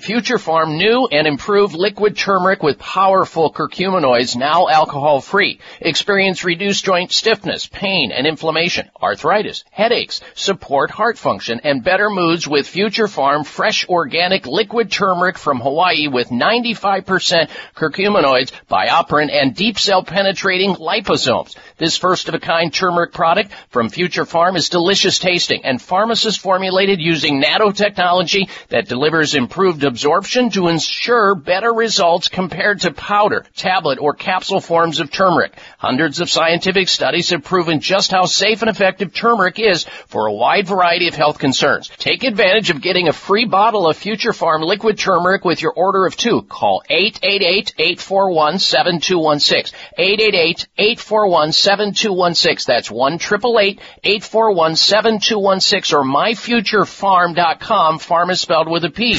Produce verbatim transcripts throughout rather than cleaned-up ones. Future Farm new and improved liquid turmeric with powerful curcuminoids, now alcohol-free. Experience reduced joint stiffness, pain and inflammation, arthritis, headaches, support heart function, and better moods with Future Farm fresh organic liquid turmeric from Hawaii with ninety-five percent curcuminoids, bioperin, and deep cell penetrating liposomes. This first-of-a-kind turmeric product from Future Farm is delicious tasting and pharmacist formulated using nanotechnology that delivers improved absorption to ensure better results compared to powder, tablet, or capsule forms of turmeric. Hundreds of scientific studies have proven just how safe and effective turmeric is for a wide variety of health concerns. Take advantage of getting a free bottle of Future Farm liquid turmeric with your order of two. Call eight eight eight, eight four one, seven two one six. eight eight eight, eight four one, seven two one six. That's one eight eight eight, eight four one, seven two one six or my future farm dot com. Farm is spelled with a P.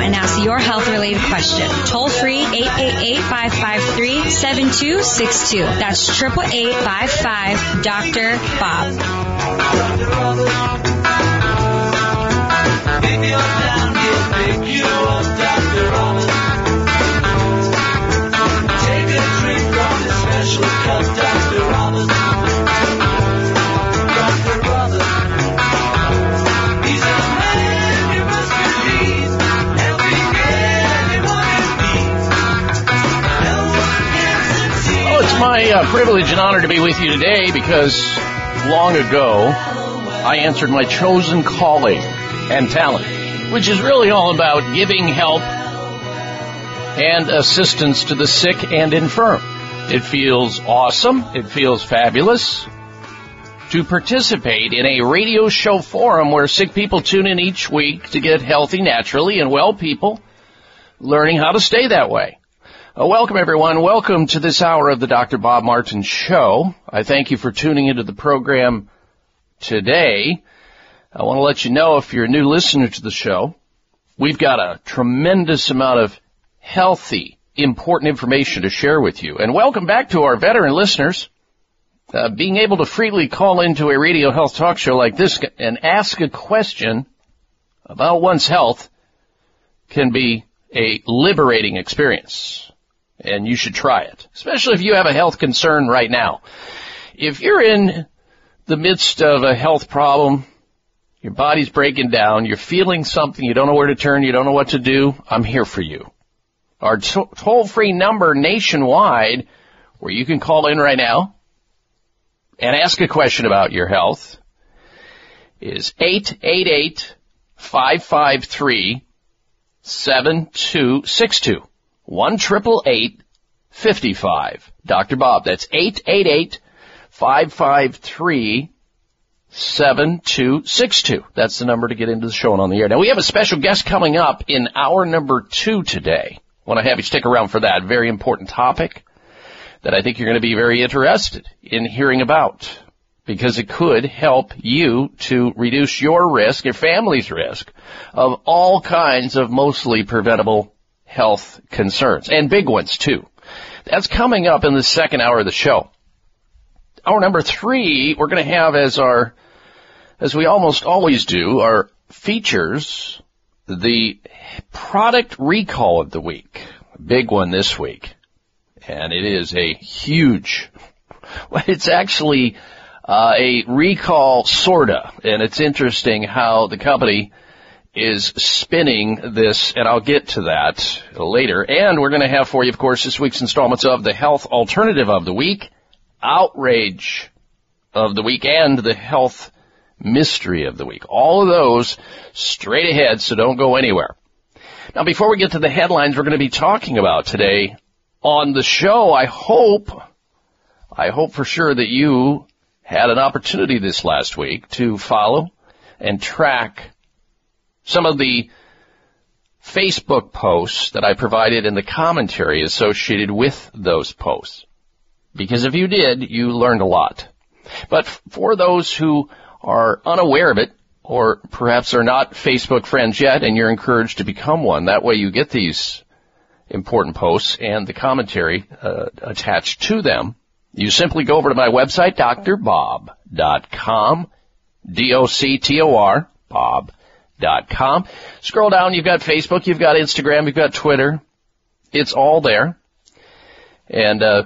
And ask your health-related question. Toll free, eight eight eight, five five three, seven two six two. That's eight eight eight, five five three, seven two six two. My uh, privilege and honor to be with you today because long ago I answered my chosen calling and talent, which is really all about giving help and assistance to the sick and infirm. It feels awesome. It feels fabulous to participate in a radio show forum where sick people tune in each week to get healthy naturally and well people learning how to stay that way. Welcome, everyone. Welcome to this hour of the Doctor Bob Martin Show. I thank you for tuning into the program today. I want to let you know, if you're a new listener to the show, we've got a tremendous amount of healthy, important information to share with you. And welcome back to our veteran listeners. Uh, being able to freely call into a radio health talk show like this and ask a question about one's health can be a liberating experience. And you should try it, especially if you have a health concern right now. If you're in the midst of a health problem, your body's breaking down, you're feeling something, you don't know where to turn, you don't know what to do, I'm here for you. Our to- toll-free number nationwide, where you can call in right now and ask a question about your health, is eight eight eight, five five three, seven two six two. one eight eight eight, five five, Doctor Bob. That's eight eight eight, five five three, seven two six two. That's the number to get into the show and on the air. Now, we have a special guest coming up in hour number two today. want to have you stick around for that. Very important topic that I think you're going to be very interested in hearing about, because it could help you to reduce your risk, your family's risk, of all kinds of mostly preventable health concerns, and big ones, too. That's coming up in the second hour of the show. Hour number three, we're going to have as our, as we almost always do, our features, the product recall of the week. Big one this week. And it is a huge, well, it's actually uh, a recall, sorta. And it's interesting how the company is spinning this, and I'll get to that later. And we're going to have for you, of course, this week's installments of the Health Alternative of the Week, Outrage of the Week, and the Health Mystery of the Week. All of those straight ahead, so don't go anywhere. Now, before we get to the headlines we're going to be talking about today on the show, I hope, I hope for sure that you had an opportunity this last week to follow and track some of the Facebook posts that I provided and the commentary associated with those posts. Because if you did, you learned a lot. But for those who are unaware of it, or perhaps are not Facebook friends yet, and you're encouraged to become one, that way you get these important posts and the commentary uh, attached to them, you simply go over to my website, d r bob dot com, D O C T O R, Bob. Dot com. Scroll down, you've got Facebook, you've got Instagram, you've got Twitter. It's all there. And uh,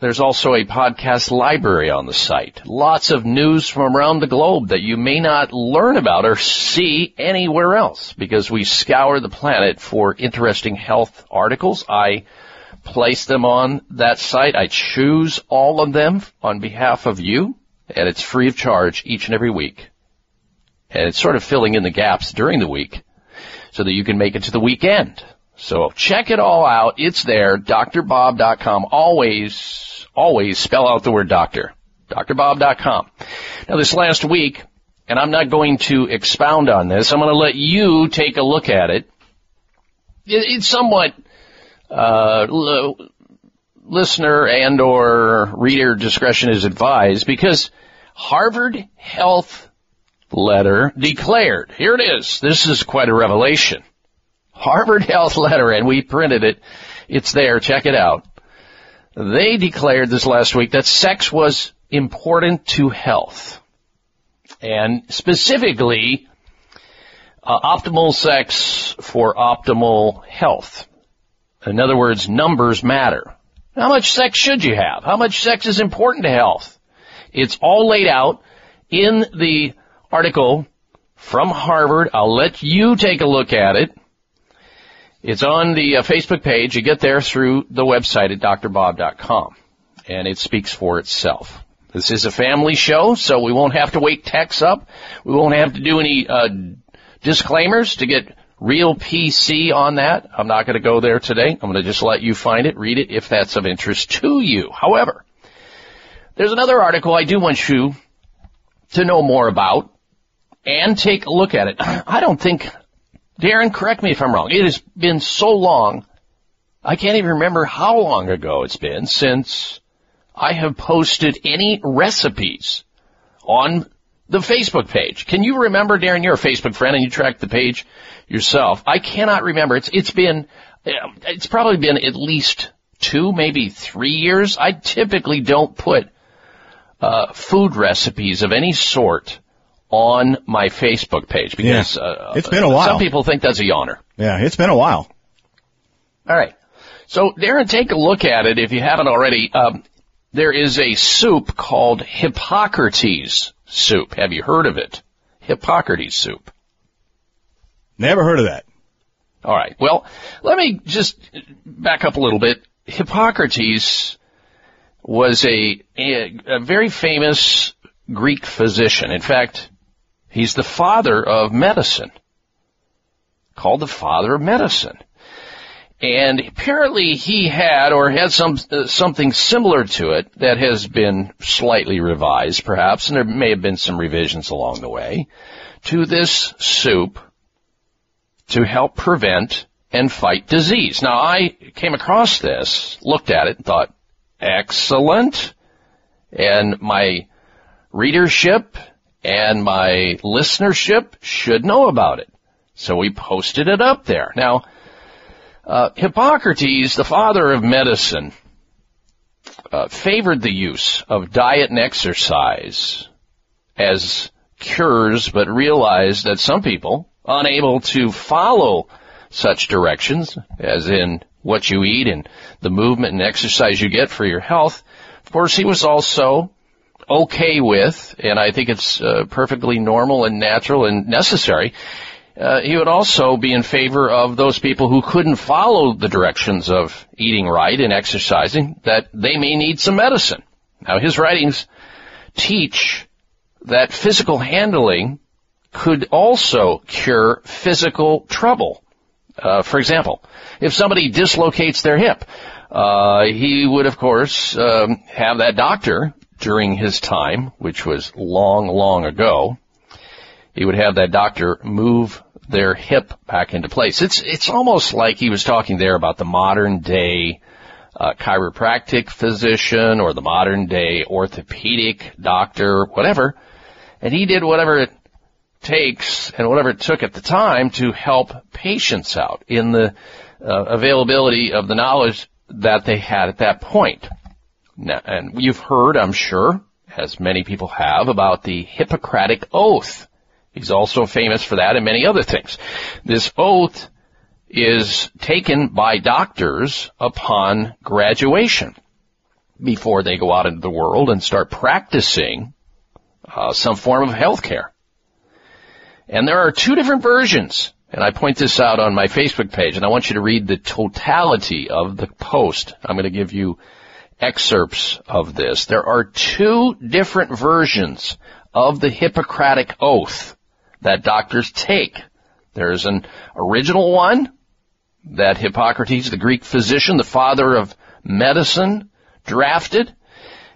there's also a podcast library on the site. Lots of news from around the globe that you may not learn about or see anywhere else, because we scour the planet for interesting health articles. I place them on that site. I choose all of them on behalf of you, and it's free of charge each and every week. And it's sort of filling in the gaps during the week so that you can make it to the weekend. So check it all out. It's there, d r bob dot com. Always, always spell out the word doctor, d r bob dot com. Now, this last week, and I'm not going to expound on this, I'm going to let you take a look at it. It's somewhat uh, listener and or reader discretion is advised, because Harvard Health Letter declared. Here it is. This is quite a revelation. Harvard Health Letter, and we printed it. It's there. Check it out. They declared this last week that sex was important to health, and specifically uh, optimal sex for optimal health. In other words, numbers matter. How much sex should you have? How much sex is important to health? It's all laid out in the article from Harvard. I'll let you take a look at it. It's on the uh, Facebook page. You get there through the website at d r bob dot com, and it speaks for itself. This is a family show, so we won't have to wake techs up. We won't have to do any uh, disclaimers to get real P C on that. I'm not going to go there today. I'm going to just let you find it, read it, if that's of interest to you. However, there's another article I do want you to know more about and take a look at it. I don't think, Darren, correct me if I'm wrong, it has been so long, I can't even remember how long ago it's been since I have posted any recipes on the Facebook page. Can you remember, Darren? You're a Facebook friend and you track the page yourself. I cannot remember. It's it's been, it's probably been at least two, maybe three years. I typically don't put uh food recipes of any sort on my Facebook page, because yeah. uh, it's been a while. Some people think that's a yawner. Yeah, it's been a while. All right. So, Darren, take a look at it if you haven't already. Um, there is a soup called Hippocrates soup. Have you heard of it? Hippocrates soup. Never heard of that. All right. Well, let me just back up a little bit. Hippocrates was a, a, a very famous Greek physician. In fact, he's the father of medicine, called the father of medicine. And apparently he had or had some uh, something similar to it that has been slightly revised, perhaps, and there may have been some revisions along the way, to this soup to help prevent and fight disease. Now, I came across this, looked at it, and thought, excellent. And my readership and my listenership should know about it. So we posted it up there. Now, uh, Hippocrates, the father of medicine, uh, favored the use of diet and exercise as cures, but realized that some people, unable to follow such directions, as in what you eat and the movement and exercise you get for your health, of course, he was also okay with, and I think it's uh, perfectly normal and natural and necessary, uh, he would also be in favor of those people who couldn't follow the directions of eating right and exercising, that they may need some medicine. Now, his writings teach that physical handling could also cure physical trouble. Uh, for example, if somebody dislocates their hip, uh, he would, of course, um, have that doctor during his time, which was long, long ago. He would have that doctor move their hip back into place. It's it's almost like he was talking there about the modern day uh, chiropractic physician or the modern day orthopedic doctor, whatever. And he did whatever it takes and whatever it took at the time to help patients out in the uh, availability of the knowledge that they had at that point. Now, and you've heard, I'm sure, as many people have, about the Hippocratic Oath. He's also famous for that and many other things. This oath is taken by doctors upon graduation before they go out into the world and start practicing uh, some form of health care. And there are two different versions, and I point this out on my Facebook page, and I want you to read the totality of the post. I'm going to give you excerpts of this. There are two different versions of the Hippocratic Oath that doctors take. There's an original one that Hippocrates, the Greek physician, the father of medicine, drafted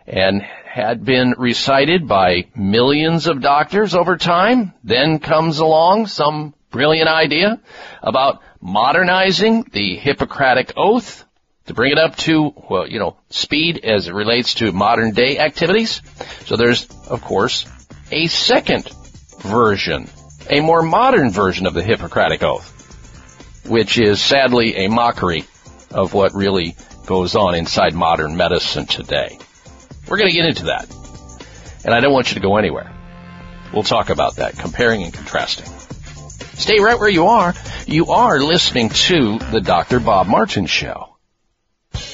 and had been recited by millions of doctors over time. Then comes along some brilliant idea about modernizing the Hippocratic Oath to bring it up to, well, you know, speed as it relates to modern day activities. So there's, of course, a second version, a more modern version of the Hippocratic Oath, which is sadly a mockery of what really goes on inside modern medicine today. We're going to get into that, and I don't want you to go anywhere. We'll talk about that, comparing and contrasting. Stay right where you are. You are listening to the Doctor Bob Martin Show.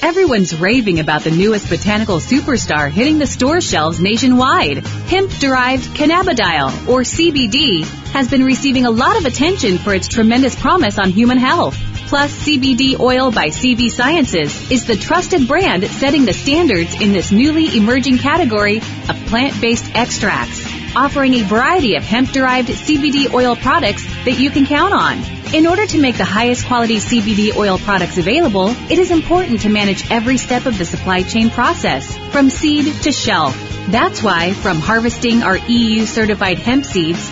Everyone's raving about the newest botanical superstar hitting the store shelves nationwide. Hemp-derived cannabidiol, or C B D, has been receiving a lot of attention for its tremendous promise on human health. Plus, C B D oil by C V Sciences is the trusted brand setting the standards in this newly emerging category of plant-based extracts, offering a variety of hemp-derived C B D oil products that you can count on. In order to make the highest quality C B D oil products available, it is important to manage every step of the supply chain process, from seed to shelf. That's why, from harvesting our E U-certified hemp seeds,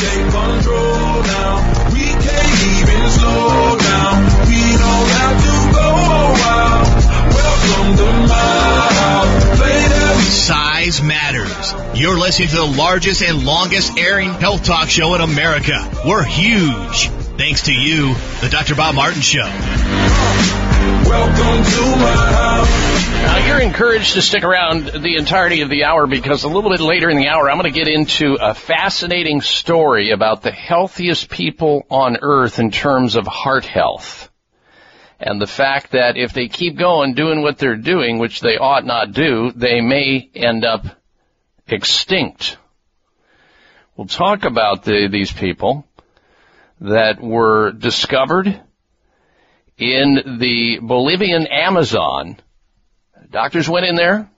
take control now. We can't even slow down. We don't have to go wild. Welcome to now, baby. Size matters. You're listening to the largest and longest airing health talk show in America. We're huge. Thanks to you, the Doctor Bob Martin Show. Welcome to my house. Now, you're encouraged to stick around the entirety of the hour because a little bit later in the hour, I'm going to get into a fascinating story about the healthiest people on earth in terms of heart health. And the fact that if they keep going doing what they're doing, which they ought not do, they may end up extinct. We'll talk about the, these people that were discovered in the Bolivian Amazon. Doctors went in there,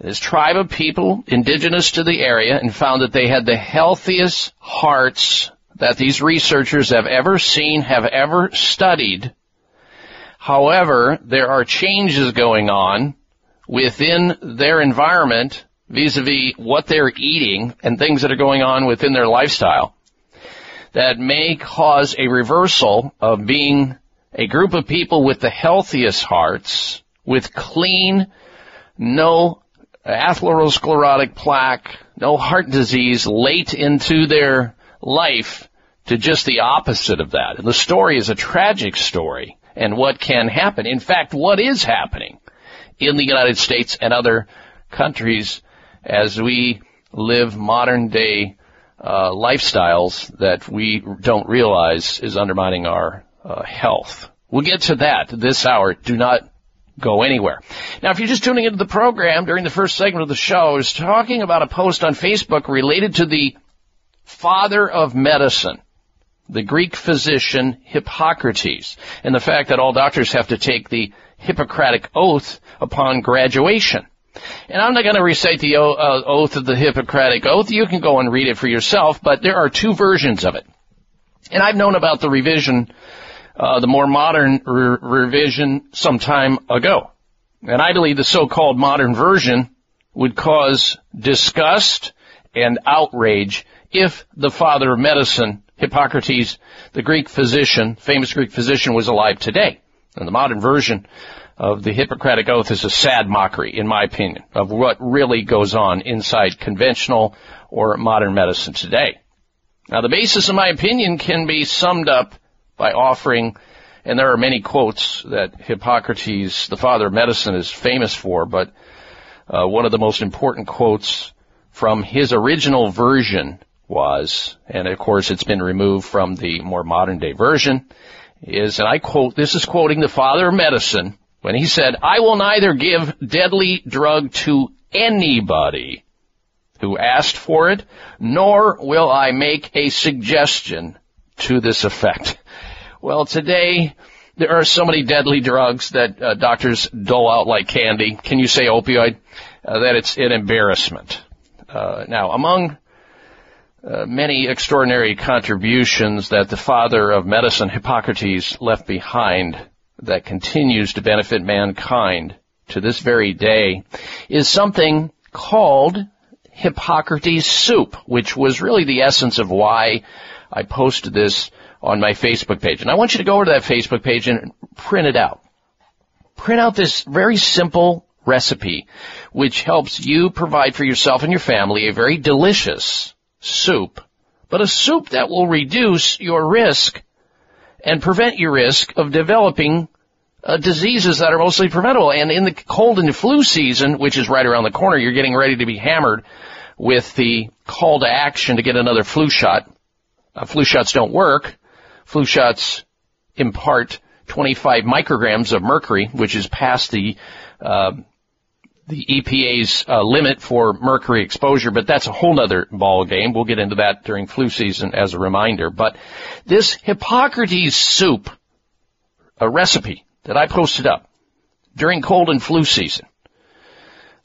this tribe of people indigenous to the area, and found that they had the healthiest hearts that these researchers have ever seen, have ever studied. However, there are changes going on within their environment vis-a-vis what they're eating and things that are going on within their lifestyle that may cause a reversal of being a group of people with the healthiest hearts, with clean, no atherosclerotic plaque, no heart disease late into their life, to just the opposite of that. And the story is a tragic story, and what can happen. In fact, what is happening in the United States and other countries as we live modern-day uh, lifestyles that we don't realize is undermining our uh, health. We'll get to that this hour. Do not go anywhere. Now, if you're just tuning into the program during the first segment of the show, I was talking about a post on Facebook related to the father of medicine, the Greek physician Hippocrates, and the fact that all doctors have to take the Hippocratic Oath upon graduation. And I'm not going to recite the oath of the Hippocratic Oath. You can go and read it for yourself, but there are two versions of it. And I've known about the revision Uh, the more modern re- revision some time ago. And I believe the so-called modern version would cause disgust and outrage if the father of medicine, Hippocrates, the Greek physician, famous Greek physician, was alive today. And the modern version of the Hippocratic Oath is a sad mockery, in my opinion, of what really goes on inside conventional or modern medicine today. Now, the basis, in my opinion, can be summed up by offering, and there are many quotes that Hippocrates, the father of medicine, is famous for, but uh, one of the most important quotes from his original version was, and of course it's been removed from the more modern day version, is, and I quote, this is quoting the father of medicine, when he said, "I will neither give deadly drug to anybody who asked for it, nor will I make a suggestion to this effect." Well, today, there are so many deadly drugs that uh, doctors dole out like candy. Can you say opioid? Uh, that it's an embarrassment. Uh, now, among uh, many extraordinary contributions that the father of medicine, Hippocrates, left behind that continues to benefit mankind to this very day is something called Hippocrates soup, which was really the essence of why I posted this on my Facebook page. And I want you to go over to that Facebook page and print it out. Print out this very simple recipe, which helps you provide for yourself and your family a very delicious soup, but a soup that will reduce your risk and prevent your risk of developing uh, diseases that are mostly preventable. And in the cold and the flu season, which is right around the corner, you're getting ready to be hammered with the call to action to get another flu shot. Uh, flu shots don't work. Flu shots impart twenty-five micrograms of mercury, which is past the uh, the E P A's uh, limit for mercury exposure, but that's a whole nother ball game. We'll get into that during flu season as a reminder. But this Hippocrates soup, a recipe that I posted up during cold and flu season,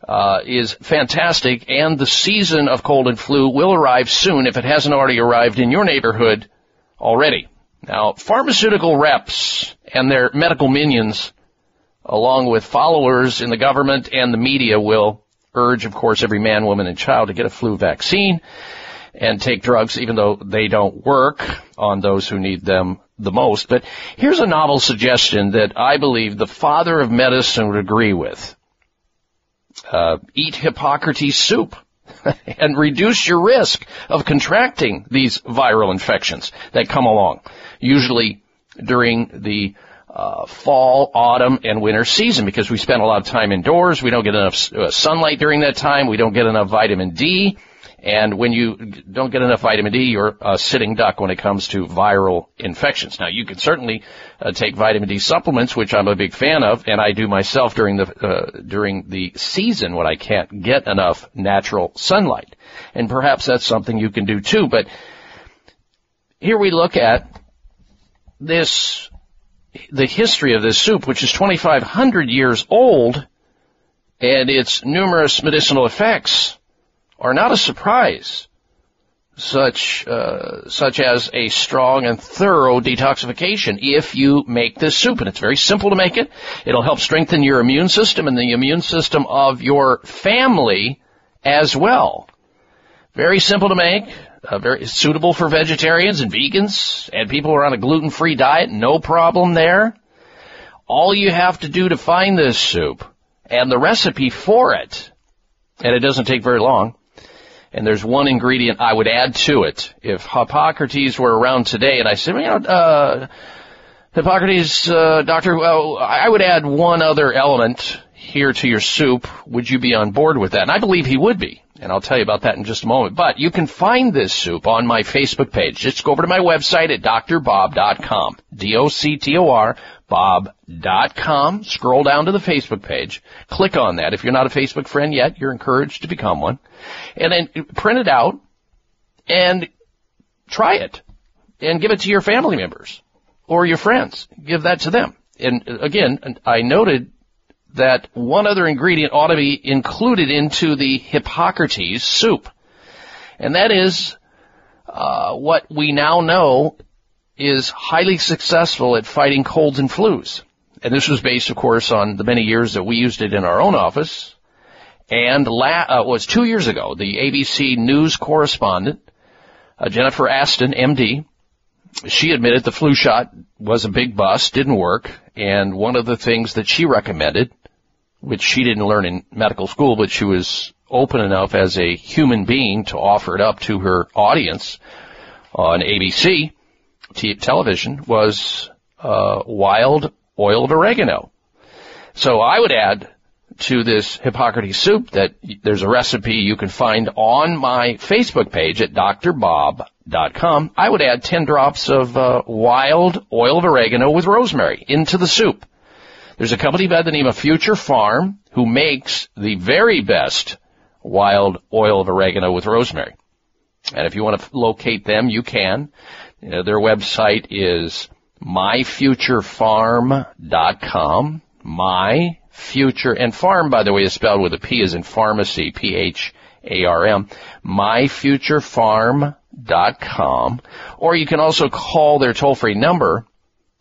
uh, is fantastic, and the season of cold and flu will arrive soon if it hasn't already arrived in your neighborhood already. Now, pharmaceutical reps and their medical minions, along with followers in the government and the media, will urge, of course, every man, woman, and child to get a flu vaccine and take drugs, even though they don't work on those who need them the most. But here's a novel suggestion that I believe the father of medicine would agree with. Uh, eat Hippocrates soup and reduce your risk of contracting these viral infections that come along, usually during the uh, fall, autumn, and winter season, because we spend a lot of time indoors. We don't get enough uh, sunlight during that time. We don't get enough vitamin D. And when you don't get enough vitamin D, you're a sitting duck when it comes to viral infections. Now, you can certainly uh, take vitamin D supplements, which I'm a big fan of, and I do myself during the uh, during the season when I can't get enough natural sunlight. And perhaps that's something you can do too. But here we look at this, the history of this soup, which is twenty-five hundred years old, and its numerous medicinal effects are not a surprise, such uh, such as a strong and thorough detoxification if you make this soup. And it's very simple to make it. It'll help strengthen your immune system and the immune system of your family as well. Very simple to make, uh, very suitable for vegetarians and vegans and people who are on a gluten-free diet, no problem there. All you have to do to find this soup and the recipe for it, and it doesn't take very long, and there's one ingredient I would add to it. If Hippocrates were around today, and I said, well, you know, uh, Hippocrates, uh, doctor, well, I would add one other element here to your soup. Would you be on board with that? And I believe he would be, and I'll tell you about that in just a moment. But you can find this soup on my Facebook page. Just go over to my website at d r bob dot com, D O C T O R, bob dot com. Scroll down to the Facebook page. Click on that. If you're not a Facebook friend yet, you're encouraged to become one. And then print it out and try it and give it to your family members or your friends. Give that to them. And again, I noted that one other ingredient ought to be included into the Hippocrates soup. And that is uh, what we now know is highly successful at fighting colds and flus. And this was based, of course, on the many years that we used it in our own office. And la- uh, it was two years ago, the A B C News correspondent, uh, Jennifer Aston, M D, she admitted the flu shot was a big bust, didn't work, and one of the things that she recommended, which she didn't learn in medical school, but she was open enough as a human being to offer it up to her audience on A B C television, was uh, wild oil of oregano. So I would add to this Hippocrates soup that there's a recipe you can find on my Facebook page at d r bob dot com. I would add ten drops of uh, wild oil of oregano with rosemary into the soup. There's a company by the name of Future Farm who makes the very best wild oil of oregano with rosemary. And if you want to locate them, you can. You know, their website is my future farm dot com. My Future, and Farm, by the way, is spelled with a P as in pharmacy, P H A R M, my future farm dot com. Or you can also call their toll-free number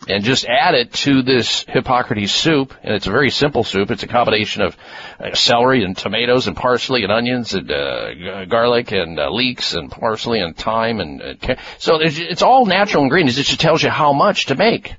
and just add it to this Hippocrates soup, and it's a very simple soup. It's a combination of uh, celery and tomatoes and parsley and onions and uh, garlic and uh, leeks and parsley and thyme. and uh, So it's all natural ingredients. It just tells you how much to make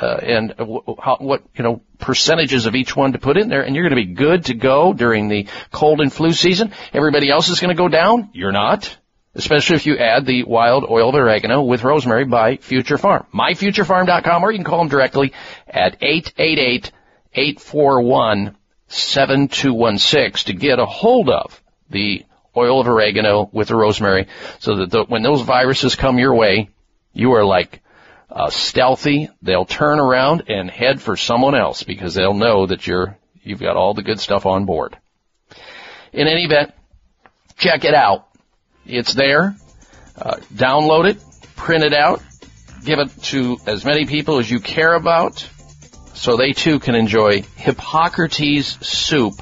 uh, and w- how, what, you know, percentages of each one to put in there, and you're going to be good to go during the cold and flu season. Everybody else is going to go down. You're not. Especially if you add the wild oil of oregano with rosemary by Future Farm. my future farm dot com, or you can call them directly at eight eight eight, eight four one, seven two one six to get a hold of the oil of oregano with the rosemary, so that the, when those viruses come your way, you are like uh, stealthy. They'll turn around and head for someone else because they'll know that you're, you've got all the good stuff on board. In any event, check it out. It's there. Uh, download it, print it out, give it to as many people as you care about, so they too can enjoy Hippocrates soup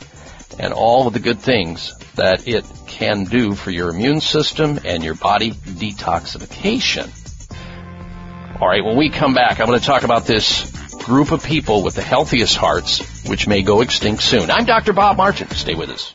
and all of the good things that it can do for your immune system and your body detoxification. All right, when we come back, I'm going to talk about this group of people with the healthiest hearts, which may go extinct soon. I'm Doctor Bob Martin. Stay with us.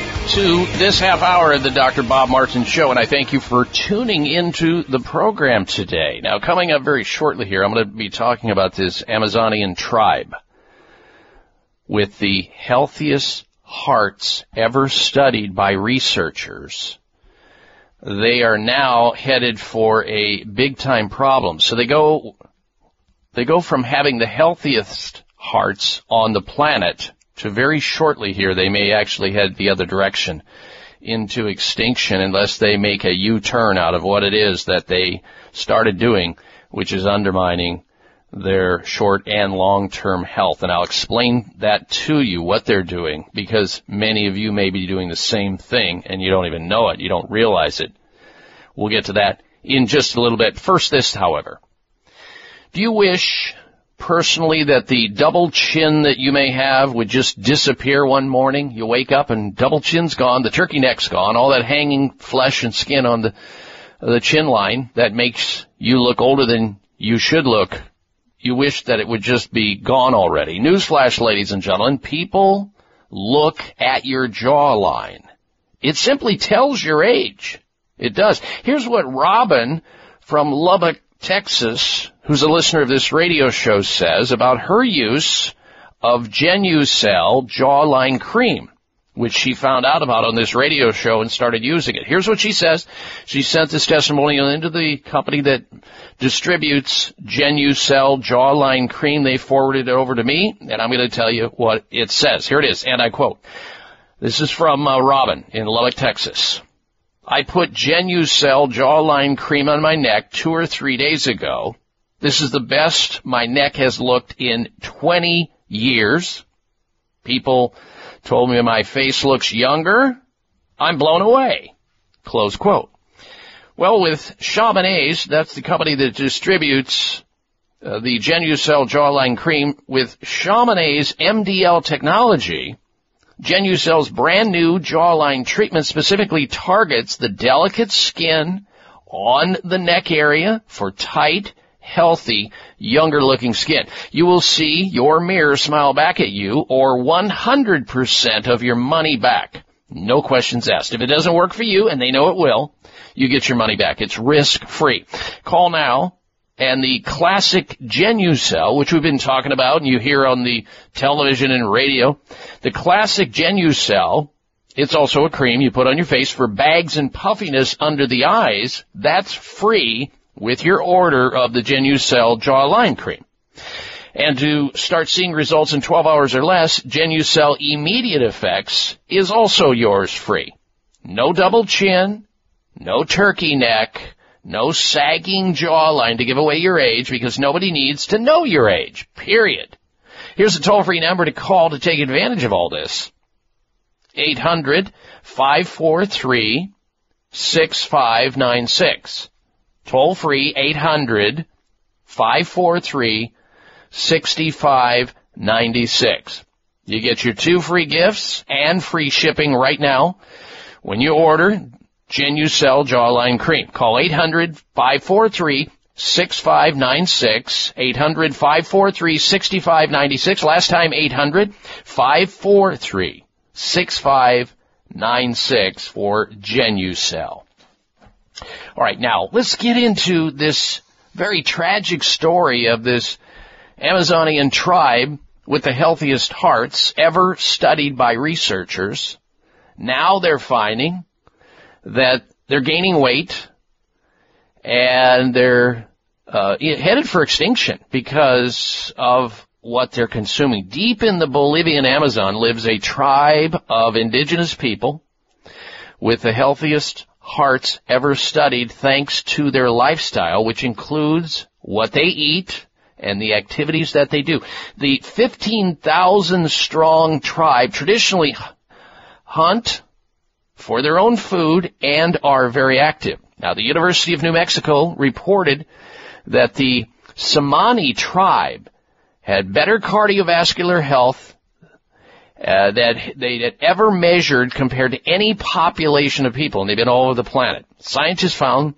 to this half hour of the Doctor Bob Martin Show, and I thank you for tuning into the program today. Now, coming up very shortly here, I'm going to be talking about this Amazonian tribe with the healthiest hearts ever studied by researchers. They are now headed for a big-time problem. So they go, they go from having the healthiest hearts on the planet to very shortly here, they may actually head the other direction into extinction unless they make a U-turn out of what it is that they started doing, which is undermining their short and long-term health. And I'll explain that to you, what they're doing, because many of you may be doing the same thing and you don't even know it. You don't realize it. We'll get to that in just a little bit. First this, however. Do you wish personally that the double chin that you may have would just disappear one morning? You wake up and double chin's gone, the turkey neck's gone, all that hanging flesh and skin on the the chin line that makes you look older than you should look. You wish that it would just be gone already. Newsflash, ladies and gentlemen, people look at your jawline. It simply tells your age. It does. Here's what Robin from Lubbock, Texas, who's a listener of this radio show, says about her use of GenuCell jawline cream, which she found out about on this radio show and started using it. Here's what she says. She sent this testimonial into the company that distributes GenuCell jawline cream. They forwarded it over to me, and I'm going to tell you what it says. Here it is, and I quote. This is from uh, Robin in Lubbock, Texas. I put GenuCell jawline cream on my neck two or three days ago. This is the best my neck has looked in twenty years. People told me my face looks younger. I'm blown away. Close quote. Well, with Chaminase, that's the company that distributes uh, the GenuCell jawline cream, with Chaminase's M D L technology, GenuCell's brand new jawline treatment specifically targets the delicate skin on the neck area for tight, healthy, younger-looking skin. You will see your mirror smile back at you, or one hundred percent of your money back. No questions asked. If it doesn't work for you, and they know it will, you get your money back. It's risk-free. Call now. And the classic GenuCell, which we've been talking about and you hear on the television and radio, the classic GenuCell, it's also a cream you put on your face for bags and puffiness under the eyes. That's free with your order of the GenuCell jawline cream. And to start seeing results in twelve hours or less, GenuCell Immediate Effects is also yours free. No double chin, no turkey neck, no sagging jawline to give away your age, because nobody needs to know your age, period. Here's a toll-free number to call to take advantage of all this. eight hundred five four three six five nine six. Toll-free, eight hundred five four three six five nine six. You get your two free gifts and free shipping right now when you order GenuCell jawline cream. Call eight hundred five four three six five nine six, eight hundred five four three six five nine six. Last time, eight hundred five four three six five nine six for GenuCell. All right, now, let's get into this very tragic story of this Amazonian tribe with the healthiest hearts ever studied by researchers. Now they're finding that they're gaining weight and they're uh, headed for extinction because of what they're consuming. Deep in the Bolivian Amazon lives a tribe of indigenous people with the healthiest hearts ever studied thanks to their lifestyle, which includes what they eat and the activities that they do. The fifteen thousand strong tribe traditionally hunt for their own food and are very active. Now, the University of New Mexico reported that the Tsimané tribe had better cardiovascular health uh, that they had ever measured compared to any population of people, and they've been all over the planet. Scientists found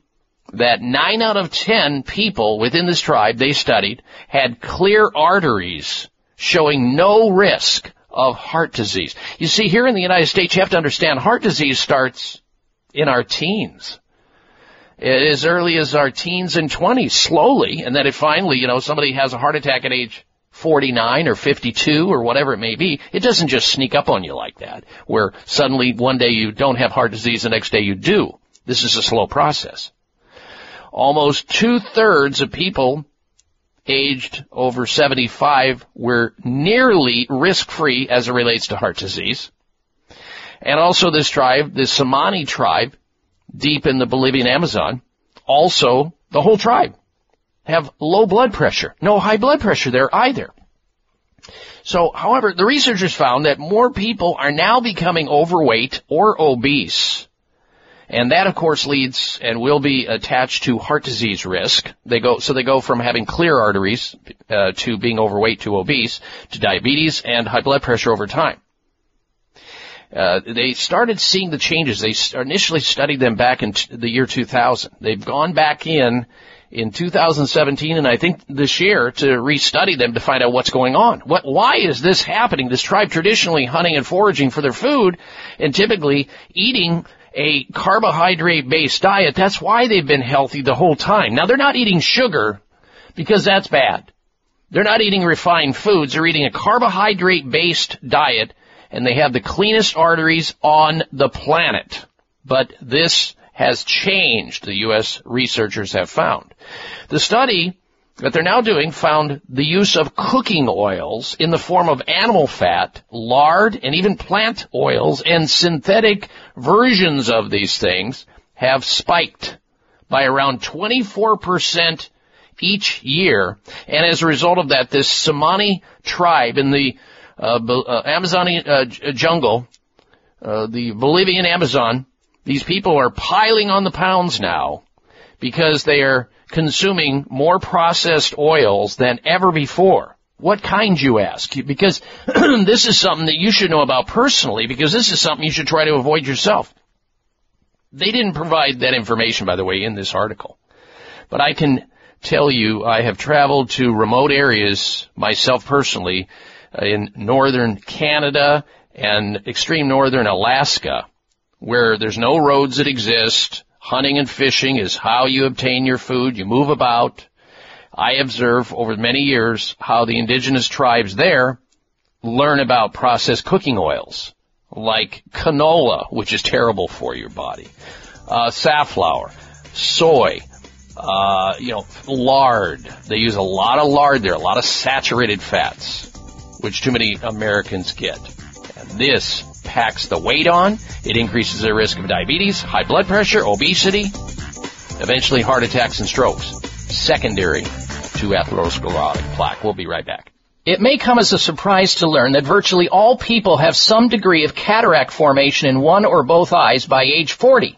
that nine out of ten people within this tribe they studied had clear arteries showing no risk of heart disease. You see, here in the United States, you have to understand heart disease starts in our teens. As early as our teens and twenties, slowly, and then it finally, you know, somebody has a heart attack at age forty-nine or fifty-two or whatever it may be. It doesn't just sneak up on you like that, where suddenly one day you don't have heart disease, the next day you do. This is a slow process. Almost two-thirds of people aged over seventy-five were nearly risk-free as it relates to heart disease. And also this tribe, the Tsimané tribe, deep in the Bolivian Amazon, also the whole tribe, have low blood pressure. No high blood pressure there either. So, however, the researchers found that more people are now becoming overweight or obese. And that, of course, leads and will be attached to heart disease risk. They go, so they go from having clear arteries uh, to being overweight to obese to diabetes and high blood pressure over time. Uh, they started seeing the changes. They initially studied them back in t- the year two thousand. They've gone back in in two thousand seventeen, and I think this year, to restudy them to find out what's going on. What? Why is this happening? This tribe traditionally hunting and foraging for their food and typically eating a carbohydrate-based diet. That's why they've been healthy the whole time. Now, they're not eating sugar because that's bad. They're not eating refined foods. They're eating a carbohydrate-based diet, and they have the cleanest arteries on the planet. But this has changed, the U S researchers have found. The study that they're now doing found the use of cooking oils in the form of animal fat, lard, and even plant oils, and synthetic versions of these things have spiked by around twenty-four percent each year. And as a result of that, this Tsimané tribe in the Uh, uh, Amazonian uh, jungle, uh, the Bolivian Amazon, these people are piling on the pounds now because they are consuming more processed oils than ever before. What kind, you ask? Because this is something that you should know about personally, because this is something you should try to avoid yourself. They didn't provide that information, by the way, in this article. But I can tell you I have traveled to remote areas myself personally, in northern Canada and extreme northern Alaska, where there's no roads that exist. Hunting and fishing is how you obtain your food. You move about. I observe over many years how the indigenous tribes there learn about processed cooking oils, like canola, which is terrible for your body, uh, safflower, soy, uh, you know, lard. They use a lot of lard there, a lot of saturated fats, which too many Americans get. And this packs the weight on. It increases their risk of diabetes, high blood pressure, obesity, eventually heart attacks and strokes, secondary to atherosclerotic plaque. We'll be right back. It may come as a surprise to learn that virtually all people have some degree of cataract formation in one or both eyes by age forty.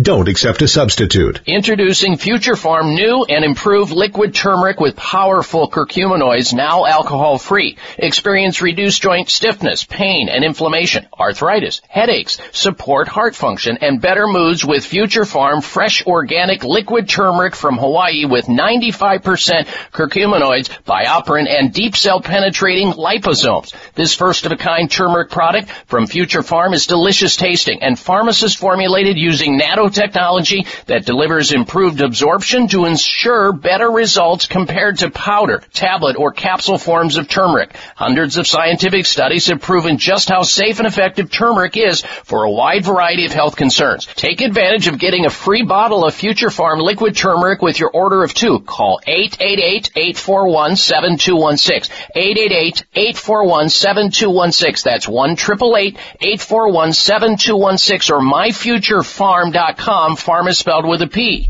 Don't accept a substitute. Introducing Future Farm new and improved liquid turmeric with powerful curcuminoids, now alcohol-free. Experience reduced joint stiffness, pain and inflammation, arthritis, headaches, support heart function, and better moods with Future Farm fresh organic liquid turmeric from Hawaii with ninety-five percent curcuminoids, bioperin, and deep cell penetrating liposomes. This first-of-a-kind turmeric product from Future Farm is delicious tasting and pharmacist formulated using nano technology that delivers improved absorption to ensure better results compared to powder, tablet, or capsule forms of turmeric. Hundreds of scientific studies have proven just how safe and effective turmeric is for a wide variety of health concerns. Take advantage of getting a free bottle of Future Farm liquid turmeric with your order of two. Call eight eight eight, eight four one, seven two one six. eight eight eight, eight four one, seven two one six. That's one eight eight eight, eight four one, seven two one six or my future farm dot com. Farm is spelled with a P.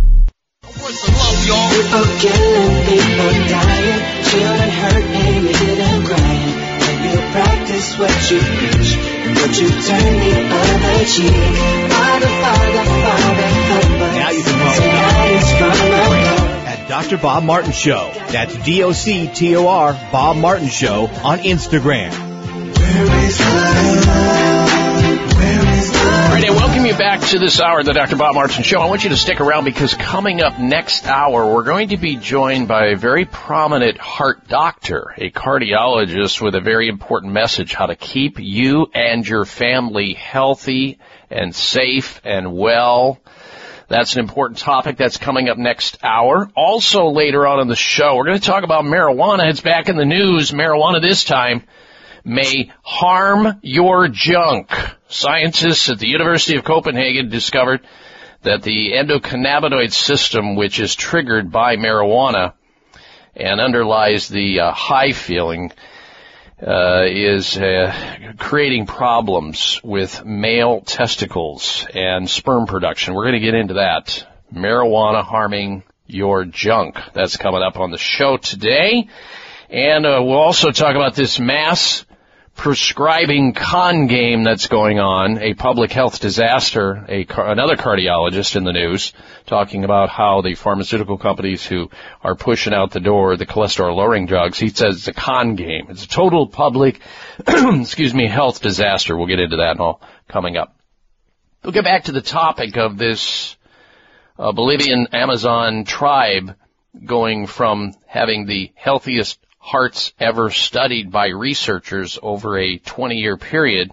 What's the love, y'all? People killing, people dying, children hurt, pain and crying. When you practice what you preach, and what you turn the other cheek. Father, Father, Father, help us. Now you can call me at Doctor Bob Martin Show. That's D O C T O R Bob Martin Show on Instagram. Where is my love? Where is my love? All right, I welcome you back to this hour of the Doctor Bob Martin Show. I want you to stick around because coming up next hour, we're going to be joined by a very prominent heart doctor, a cardiologist with a very important message, how to keep you and your family healthy and safe and well. That's an important topic that's coming up next hour. Also later on in the show, we're going to talk about marijuana. It's back in the news. Marijuana this time may harm your junk. Scientists at the University of Copenhagen discovered that the endocannabinoid system, which is triggered by marijuana and underlies the uh, high feeling, uh, is uh, creating problems with male testicles and sperm production. We're going to get into that. Marijuana harming your junk. That's coming up on the show today. And uh, we'll also talk about this mass prescribing con game that's going on, a public health disaster, a car- another cardiologist in the news talking about how the pharmaceutical companies who are pushing out the door the cholesterol-lowering drugs, he says it's a con game. It's a total public, excuse me, health disaster. We'll get into that all coming up. We'll get back to the topic of this uh, Bolivian Amazon tribe going from having the healthiest hearts ever studied by researchers over a twenty-year period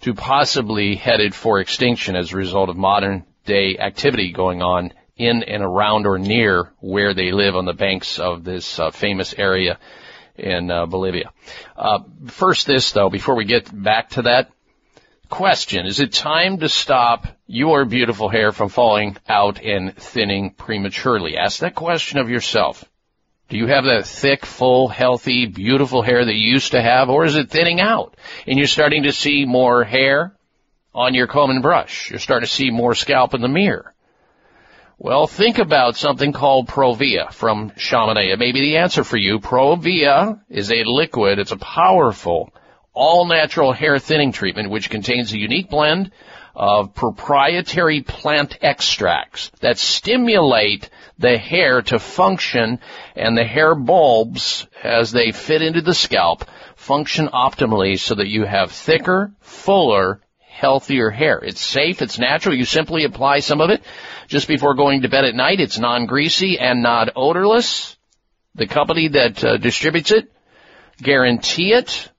to possibly headed for extinction as a result of modern-day activity going on in and around or near where they live on the banks of this uh, famous area in uh, Bolivia. Uh, first this, though, before we get back to that question, is it time to stop your beautiful hair from falling out and thinning prematurely? Ask that question of yourself. Do you have that thick, full, healthy, beautiful hair that you used to have, or is it thinning out? And you're starting to see more hair on your comb and brush. You're starting to see more scalp in the mirror. Well, think about something called Provia from Chaminase. It may be the answer for you. Provia is a liquid. It's a powerful, all-natural hair thinning treatment which contains a unique blend of proprietary plant extracts that stimulate the hair to function, and the hair bulbs, as they fit into the scalp, function optimally so that you have thicker, fuller, healthier hair. It's safe, it's natural. You simply apply some of it just before going to bed at night. It's non-greasy and not odorless. The company that uh, distributes it guarantee it.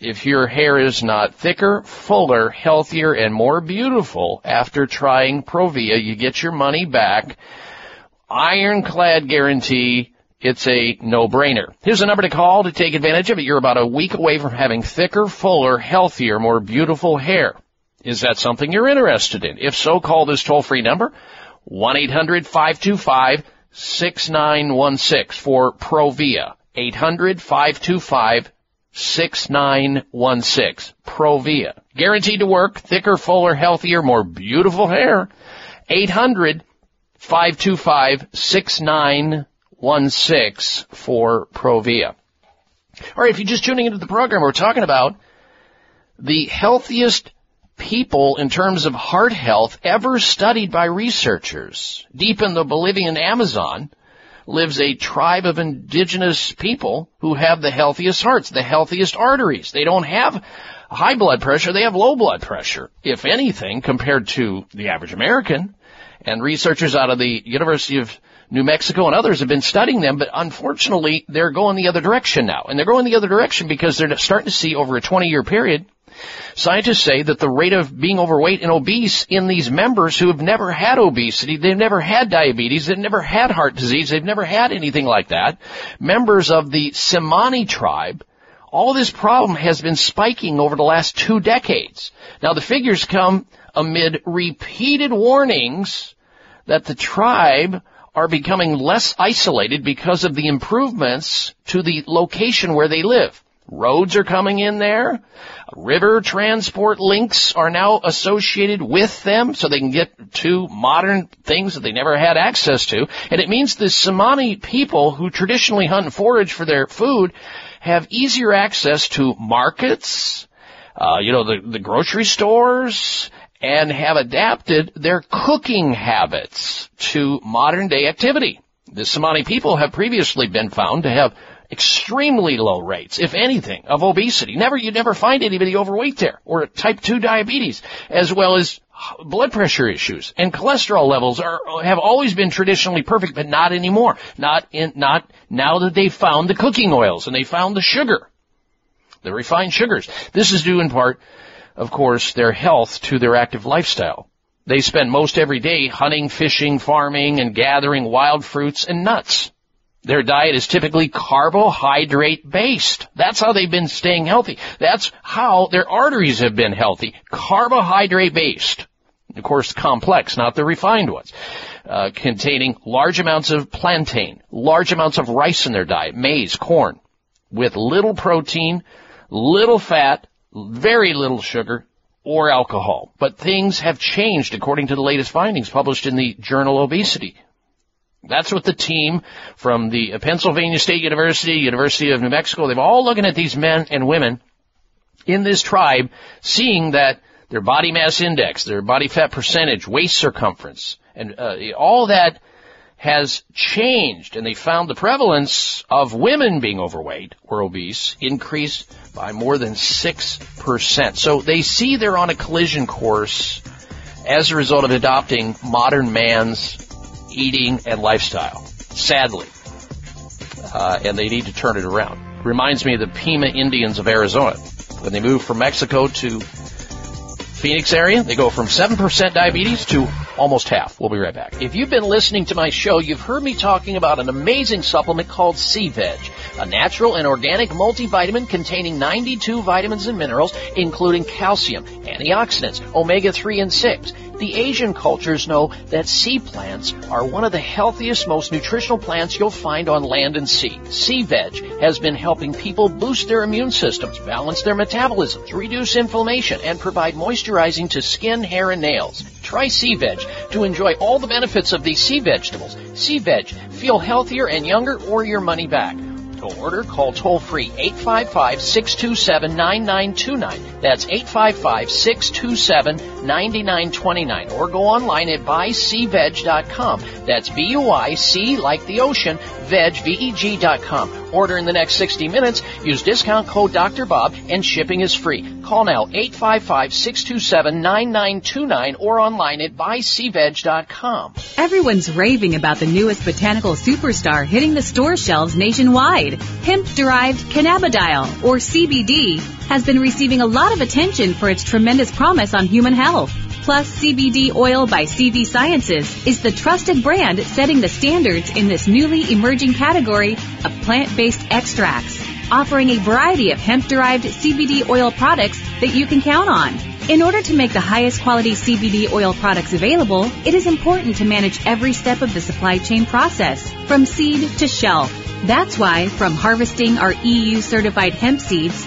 if your hair is not thicker, fuller, healthier, and more beautiful after trying Provia, you get your money back. Ironclad guarantee. It's a no-brainer. Here's the number to call to take advantage of it. You're about a week away from having thicker, fuller, healthier, more beautiful hair. Is that something you're interested in? If so, call this toll-free number, one eight hundred five two five six nine one six for Provia. eight hundred five two five six nine one six. Provia. Guaranteed to work, thicker, fuller, healthier, more beautiful hair. eight hundred five two five six nine one six. One six for Provia. All right, if you're just tuning into the program, we're talking about the healthiest people in terms of heart health ever studied by researchers. Deep in the Bolivian Amazon lives a tribe of indigenous people who have the healthiest hearts, the healthiest arteries. They don't have high blood pressure, they have low blood pressure, if anything, compared to the average American. And researchers out of the University of New Mexico and others have been studying them, but unfortunately, they're going the other direction now. And they're going the other direction because they're starting to see over a twenty-year period, scientists say that the rate of being overweight and obese in these members who have never had obesity, they've never had diabetes, they've never had heart disease, they've never had anything like that, members of the Tsimané tribe, all this problem has been spiking over the last two decades. Now, the figures come amid repeated warnings that the tribe are becoming less isolated because of the improvements to the location where they live. Roads are coming in there. River transport links are now associated with them so they can get to modern things that they never had access to. And it means the Tsimané people who traditionally hunt and forage for their food have easier access to markets, uh, you know, the, the grocery stores, and have adapted their cooking habits to modern-day activity. The Tsimané people have previously been found to have extremely low rates, if anything, of obesity. Never, you'd never find anybody overweight there, or type two diabetes, as well as blood pressure issues. And cholesterol levels are, have always been traditionally perfect, but not anymore. Not in, not now that they found the cooking oils and they found the sugar, the refined sugars. This is due in part, of course, their health to their active lifestyle. They spend most every day hunting, fishing, farming, and gathering wild fruits and nuts. Their diet is typically carbohydrate-based. That's how they've been staying healthy. That's how their arteries have been healthy, carbohydrate-based. Of course, complex, not the refined ones, uh, containing large amounts of plantain, large amounts of rice in their diet, maize, corn, with little protein, little fat, very little sugar or alcohol. But things have changed according to the latest findings published in the journal Obesity. That's what the team from the Pennsylvania State University, University of New Mexico, they've all looking at these men and women in this tribe, seeing that their body mass index, their body fat percentage, waist circumference, and uh, all that has changed, and they found the prevalence of women being overweight or obese increased by more than six percent. So they see they're on a collision course as a result of adopting modern man's eating and lifestyle, sadly, uh, and they need to turn it around. Reminds me of the Pima Indians of Arizona. When they moved from Mexico to Phoenix area, they go from seven percent diabetes to almost half. We'll be right back. If you've been listening to my show, you've heard me talking about an amazing supplement called SeaVeg, a natural and organic multivitamin containing ninety-two vitamins and minerals, including calcium, antioxidants, omega three and six. The Asian cultures know that sea plants are one of the healthiest, most nutritional plants you'll find on land and sea. SeaVeg has been helping people boost their immune systems, balance their metabolisms, reduce inflammation, and provide moisturizing to skin, hair, and nails. Try SeaVeg to enjoy all the benefits of these sea vegetables. SeaVeg, feel healthier and younger or your money back. To order, call toll-free eight five five six two seven nine nine two nine. That's eight five five six two seven nine nine two nine. Or go online at buy sea veg dot com. That's B U I C like the ocean, veg, V E G dot com. Order in the next sixty minutes. Use discount code Doctor Bob and shipping is free. Call now eight five five, six two seven, nine nine two nine or online at buy sea veg dot com. Everyone's raving about the newest botanical superstar hitting the store shelves nationwide. Hemp-derived cannabidiol, or C B D, has been receiving a lot of attention for its tremendous promise on human health. Plus, C B D oil by C V Sciences is the trusted brand setting the standards in this newly emerging category of plant-based extracts, offering a variety of hemp-derived C B D oil products that you can count on. In order to make the highest quality C B D oil products available, it is important to manage every step of the supply chain process, from seed to shelf. That's why, from harvesting our E U-certified hemp seeds,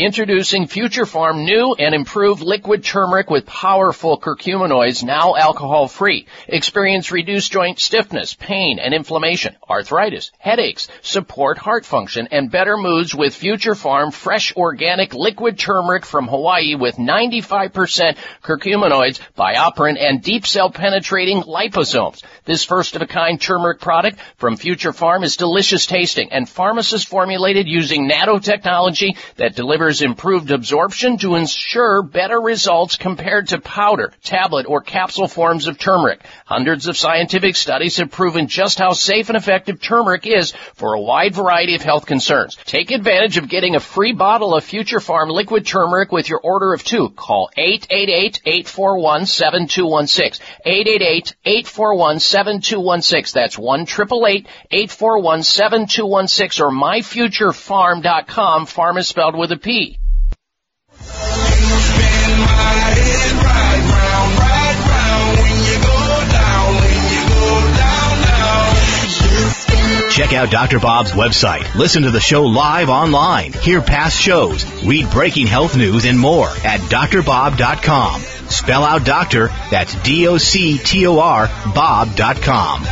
Introducing Future Farm new and improved liquid turmeric with powerful curcuminoids, now alcohol-free. Experience reduced joint stiffness, pain and inflammation, arthritis, headaches, support heart function, and better moods with Future Farm fresh organic liquid turmeric from Hawaii with ninety-five percent curcuminoids, bioperin, and deep cell penetrating liposomes. This first-of-a-kind turmeric product from Future Farm is delicious tasting and pharmacist formulated using nanotechnology that delivers improved absorption to ensure better results compared to powder, tablet, or capsule forms of turmeric. Hundreds of scientific studies have proven just how safe and effective turmeric is for a wide variety of health concerns. Take advantage of getting a free bottle of Future Farm liquid turmeric with your order of two. Call eight eight eight, eight four one, seven two one six. eight eight eight, eight four one, seven two one six. That's one eight eight eight, eight four one, seven two one six or my future farm dot com. Farm is spelled with a P. Check out Doctor Bob's website. Listen to the show live online. Hear past shows. Read breaking health news and more at d r bob dot com. Spell out doctor. That's D O C T O R Bob dot com.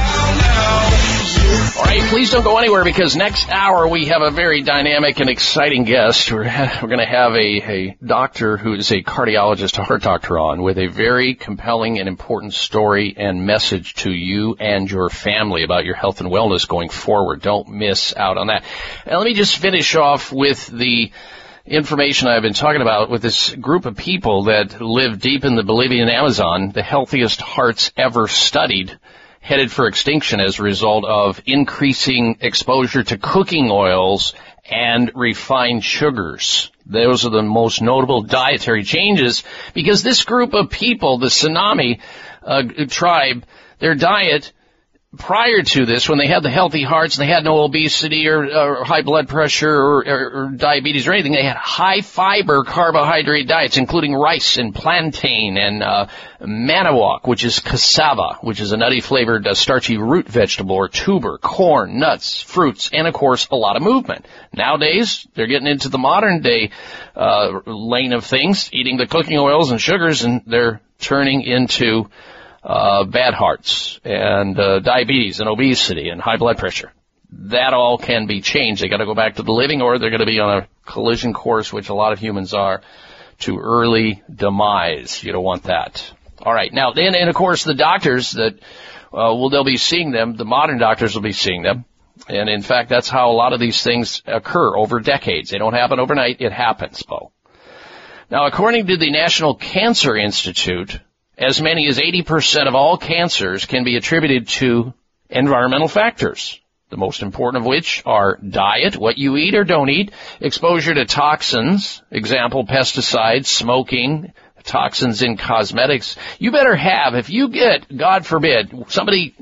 All right, please don't go anywhere, because next hour we have a very dynamic and exciting guest. We're, we're going to have a, a doctor who is a cardiologist, a heart doctor, on with a very compelling and important story and message to you and your family about your health and wellness going forward. Don't miss out on that. And let me just finish off with the information I've been talking about with this group of people that live deep in the Bolivian Amazon, the healthiest hearts ever studied, headed for extinction as a result of increasing exposure to cooking oils and refined sugars. Those are the most notable dietary changes, because this group of people, the Tsunami uh, tribe, their diet prior to this, when they had the healthy hearts, they had no obesity or, or high blood pressure or, or, or diabetes or anything. They had high-fiber carbohydrate diets, including rice and plantain and uh, manawak, which is cassava, which is a nutty-flavored uh, starchy root vegetable or tuber, corn, nuts, fruits, and, of course, a lot of movement. Nowadays, they're getting into the modern-day uh, lane of things, eating the cooking oils and sugars, and they're turning into Uh, bad hearts and uh, diabetes and obesity and high blood pressure. That all can be changed. They got to go back to the living, or they're going to be on a collision course, which a lot of humans are, to early demise. You don't want that. All right. Now, then, and of course, the doctors that, uh, well, they'll be seeing them. The modern doctors will be seeing them. And, in fact, that's how a lot of these things occur over decades. They don't happen overnight. It happens, Bo. Now, according to the National Cancer Institute, as many as eighty percent of all cancers can be attributed to environmental factors, the most important of which are diet, what you eat or don't eat, exposure to toxins, example, pesticides, smoking, toxins in cosmetics. You better have, if you get, God forbid, somebody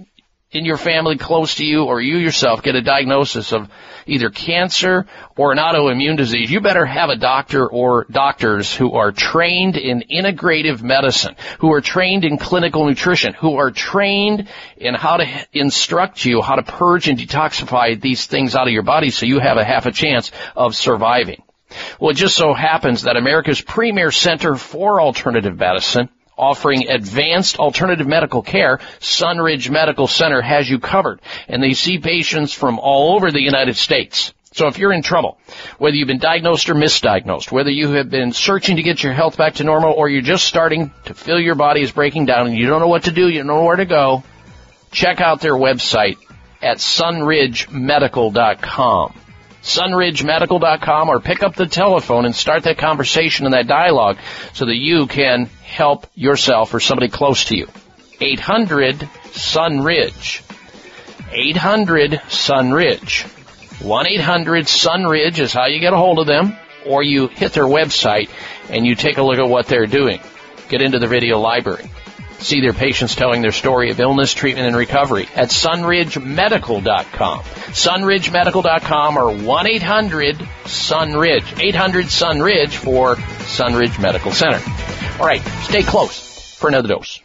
in your family close to you or you yourself get a diagnosis of either cancer or an autoimmune disease, you better have a doctor or doctors who are trained in integrative medicine, who are trained in clinical nutrition, who are trained in how to instruct you how to purge and detoxify these things out of your body so you have a half a chance of surviving. Well, it just so happens that America's premier center for alternative medicine, offering advanced alternative medical care, Sunridge Medical Center has you covered. And they see patients from all over the United States. So if you're in trouble, whether you've been diagnosed or misdiagnosed, whether you have been searching to get your health back to normal, or you're just starting to feel your body is breaking down and you don't know what to do, you don't know where to go, check out their website at sunridge medical dot com. sunridge medical dot com, or pick up the telephone and start that conversation and that dialogue so that you can help yourself or somebody close to you. eight hundred SUNRIDGE. eight hundred SUNRIDGE. one eight hundred SUNRIDGE is how you get a hold of them, or you hit their website and you take a look at what they're doing. Get into the video library. See their patients telling their story of illness, treatment, and recovery at sunridge medical dot com. sunridge medical dot com or one eight hundred SUNRIDGE. eight hundred SUNRIDGE for Sunridge Medical Center. All right, stay close for another dose.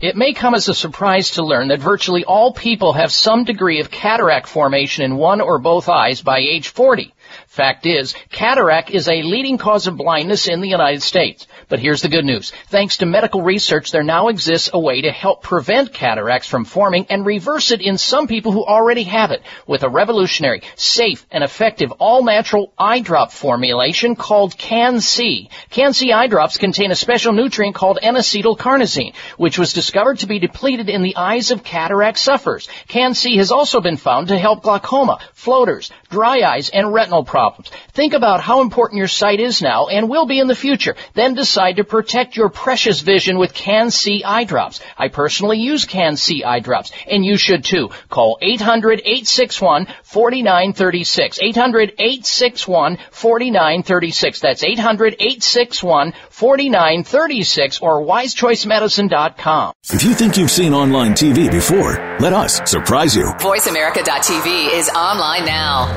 It may come as a surprise to learn that virtually all people have some degree of cataract formation in one or both eyes by age forty. Fact is, cataract is a leading cause of blindness in the United States. But here's the good news. Thanks to medical research, there now exists a way to help prevent cataracts from forming and reverse it in some people who already have it with a revolutionary, safe, and effective all-natural eye drop formulation called Can-C. Can-C eye drops contain a special nutrient called N-acetylcarnosine, which was discovered to be depleted in the eyes of cataract sufferers. Can-C has also been found to help glaucoma, floaters, dry eyes, and retinal problems. Think about how important your sight is now and will be in the future. Then decide to protect your precious vision with Can-C eye drops. I personally use Can-C eye drops, and you should too. Call eight hundred eight six one four nine three six. eight hundred eight six one four nine three six. That's eight hundred eight six one four nine three six or wise choice medicine dot com. If you think you've seen online T V before, let us surprise you. voice america dot t v is online now.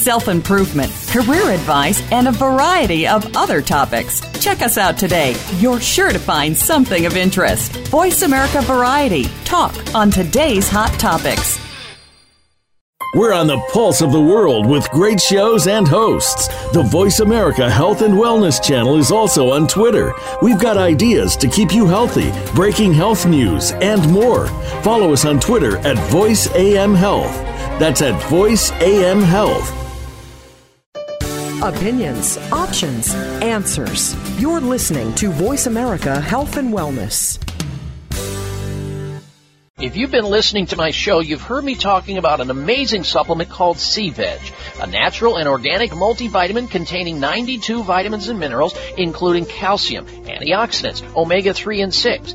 self-improvement, career advice, and a variety of other topics. Check us out today. You're sure to find something of interest. Voice America Variety. Talk on today's hot topics. We're on the pulse of the world with great shows and hosts. The Voice America Health and Wellness channel is also on Twitter. We've got ideas to keep you healthy, breaking health news, and more. Follow us on Twitter at Voice A M Health. That's at Voice A M Health. Opinions, options, answers. You're listening to Voice America Health and Wellness. If you've been listening to my show, you've heard me talking about an amazing supplement called SeaVeg, a natural and organic multivitamin containing ninety-two vitamins and minerals, including calcium, antioxidants, omega three and six.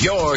Your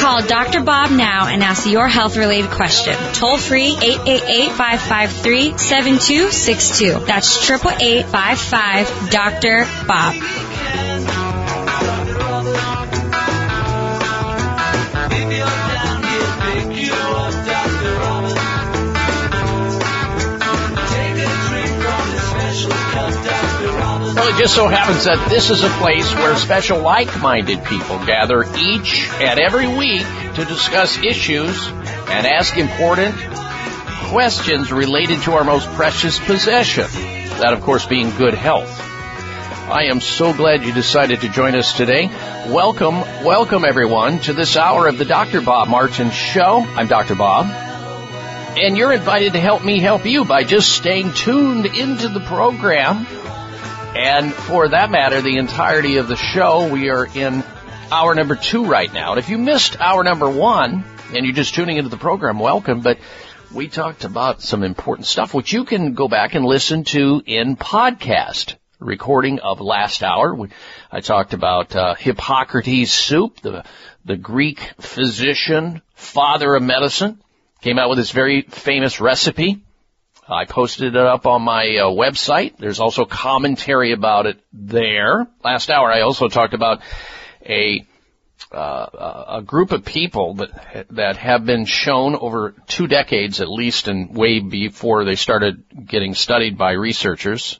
Call Doctor Bob now and ask your health-related question. Toll free, eight eight eight, five five three, seven two six two. That's eight eight eight, five five, Doctor Bob. Well, it just so happens that this is a place where special like-minded people gather each and every week to discuss issues and ask important questions related to our most precious possession, that, of course, being good health. I am so glad you decided to join us today. Welcome, welcome, everyone, to this hour of the Doctor Bob Martin Show. I'm Doctor Bob. And you're invited to help me help you by just staying tuned into the program. And for that matter, the entirety of the show. We are in hour number two right now. And if you missed hour number one and you're just tuning into the program, welcome. But we talked about some important stuff, which you can go back and listen to in podcast recording of last hour. I talked about uh, Hippocrates' soup, the, the Greek physician, father of medicine, came out with this very famous recipe. I posted it up on my uh, website. There's also commentary about it there. Last hour, I also talked about a uh, a group of people that that have been shown over two decades at least, and way before they started getting studied by researchers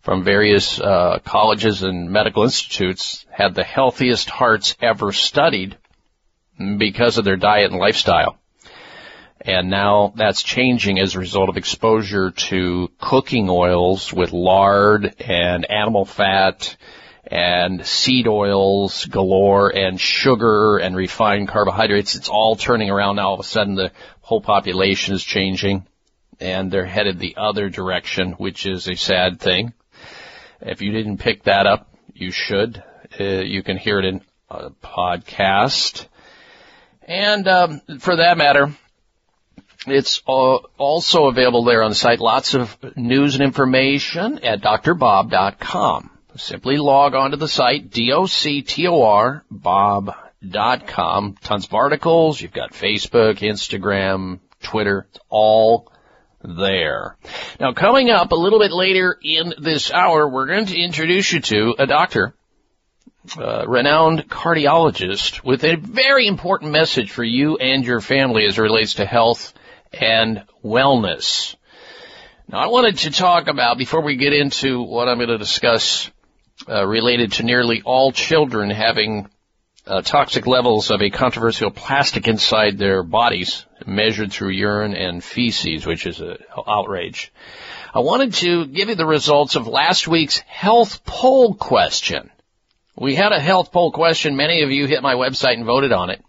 from various uh, colleges and medical institutes, had the healthiest hearts ever studied because of their diet and lifestyle. And now that's changing as a result of exposure to cooking oils with lard and animal fat and seed oils galore and sugar and refined carbohydrates. It's all turning around now. All of a sudden, the whole population is changing, and they're headed the other direction, which is a sad thing. If you didn't pick that up, you should. Uh, you can hear it in a podcast. And um, for that matter, it's also available there on the site. Lots of news and information at d r bob dot com. Simply log on to the site, D O C T O R bob dot com. Tons of articles. You've got Facebook, Instagram, Twitter. It's all there. Now, coming up a little bit later in this hour, we're going to introduce you to a doctor, a renowned cardiologist, with a very important message for you and your family as it relates to health and wellness. Now, I wanted to talk about, before we get into what I'm going to discuss uh, related to nearly all children having uh, toxic levels of a controversial plastic inside their bodies, measured through urine and feces, which is an outrage, I wanted to give you the results of last week's health poll question. We had a health poll question. Many of you hit my website and voted on it.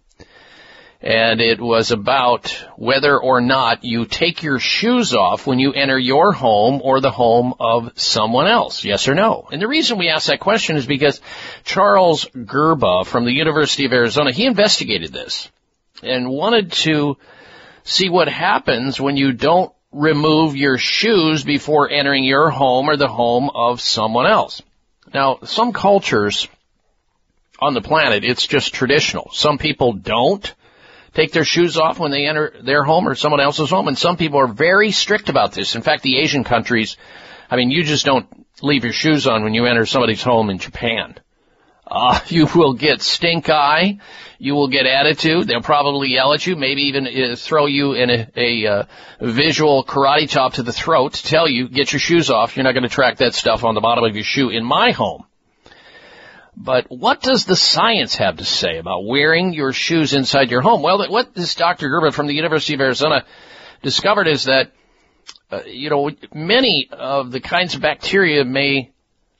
And it was about whether or not you take your shoes off when you enter your home or the home of someone else, yes or no. And the reason we asked that question is because Charles Gerba from the University of Arizona, he investigated this and wanted to see what happens when you don't remove your shoes before entering your home or the home of someone else. Now, some cultures on the planet, it's just traditional. Some people don't take their shoes off when they enter their home or someone else's home. And some people are very strict about this. In fact, the Asian countries, I mean, you just don't leave your shoes on when you enter somebody's home in Japan. Uh, you will get stink eye. You will get attitude. They'll probably yell at you, maybe even throw you in a, a uh, visual karate chop to the throat to tell you, get your shoes off. You're not going to track that stuff on the bottom of your shoe in my home. But what does the science have to say about wearing your shoes inside your home? Well, what this Doctor Gerba from the University of Arizona discovered is that, uh, you know, many of the kinds of bacteria may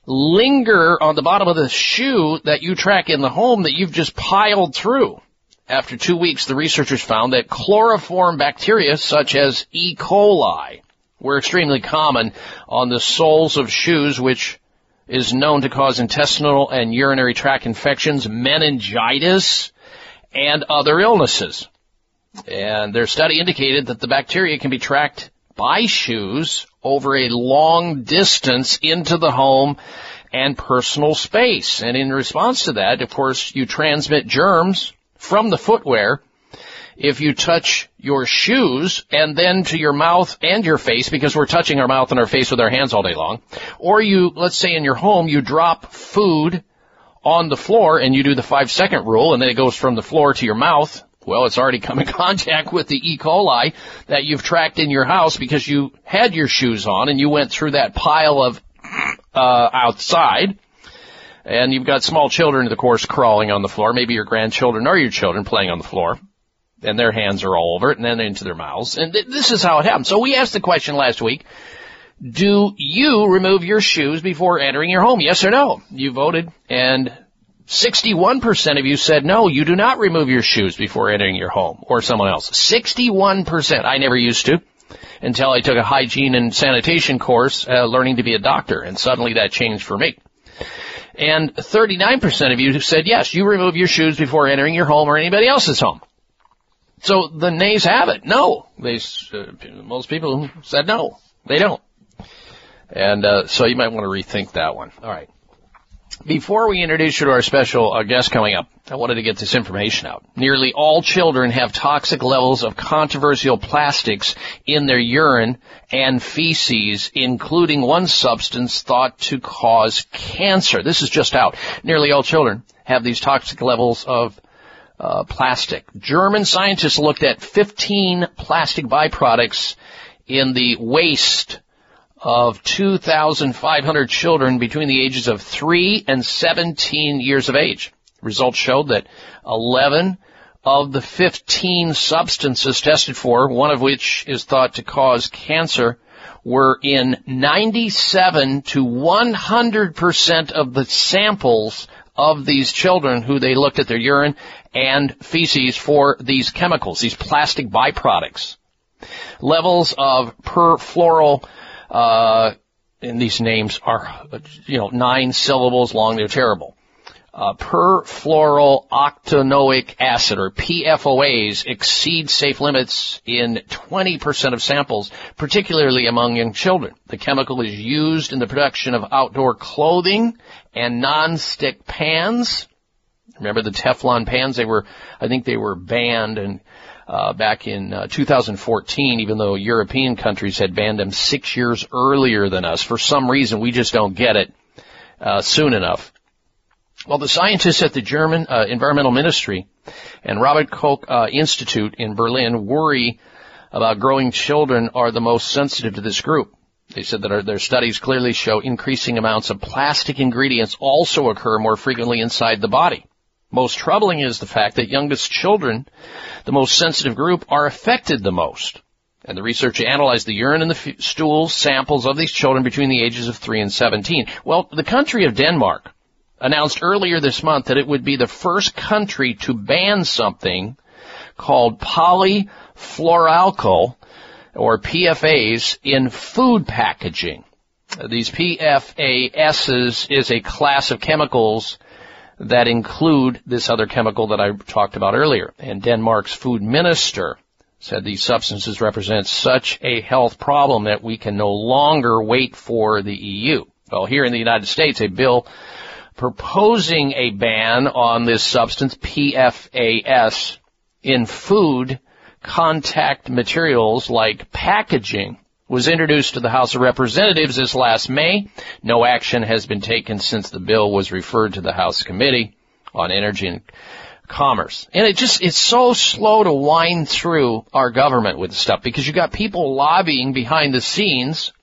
linger on the bottom of the shoe that you track in the home that you've just piled through. After two weeks, the researchers found that chloroform bacteria, such as E. coli, were extremely common on the soles of shoes, which is known to cause intestinal and urinary tract infections, meningitis, and other illnesses. And their study indicated that the bacteria can be tracked by shoes over a long distance into the home and personal space. And in response to that, of course, you transmit germs from the footwear if you touch your shoes and then to your mouth and your face, because we're touching our mouth and our face with our hands all day long. Or you, let's say in your home, you drop food on the floor and you do the five-second rule, and then it goes from the floor to your mouth. Well, it's already come in contact with the E. coli that you've tracked in your house because you had your shoes on and you went through that pile of uh outside, and you've got small children, of course, crawling on the floor. Maybe your grandchildren or your children playing on the floor, and their hands are all over it and then into their mouths. And th- this is how it happens. So we asked the question last week, do you remove your shoes before entering your home? Yes or no? You voted, and sixty-one percent of you said, no, you do not remove your shoes before entering your home or someone else. sixty-one percent. I never used to until I took a hygiene and sanitation course, uh, learning to be a doctor, and suddenly that changed for me. And thirty-nine percent of you said, yes, you remove your shoes before entering your home or anybody else's home. So the nays have it. No. They, uh, most people said no. They don't. And uh, so you might want to rethink that one. All right. Before we introduce you to our special uh, guest coming up, I wanted to get this information out. Nearly all children have toxic levels of controversial plastics in their urine and feces, including one substance thought to cause cancer. This is just out. Nearly all children have these toxic levels of uh, plastic. German scientists looked at fifteen plastic byproducts in the waste of two thousand five hundred children between the ages of three and seventeen years of age. Results showed that eleven of the fifteen substances tested for, one of which is thought to cause cancer, were in ninety-seven to one hundred percent of the samples of these children who they looked at their urine and feces for these chemicals, these plastic byproducts. Levels of perfluoral Uh, and these names are, you know, nine syllables long. They're terrible. Uh, perfluorooctanoic acid, or P F O As, exceed safe limits in twenty percent of samples, particularly among young children. The chemical is used in the production of outdoor clothing and non-stick pans. Remember the Teflon pans? They were, I think they were banned and Uh, back in uh, two thousand fourteen, even though European countries had banned them six years earlier than us. For some reason, we just don't get it uh, soon enough. Well, the scientists at the German uh, Environmental Ministry and Robert Koch uh, Institute in Berlin worry about growing children are the most sensitive to this group. They said that our, their studies clearly show increasing amounts of plastic ingredients also occur more frequently inside the body. Most troubling is the fact that youngest children, the most sensitive group, are affected the most. And the research analyzed the urine and the f- stool samples of these children between the ages of three and seventeen. Well, the country of Denmark announced earlier this month that it would be the first country to ban something called polyfluoralkyl, or P F A S, in food packaging. These P F A Ss is a class of chemicals that include this other chemical that I talked about earlier. And Denmark's food minister said these substances represent such a health problem that we can no longer wait for the E U. Well, here in the United States, a bill proposing a ban on this substance, P F A S, in food contact materials like packaging was introduced to the House of Representatives this last May. No action has been taken since the bill was referred to the House Committee on Energy and Commerce. And it just, it's so slow to wind through our government with stuff, because you got people lobbying behind the scenes,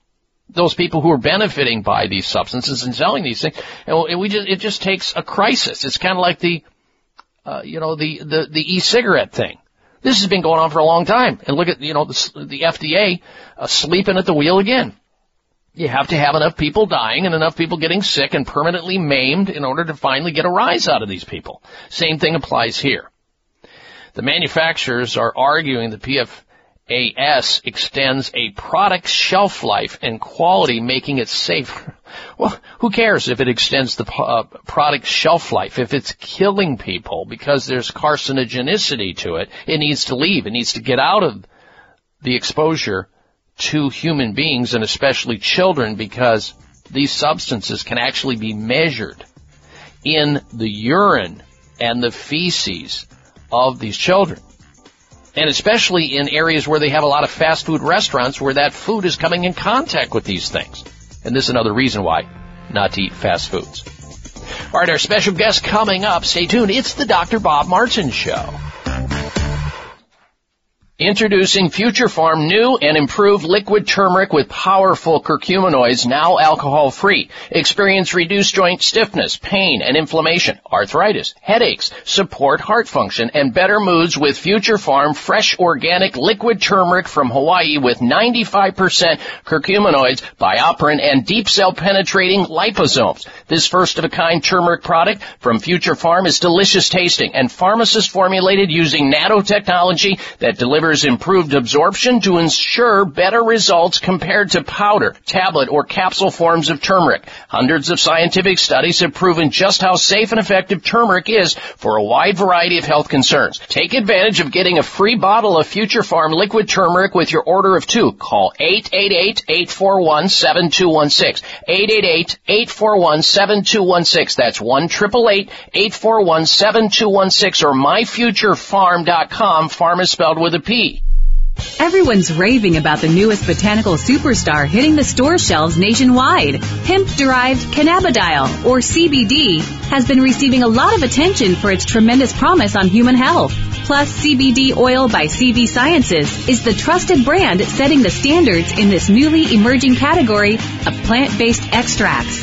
those people who are benefiting by these substances and selling these things. And we just, it just takes a crisis. It's kind of like the, uh, you know, the, the, the e-cigarette thing. This has been going on for a long time. And look at, you know, the, the F D A uh, sleeping at the wheel again. You have to have enough people dying and enough people getting sick and permanently maimed in order to finally get a rise out of these people. Same thing applies here. The manufacturers are arguing the P F A S extends a product's shelf life and quality, making it safer. Well, who cares if it extends the uh, product's shelf life? If it's killing people because there's carcinogenicity to it, it needs to leave. It needs to get out of the exposure to human beings and especially children, because these substances can actually be measured in the urine and the feces of these children. And especially in areas where they have a lot of fast food restaurants where that food is coming in contact with these things. And this is another reason why not to eat fast foods. All right, our special guest coming up. Stay tuned. It's the Doctor Bob Martin Show. Introducing Future Farm new and improved liquid turmeric with powerful curcuminoids, now alcohol-free. Experience reduced joint stiffness, pain and inflammation, arthritis, headaches, support heart function, and better moods with Future Farm fresh organic liquid turmeric from Hawaii with ninety-five percent curcuminoids, bioperin, and deep cell penetrating liposomes. This first-of-a-kind turmeric product from Future Farm is delicious tasting and pharmacist formulated using nanotechnology that delivers improved absorption to ensure better results compared to powder, tablet, or capsule forms of turmeric. Hundreds of scientific studies have proven just how safe and effective turmeric is for a wide variety of health concerns. Take advantage of getting a free bottle of Future Farm liquid turmeric with your order of two. Call eight eight eight, eight four one, seven two one six. eight eight eight, eight four one, seven two one six. That's one eight eight eight, eight four one, seven two one six or my future farm dot com. Farm is spelled with a P. Everyone's raving about the newest botanical superstar hitting the store shelves nationwide. Hemp-derived cannabidiol, or C B D, has been receiving a lot of attention for its tremendous promise on human health. Plus, C B D oil by C V Sciences is the trusted brand setting the standards in this newly emerging category of plant-based extracts,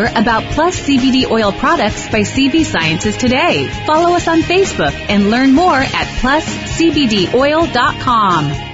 about Plus C B D oil products by C V Sciences today. Follow us on Facebook. Facebook and learn more at plus c b d oil dot com.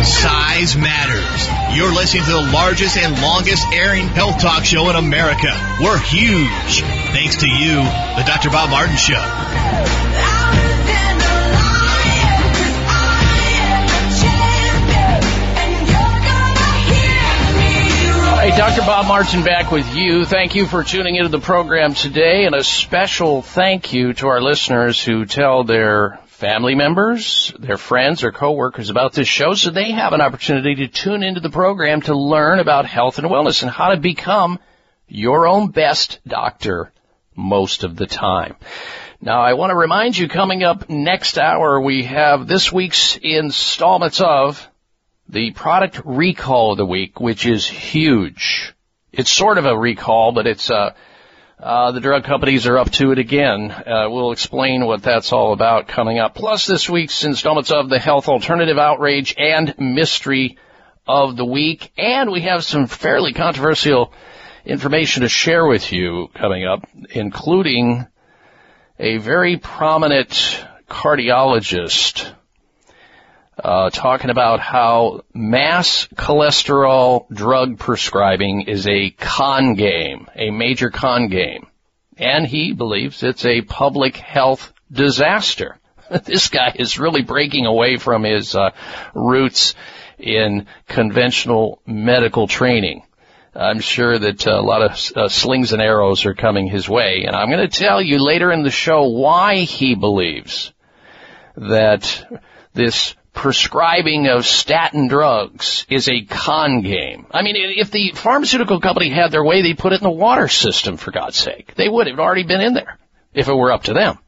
Size matters. You're listening to the largest and longest airing health talk show in America. We're huge. Thanks to you, the Doctor Bob Martin Show. Hey, Doctor Bob Martin back with you. Thank you for tuning into the program today, and a special thank you to our listeners who tell their family members, their friends, or coworkers about this show, so they have an opportunity to tune into the program to learn about health and wellness and how to become your own best doctor most of the time. Now, I want to remind you, coming up next hour, we have this week's installments of the product recall of the week, which is huge. It's sort of a recall, but it's a... Uh, the drug companies are up to it again. Uh, we'll explain what that's all about coming up. Plus, this week's installments of the Health Alternative Outrage and Mystery of the Week. And we have some fairly controversial information to share with you coming up, including a very prominent cardiologist uh, talking about how mass cholesterol drug prescribing is a con game, a major con game. And he believes it's a public health disaster. This guy is really breaking away from his uh, roots in conventional medical training. I'm sure that a lot of uh, slings and arrows are coming his way. And I'm going to tell you later in the show why he believes that this prescribing of statin drugs is a con game. I mean, if the pharmaceutical company had their way, they'd put it in the water system, for God's sake. They would have already been in there if it were up to them.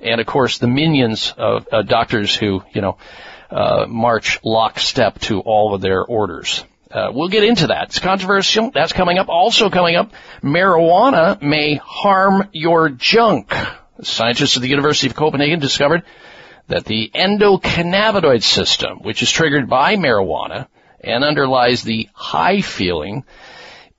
And, of course, the minions of uh, doctors who, you know, uh, march lockstep to all of their orders. Uh, we'll get into that. It's controversial. That's coming up. Also coming up, marijuana may harm your junk. Scientists at the University of Copenhagen discovered that the endocannabinoid system, which is triggered by marijuana and underlies the high feeling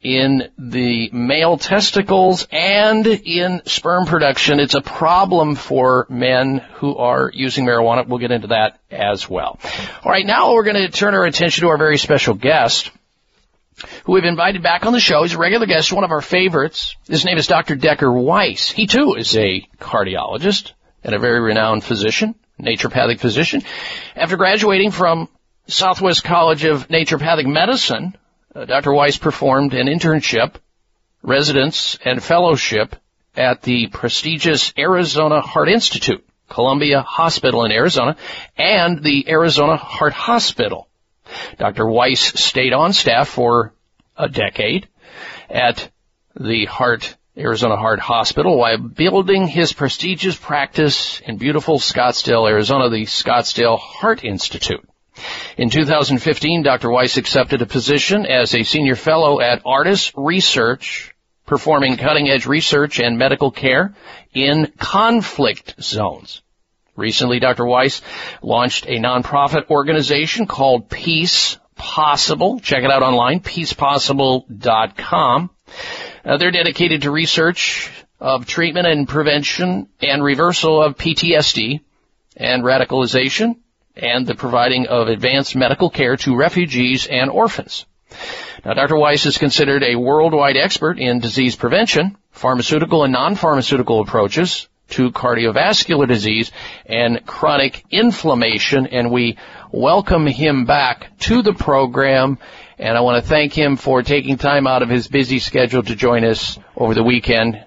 in the male testicles and in sperm production, it's a problem for men who are using marijuana. We'll get into that as well. All right, now we're going to turn our attention to our very special guest, who we've invited back on the show. He's a regular guest, one of our favorites. His name is Doctor Decker Weiss. He, too, is a cardiologist and a very renowned physician, naturopathic physician. After graduating from Southwest College of Naturopathic Medicine, Uh, Doctor Weiss performed an internship, residence, and fellowship at the prestigious Arizona Heart Institute, Columbia Hospital in Arizona, and the Arizona Heart Hospital. Doctor Weiss stayed on staff for a decade at the Heart Arizona Heart Hospital while building his prestigious practice in beautiful Scottsdale, Arizona, the Scottsdale Heart Institute. In two thousand fifteen, Doctor Weiss accepted a position as a senior fellow at Artis Research, performing cutting-edge research and medical care in conflict zones. Recently, Doctor Weiss launched a nonprofit organization called Peace Possible. Check it out online, peace possible dot com. Uh, they're dedicated to research of treatment and prevention and reversal of P T S D and radicalization, and the providing of advanced medical care to refugees and orphans. Now, Doctor Weiss is considered a worldwide expert in disease prevention, pharmaceutical and non-pharmaceutical approaches to cardiovascular disease and chronic inflammation, and we welcome him back to the program, and I want to thank him for taking time out of his busy schedule to join us over the weekend.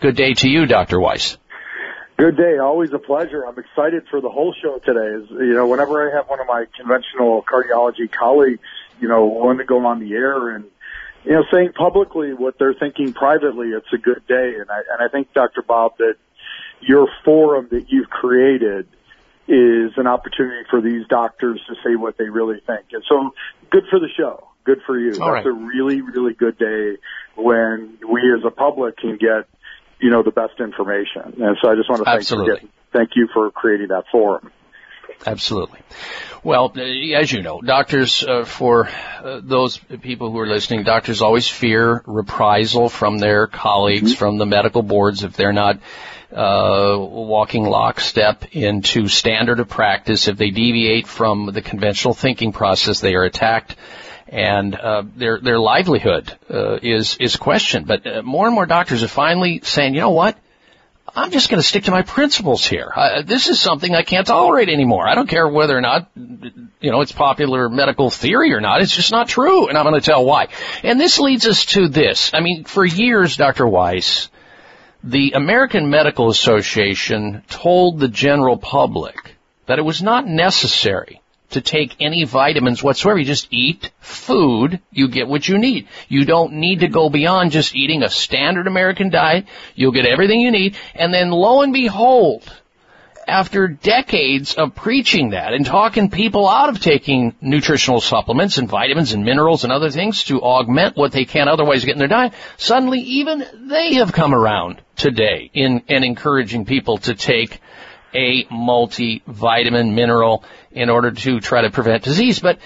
Good day to you, Doctor Weiss. Good day. Always a pleasure. I'm excited for the whole show today. You know, whenever I have one of my conventional cardiology colleagues, you know, want to go on the air and, you know, saying publicly what they're thinking privately, it's a good day. And I, and I think, Doctor Bob, that your forum that you've created is an opportunity for these doctors to say what they really think. And so good for the show. Good for you. All right. That's a really, really good day when we as a public can get, you know, the best information. And so I just want to thank, Absolutely. You, thank you for creating that forum. Absolutely. Well, as you know, doctors, uh, for uh, those people who are listening, doctors always fear reprisal from their colleagues, mm-hmm. from the medical boards, if they're not uh walking lockstep into standard of practice. If they deviate from the conventional thinking process, they are attacked. And uh, their their livelihood uh, is is questioned. But uh, more and more doctors are finally saying, you know what, I'm just going to stick to my principles here. Uh, this is something I can't tolerate anymore. I don't care whether or not, you know, it's popular medical theory or not. It's just not true, and I'm going to tell why. And this leads us to this. I mean, for years, Doctor Weiss, the American Medical Association told the general public that it was not necessary to take any vitamins whatsoever. You just eat food, you get what you need. You don't need to go beyond just eating a standard American diet. You'll get everything you need. And then lo and behold, after decades of preaching that and talking people out of taking nutritional supplements and vitamins and minerals and other things to augment what they can't otherwise get in their diet, suddenly even they have come around today in and encouraging people to take a multivitamin mineral in order to try to prevent disease. But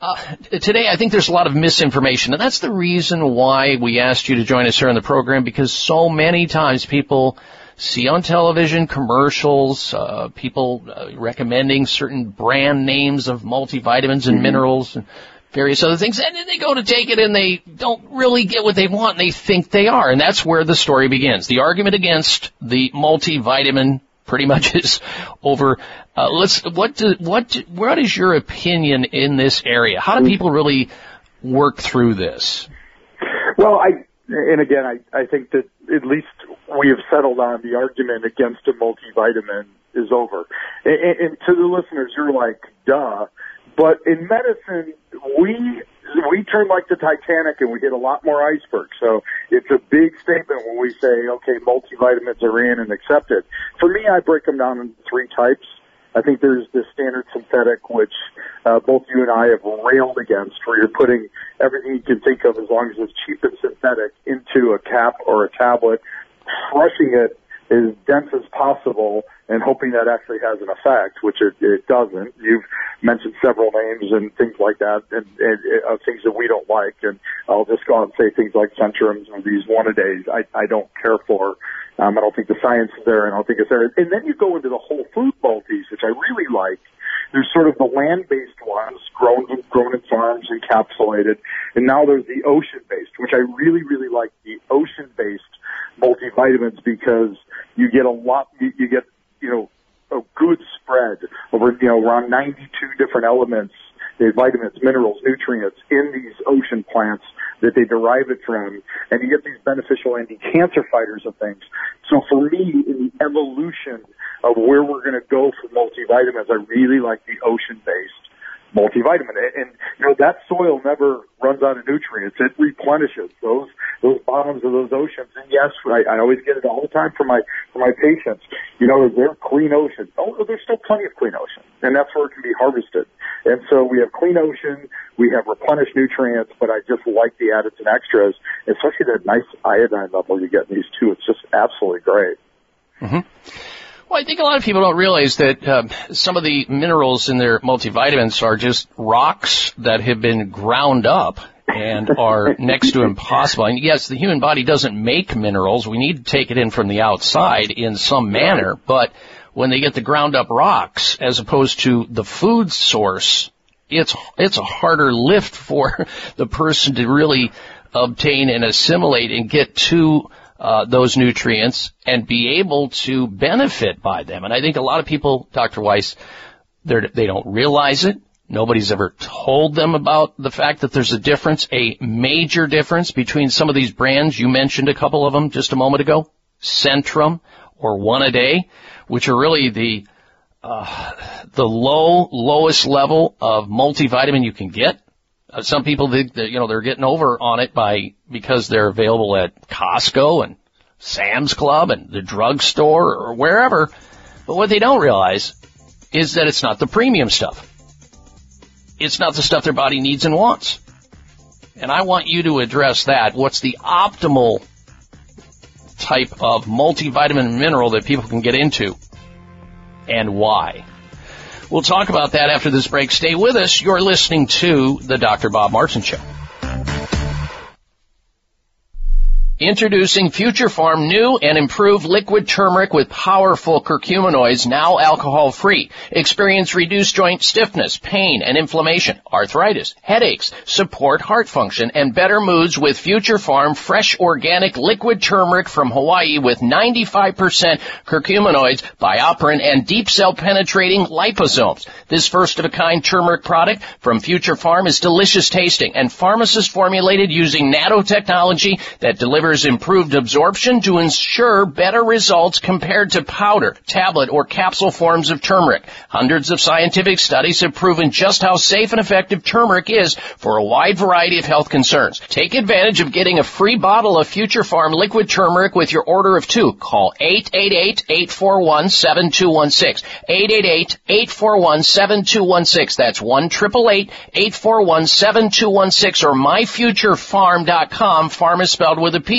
Uh, today, I think there's a lot of misinformation, and that's the reason why we asked you to join us here on the program, because so many times people see on television commercials, uh, people uh, recommending certain brand names of multivitamins and mm-hmm. minerals and various other things, and then they go to take it, and they don't really get what they want, and they think they are, and that's where the story begins. The argument against the multivitamin pretty much is over. Uh, let's. What do, what do, what is your opinion in this area? How do people really work through this? Well, I and again, I, I think that at least we have settled on the argument against a multivitamin is over. And, and to the listeners, you're like, duh. But in medicine, we we turn like the Titanic and we hit a lot more icebergs. So it's a big statement when we say, okay, multivitamins are in and accepted. For me, I break them down into three types. I think there's the standard synthetic, which uh, both you and I have railed against, where you're putting everything you can think of, as long as it's cheap and synthetic, into a cap or a tablet, crushing it as dense as possible and hoping that actually has an effect, which it, it doesn't. You've mentioned several names and things like that, and, and uh, things that we don't like. And I'll just go out and say things like Centrums and these one-a-days I, I don't care for. Um, I don't think the science is there, and I don't think it's there. And then you go into the whole food multis, which I really like. There's sort of the land-based ones, grown grown in farms, encapsulated, and now there's the ocean-based, which I really, really like the ocean-based multivitamins, because you get a lot, you, you get, you know, a good spread over, you know, around ninety-two different elements, the vitamins, minerals, nutrients in these ocean plants that they derive it from, and you get these beneficial anti-cancer fighters and things. So for me, in the evolution of where we're going to go for multivitamins, I really like the ocean-based multivitamin. And, you know, that soil never runs out of nutrients. It replenishes those those bottoms of those oceans. And, yes, I, I always get it all the time from my from my patients. You know, they're clean oceans. Oh, there's still plenty of clean ocean, and that's where it can be harvested. And so we have clean ocean, we have replenished nutrients, but I just like the additives and extras, especially that nice iodine level you get in these two. It's just absolutely great. Mm-hmm. Well, I think a lot of people don't realize that um, some of the minerals in their multivitamins are just rocks that have been ground up and are next to impossible. And yes, the human body doesn't make minerals. We need to take it in from the outside in some manner. But when they get the ground up rocks as opposed to the food source, it's it's a harder lift for the person to really obtain and assimilate and get to Uh, those nutrients and be able to benefit by them. And I think a lot of people, Doctor Weiss, they don't realize it. Nobody's ever told them about the fact that there's a difference, a major difference between some of these brands. You mentioned a couple of them just a moment ago, Centrum or One A Day, which are really the uh, the low, lowest level of multivitamin you can get. Uh, some people think that, you know, they're getting over on it by because they're available at Costco and Sam's Club and the drugstore or wherever. But what they don't realize is that it's not the premium stuff. It's not the stuff their body needs and wants. And I want you to address that. What's the optimal type of multivitamin mineral that people can get into and why? We'll talk about that after this break. Stay with us. You're listening to the Doctor Bob Martin Show. Introducing Future Farm new and improved liquid turmeric with powerful curcuminoids, now alcohol-free. Experience reduced joint stiffness, pain and inflammation, arthritis, headaches, support heart function, and better moods with Future Farm fresh organic liquid turmeric from Hawaii with ninety-five percent curcuminoids, bioperin, and deep cell penetrating liposomes. This first-of-a-kind turmeric product from Future Farm is delicious tasting and pharmacist formulated using nanotechnology that delivers improved absorption to ensure better results compared to powder, tablet, or capsule forms of turmeric. Hundreds of scientific studies have proven just how safe and effective turmeric is for a wide variety of health concerns. Take advantage of getting a free bottle of Future Farm liquid turmeric with your order of two. Call eight eight eight, eight four one, seven two one six. eight eight eight, eight four one, seven two one six. That's one eight eight eight, eight four one, seven two one six or my future farm dot com. Farm is spelled with a P.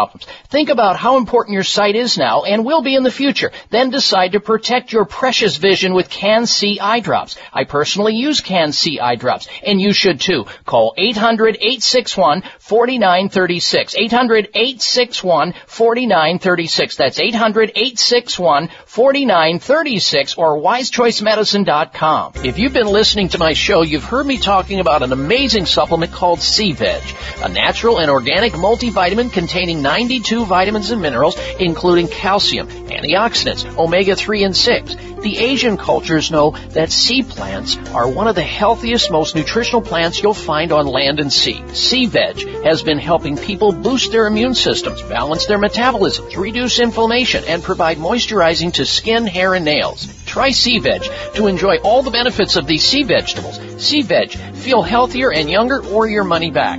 Problems. Think about how important your sight is now and will be in the future. Then decide to protect your precious vision with Can-C eye drops. I personally use Can-C eye drops, and you should too. Call eight hundred, eight six one, four nine three six. eight hundred, eight six one, four nine three six. That's eight hundred, eight six one, four nine three six or wise choice medicine dot com. If you've been listening to my show, you've heard me talking about an amazing supplement called SeaVeg, a natural and organic multivitamin containing ninety-two vitamins and minerals, including calcium, antioxidants, omega three and six. The Asian cultures know that sea plants are one of the healthiest, most nutritional plants you'll find on land and sea. SeaVeg has been helping people boost their immune systems, balance their metabolisms, reduce inflammation, and provide moisturizing to skin, hair, and nails. Try SeaVeg to enjoy all the benefits of these sea vegetables. SeaVeg, feel healthier and younger or your money back.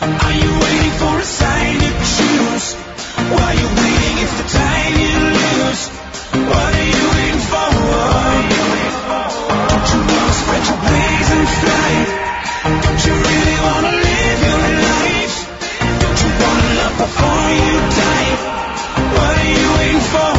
Are you waiting for a sign to choose? While you're waiting, it's the time you lose. What are you waiting for? Don't you want to spread your wings and fly? Don't you really want to live your life? Don't you want to love before you die? What are you waiting for?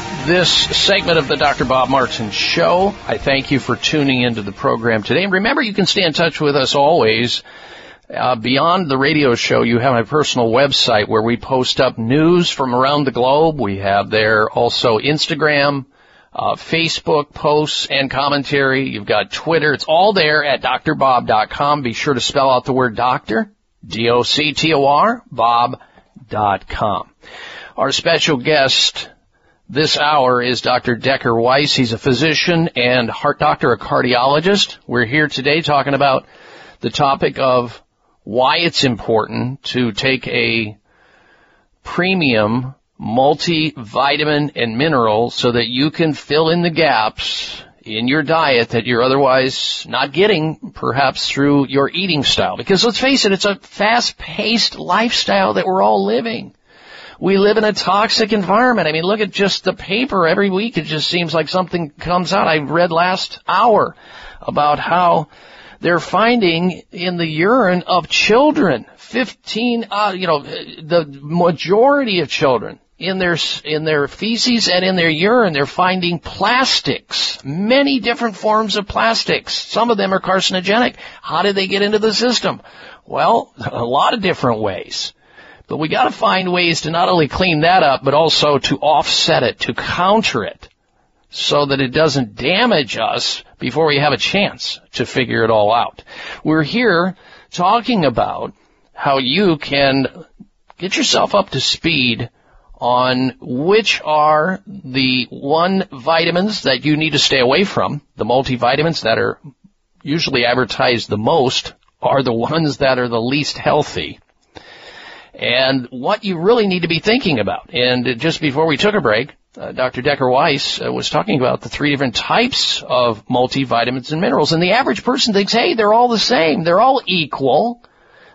this segment of the Doctor Bob Martin Show. I thank you for tuning into the program today. And remember, you can stay in touch with us always. Uh, beyond the radio show, you have my personal website where we post up news from around the globe. We have there also Instagram, uh, Facebook posts and commentary. You've got Twitter. It's all there at d r bob dot com. Be sure to spell out the word doctor, D O C T O R, bob dot com. Our special guest this hour is Doctor Decker Weiss. He's a physician and heart doctor, a cardiologist. We're here today talking about the topic of why it's important to take a premium multivitamin and mineral so that you can fill in the gaps in your diet that you're otherwise not getting, perhaps through your eating style. Because let's face it, it's a fast-paced lifestyle that we're all living. We live in a toxic environment. I mean, look at just the paper every week. It just seems like something comes out. I read last hour about how they're finding in the urine of children, fifteen, uh, you know, the majority of children in their in their feces and in their urine, they're finding plastics, many different forms of plastics. Some of them are carcinogenic. How did they get into the system? Well, a lot of different ways. But we got to find ways to not only clean that up, but also to offset it, to counter it, so that it doesn't damage us before we have a chance to figure it all out. We're here talking about how you can get yourself up to speed on which are the one vitamins that you need to stay away from. The multivitamins that are usually advertised the most are the ones that are the least healthy, and what you really need to be thinking about. And just before we took a break, uh, Doctor Decker Weiss uh, was talking about the three different types of multivitamins and minerals. And the average person thinks, hey, they're all the same. They're all equal.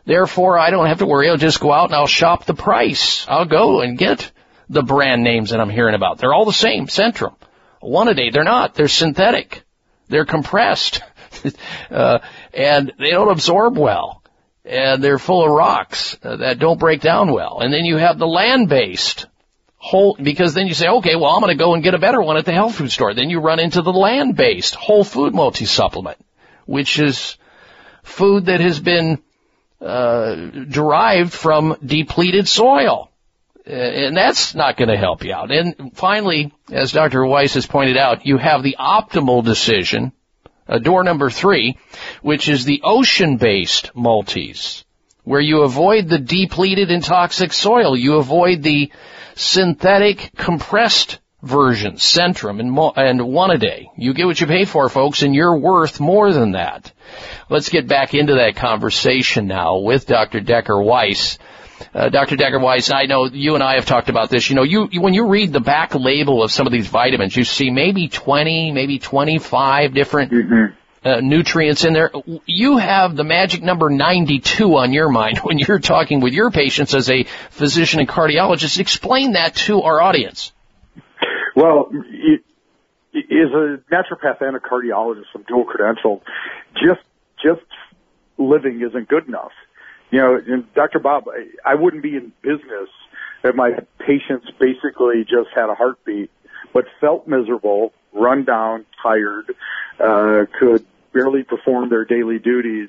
Therefore, I don't have to worry. I'll just go out and I'll shop the price. I'll go and get the brand names that I'm hearing about. They're all the same, Centrum, one-a-day. They're not. They're synthetic. They're compressed. uh, and they don't absorb well. And they're full of rocks that don't break down well. And then you have the land-based whole, because then you say, okay, well, I'm going to go and get a better one at the health food store. Then you run into the land-based whole food multi-supplement, which is food that has been uh, derived from depleted soil. And that's not going to help you out. And finally, as Doctor Weiss has pointed out, you have the optimal decision, uh, door number three, which is the ocean-based multis, where you avoid the depleted and toxic soil. You avoid the synthetic compressed versions, Centrum and, mo- and one-a-day. You get what you pay for, folks, and you're worth more than that. Let's get back into that conversation now with Doctor Decker Weiss. Uh, Doctor Decker Weiss, I know you and I have talked about this. You know, you, you when you read the back label of some of these vitamins, you see maybe twenty, maybe twenty-five different mm-hmm. uh, nutrients in there. You have the magic number ninety-two on your mind when you're talking with your patients as a physician and cardiologist. Explain that to our audience. Well, it, as a naturopath and a cardiologist, I'm dual credentialed. Just just living isn't good enough. You know, and Doctor Bob, I wouldn't be in business if my patients basically just had a heartbeat, but felt miserable, run down, tired, uh, could barely perform their daily duties.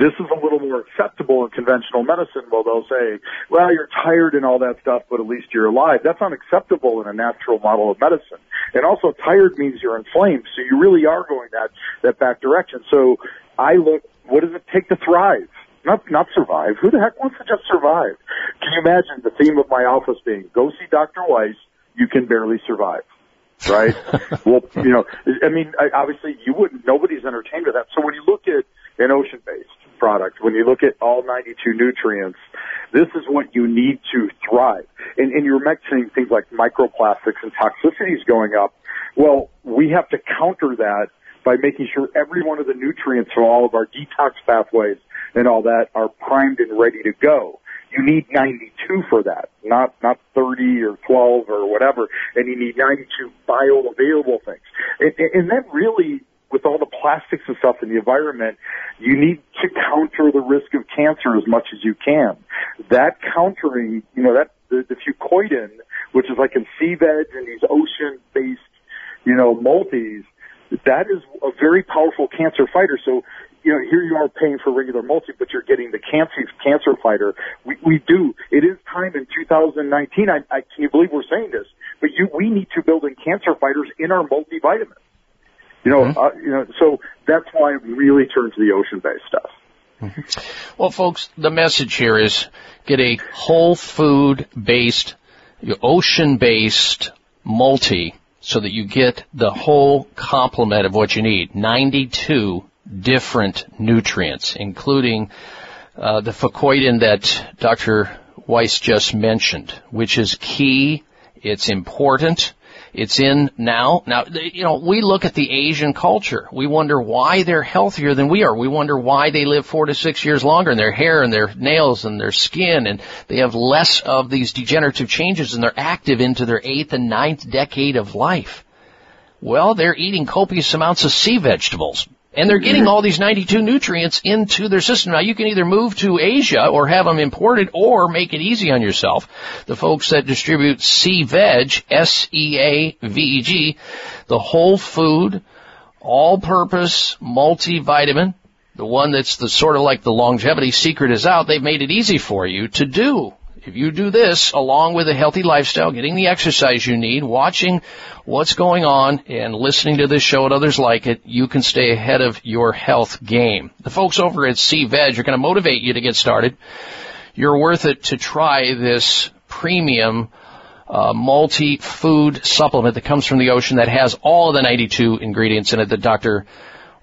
This is a little more acceptable in conventional medicine, where they'll say, well, you're tired and all that stuff, but at least you're alive. That's unacceptable in a natural model of medicine. And also, tired means you're inflamed, so you really are going that, that back direction. So I look, what does it take to thrive? Not, not survive. Who the heck wants to just survive? Can you imagine the theme of my office being, go see Doctor Weiss, you can barely survive, right? Well, you know, I mean, I, obviously you wouldn't, nobody's entertained with that. So when you look at an ocean-based product, when you look at all ninety-two nutrients, this is what you need to thrive. And, and you're mentioning things like microplastics and toxicities going up. Well, we have to counter that by making sure every one of the nutrients from all of our detox pathways and all that are primed and ready to go. You need ninety-two for that, not not thirty or twelve or whatever, and you need ninety-two bioavailable things. And, and then really, with all the plastics and stuff in the environment, you need to counter the risk of cancer as much as you can. That countering, you know, that the, the fucoidan, which is like in SeaVeg and these ocean-based, you know, multis, that is a very powerful cancer fighter. So, you know, here you are paying for regular multi, but you're getting the Can-C cancer fighter. We, we do. It is time in two thousand nineteen. I, I can't believe we're saying this, but you, we need to build in cancer fighters in our multivitamins. You know, mm-hmm. uh, you know. So that's why I really turn to the ocean-based stuff. Mm-hmm. Well, folks, the message here is get a whole food-based, ocean-based multi, so that you get the whole complement of what you need, ninety-two different nutrients, including uh, the fucoidan that Doctor Weiss just mentioned, which is key. It's important. It's in now. Now, you know, we look at the Asian culture. We wonder why they're healthier than we are. We wonder why they live four to six years longer in their hair and their nails and their skin, and they have less of these degenerative changes, and they're active into their eighth and ninth decade of life. Well, they're eating copious amounts of sea vegetables, and they're getting all these ninety-two nutrients into their system. Now, you can either move to Asia or have them imported or make it easy on yourself. The folks that distribute SeaVeg, S E A V E G, the whole food, all-purpose multivitamin, the one that's the sort of like the longevity secret is out, they've made it easy for you to do. If you do this, along with a healthy lifestyle, getting the exercise you need, watching what's going on, and listening to this show and others like it, you can stay ahead of your health game. The folks over at SeaVeg are going to motivate you to get started. You're worth it to try this premium uh, multi-food supplement that comes from the ocean that has all of the ninety-two ingredients in it that Doctor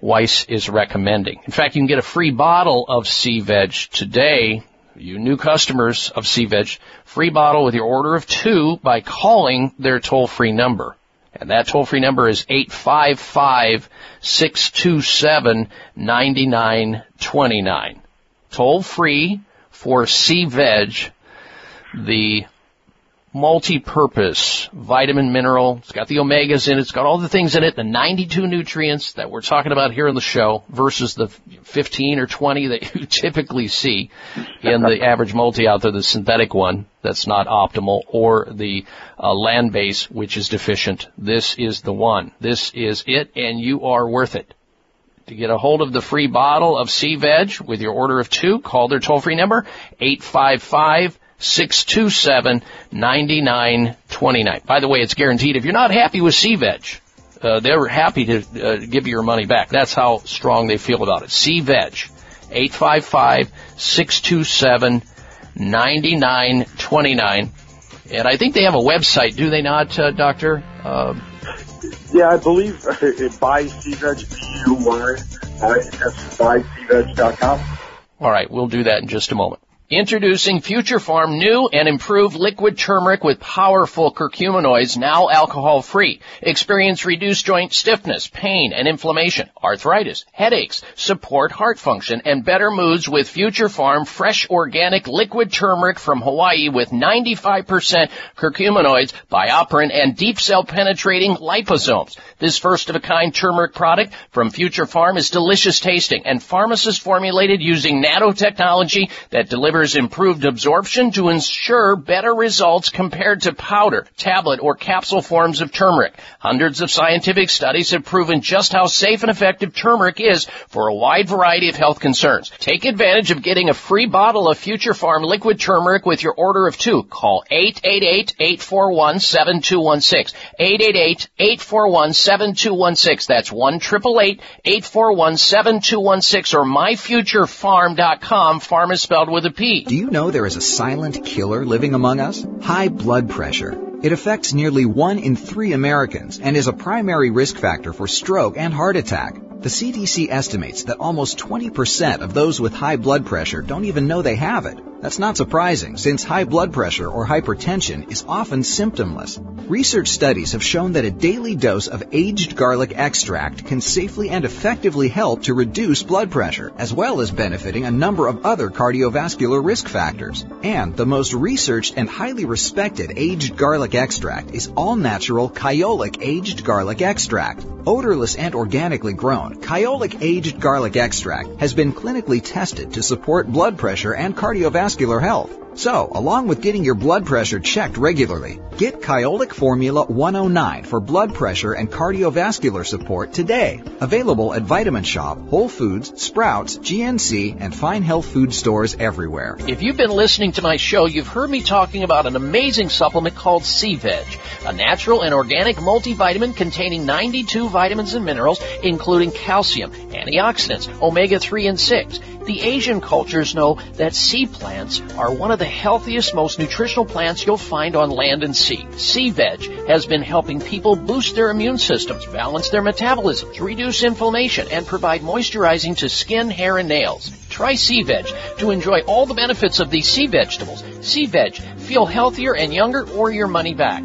Weiss is recommending. In fact, you can get a free bottle of SeaVeg today. You new customers of SeaVeg, free bottle with your order of two by calling their toll-free number. And that toll-free number is eight five five, six two seven, nine nine two nine. Toll-free for SeaVeg, the multi-purpose vitamin mineral. It's got the omegas in it. It's got all the things in it, the ninety-two nutrients that we're talking about here on the show versus the fifteen or twenty that you typically see in the average multi out there, the synthetic one that's not optimal, or the uh, land base, which is deficient. This is the one. This is it, and you are worth it. To get a hold of the free bottle of SeaVeg with your order of two, call their toll-free number, eight five five, six two seven, nine nine two nine. By the way, it's guaranteed. If you're not happy with SeaVeg, uh, they're happy to uh, give you your money back. That's how strong they feel about it. SeaVeg, eight five five, six two seven, nine nine two nine. And I think they have a website, do they not, uh, Doctor? Uh, yeah, I believe uh, it buys SeaVeg, B U Y S, buy SeaVeg dot com. All right, we'll do that in just a moment. Introducing Future Farm new and improved liquid turmeric with powerful curcuminoids, now alcohol-free. Experience reduced joint stiffness, pain and inflammation, arthritis, headaches, support heart function, and better moods with Future Farm fresh organic liquid turmeric from Hawaii with ninety-five percent curcuminoids, bioperin, and deep cell penetrating liposomes. This first-of-a-kind turmeric product from Future Farm is delicious tasting and pharmacist formulated using nanotechnology that delivers improved absorption to ensure better results compared to powder, tablet, or capsule forms of turmeric. Hundreds of scientific studies have proven just how safe and effective turmeric is for a wide variety of health concerns. Take advantage of getting a free bottle of Future Farm liquid turmeric with your order of two. Call eight eight eight, eight four one, seven two one six. eight eight eight, eight four one, seven two one six. That's one, eight eight eight, eight four one, seven two one six, or my future farm dot com. Farm is spelled with a P. Do you know there is a silent killer living among us? High blood pressure. It affects nearly one in three Americans and is a primary risk factor for stroke and heart attack. The C D C estimates that almost twenty percent of those with high blood pressure don't even know they have it. That's not surprising, since high blood pressure or hypertension is often symptomless. Research studies have shown that a daily dose of aged garlic extract can safely and effectively help to reduce blood pressure, as well as benefiting a number of other cardiovascular risk factors. And the most researched and highly respected aged garlic extract is all-natural Kyolic aged garlic extract. Odorless and organically grown, Kyolic aged garlic extract has been clinically tested to support blood pressure and cardiovascular health. So, along with getting your blood pressure checked regularly, get Kyolic Formula one oh nine for blood pressure and cardiovascular support today. Available at Vitamin Shop, Whole Foods, Sprouts, G N C, and fine health food stores everywhere. If you've been listening to my show, you've heard me talking about an amazing supplement called SeaVeg, a natural and organic multivitamin containing ninety-two vitamins and minerals, including calcium, antioxidants, omega three and six. The Asian cultures know that sea plants are one of the healthiest, most nutritional plants you'll find on land and sea. SeaVeg has been helping people boost their immune systems, balance their metabolisms, reduce inflammation, and provide moisturizing to skin, hair, and nails. Try SeaVeg to enjoy all the benefits of these sea vegetables. SeaVeg, feel healthier and younger, or your money back.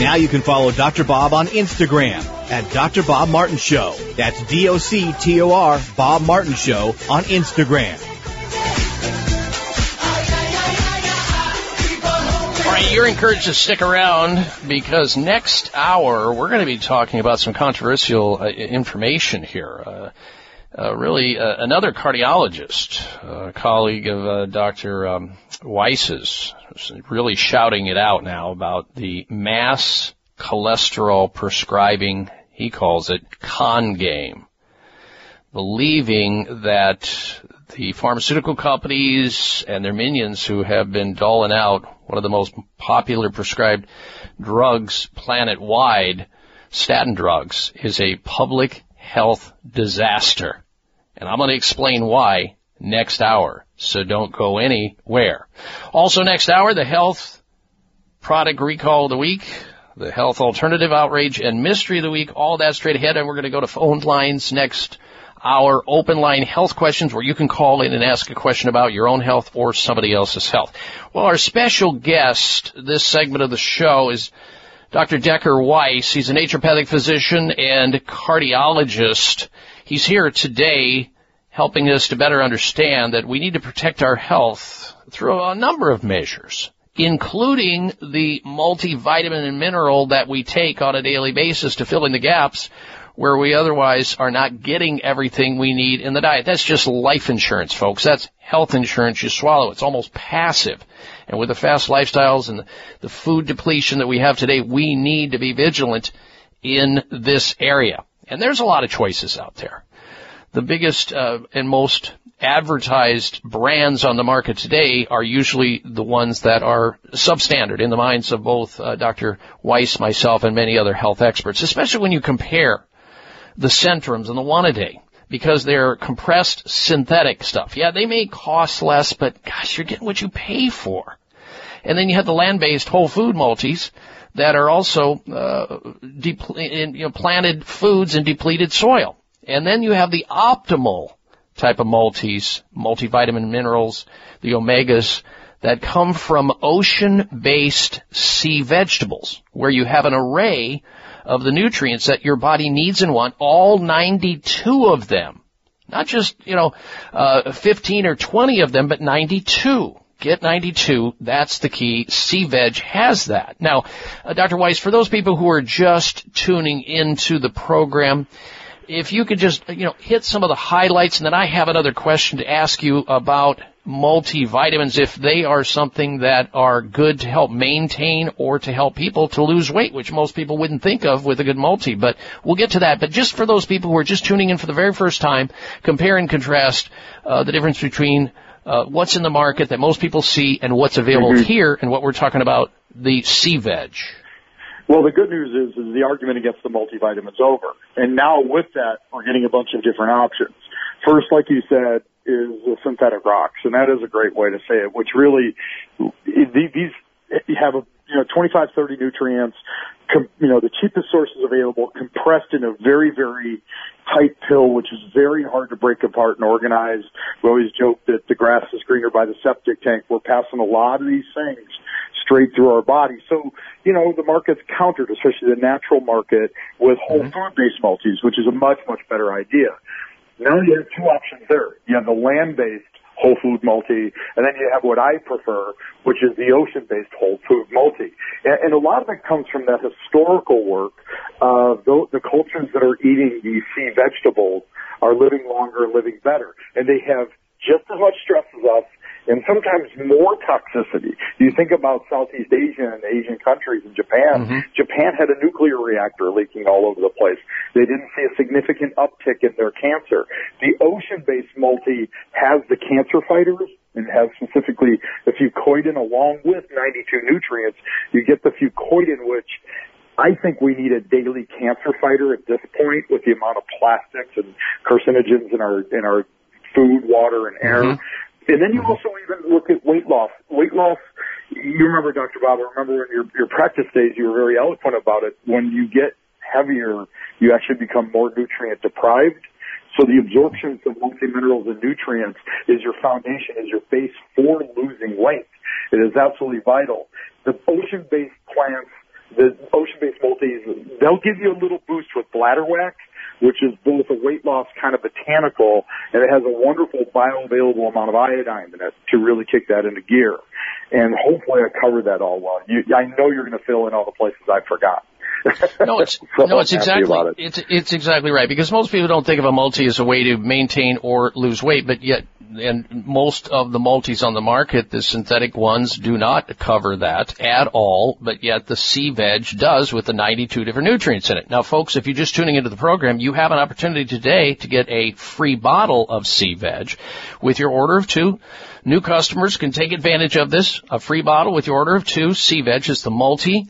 Now you can follow Doctor Bob on Instagram at Doctor Bob Martin Show. That's D O C T O R, Bob Martin Show on Instagram. All right, you're encouraged to stick around because next hour we're going to be talking about some controversial uh, information here. Uh, uh, really, uh, another cardiologist, a uh, colleague of uh, Doctor Um, Weiss's, really shouting it out now about the mass cholesterol prescribing, he calls it, con game, believing that the pharmaceutical companies and their minions who have been doling out one of the most popular prescribed drugs planet-wide, statin drugs, is a public health disaster. And I'm going to explain why next hour. so don't go anywhere. Also next hour, the health product recall of the week, the health alternative outrage and mystery of the week, all that straight ahead. And we're going to go to phone lines next hour, open line health questions where you can call in and ask a question about your own health or somebody else's health. Well, our special guest this segment of the show is Doctor Decker Weiss. He's a naturopathic physician and cardiologist. He's here today helping us to better understand that we need to protect our health through a number of measures, including the multivitamin and mineral that we take on a daily basis to fill in the gaps where we otherwise are not getting everything we need in the diet. That's just life insurance, folks. That's health insurance you swallow. It's almost passive. And with the fast lifestyles and the food depletion that we have today, we need to be vigilant in this area. And there's a lot of choices out there. The biggest uh, and most advertised brands on the market today are usually the ones that are substandard in the minds of both uh, Doctor Weiss, myself, and many other health experts, especially when you compare the Centrums and the Wanaday, because they're compressed synthetic stuff. Yeah, they may cost less, but gosh, you're getting what you pay for. And then you have the land-based whole food multis that are also uh, depl- in, you know, planted foods in depleted soil. And then you have the optimal type of multis, multivitamin minerals, the omegas, that come from ocean-based sea vegetables, where you have an array of the nutrients that your body needs and want, all ninety-two of them. Not just, you know, uh, fifteen or twenty of them, but ninety-two. Get ninety-two. That's the key. SeaVeg has that. Now, uh, Doctor Weiss, for those people who are just tuning into the program, if you could just, you know, hit some of the highlights, and then I have another question to ask you about multivitamins, if they are something that are good to help maintain or to help people to lose weight, which most people wouldn't think of with a good multi, but we'll get to that. But just for those people who are just tuning in for the very first time, compare and contrast uh, the difference between uh, what's in the market that most people see and what's available mm-hmm. here, and what we're talking about, the SeaVeg. Well, the good news is, is the argument against the multivitamins over, and now with that, we're getting a bunch of different options. First, like you said, is the synthetic rocks, and that is a great way to say it, which really, these have, a, you know, twenty-five, thirty nutrients, com, you know, the cheapest sources available, compressed in a very, very tight pill, which is very hard to break apart and organize. We always joke that the grass is greener by the septic tank. We're passing a lot of these things straight through our body. So, you know, the market's countered, especially the natural market, with whole mm-hmm. food-based multis, which is a much, much better idea. Now you have two options there. You have the land-based whole food multi, and then you have what I prefer, which is the ocean-based whole food multi. And, and a lot of it comes from that historical work of the, the cultures that are eating these sea vegetables are living longer and living better. And they have just as much stress as us, and sometimes more toxicity. You think about Southeast Asia and Asian countries and Japan. Mm-hmm. Japan had a nuclear reactor leaking all over the place. They didn't see a significant uptick in their cancer. The ocean-based multi has the cancer fighters and has specifically the fucoidan along with ninety-two nutrients. You get the fucoidan, which I think we need a daily cancer fighter at this point with the amount of plastics and carcinogens in our, in our food, water, and air. Mm-hmm. And then you also even look at weight loss. Weight loss, you remember, Doctor Bob, I remember in your, your practice days, you were very eloquent about it. When you get heavier, you actually become more nutrient deprived. So the absorption of multi-minerals and nutrients is your foundation, is your base for losing weight. It is absolutely vital. The ocean-based plants, the ocean-based multis, they'll give you a little boost with bladder wax, which is both a weight loss kind of botanical, and it has a wonderful bioavailable amount of iodine in it to really kick that into gear. And hopefully I covered that all well. You, I know you're going to fill in all the places I forgot. No, it's so no, it's exactly it. it's it's exactly right, because most people don't think of a multi as a way to maintain or lose weight, but yet, and most of the multis on the market, the synthetic ones, do not cover that at all, but yet the SeaVeg does with the ninety-two different nutrients in it. Now, folks, if you're just tuning into the program, you have an opportunity today to get a free bottle of SeaVeg with your order of two. New customers can take advantage of this. A free bottle with your order of two. SeaVeg is the multi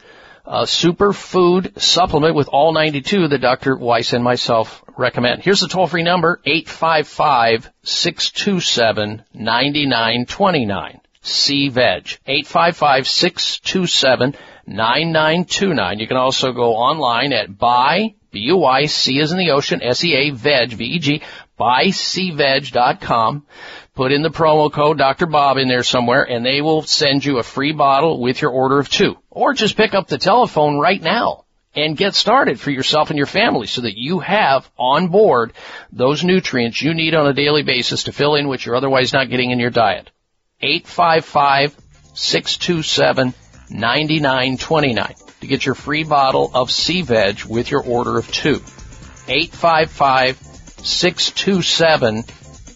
uh, superfood supplement with all ninety-two that Doctor Weiss and myself recommend. Here's the toll-free number, eight five five, six two seven, nine nine two nine. SeaVeg, eight five five, six two seven, nine nine two nine. You can also go online at buy, B U Y, C as in the ocean, S E A veg, V E G, buy sea veg dot com. Put in the promo code Doctor Bob in there somewhere, and they will send you a free bottle with your order of two. Or just pick up the telephone right now and get started for yourself and your family so that you have on board those nutrients you need on a daily basis to fill in what you're otherwise not getting in your diet. eight five five, six two seven, nine nine two nine to get your free bottle of SeaVeg with your order of two. eight five five, six two seven,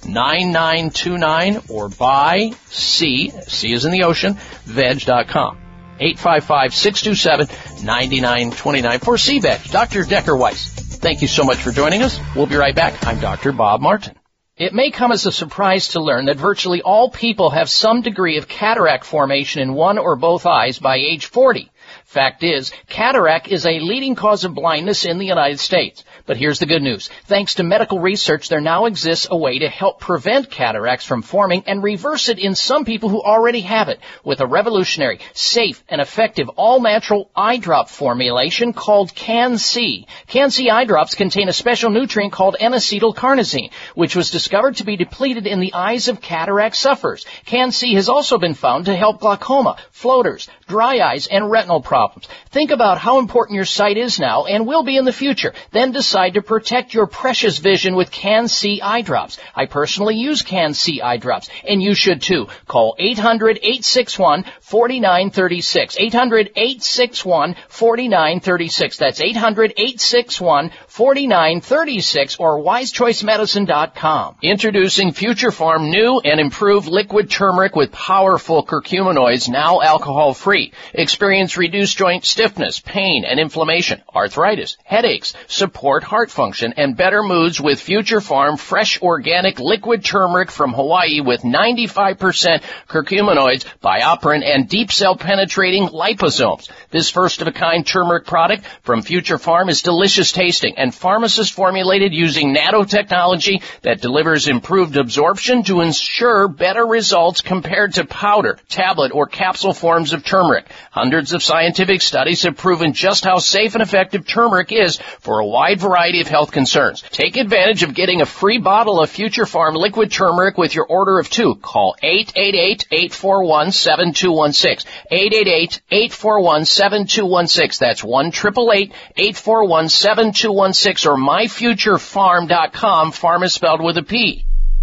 nine nine two nine or buy C, C is in the ocean, veg dot com. eight five five, six two seven, nine nine two nine for SeaVeg. Doctor Decker Weiss, thank you so much for joining us. We'll be right back. I'm Doctor Bob Martin. It may come as a surprise to learn that virtually all people have some degree of cataract formation in one or both eyes by age forty. Fact is, cataract is a leading cause of blindness in the United States. But here's the good news. Thanks to medical research, there now exists a way to help prevent cataracts from forming and reverse it in some people who already have it with a revolutionary, safe, and effective all-natural eye drop formulation called Can-C. Can-C eye drops contain a special nutrient called N-acetylcarnosine, which was discovered to be depleted in the eyes of cataract sufferers. Can-C has also been found to help glaucoma, floaters, dry eyes, and retinal problems. Think about how important your sight is now and will be in the future. Then decide to protect your precious vision with Can-C eye drops. I personally use Can-C eye drops, and you should too. Call eight hundred, eight six one, four nine three six. eight hundred, eight six one, four nine three six. That's eight hundred, eight six one, four nine three six or wise choice medicine dot com. Introducing Future Farm new and improved liquid turmeric with powerful curcuminoids, now alcohol-free. Experience reduced joint stiffness, pain and inflammation, arthritis, headaches, support heart function, and better moods with Future Farm fresh organic liquid turmeric from Hawaii with ninety-five percent curcuminoids, bioperin, and deep cell penetrating liposomes. This first-of-a-kind turmeric product from Future Farm is delicious tasting and pharmacist formulated using nanotechnology that delivers improved absorption to ensure better results compared to powder, tablet, or capsule forms of turmeric. Turmeric. Hundreds of scientific studies have proven just how safe and effective turmeric is for a wide variety of health concerns. Take advantage of getting a free bottle of Future Farm liquid turmeric with your order of two. Call eight eight eight, eight four one, seven two one six. eight eight eight, eight four one, seven two one six. That's one, eight eight eight, eight four one, seven two one six or my future farm dot com. Farm is spelled with a P.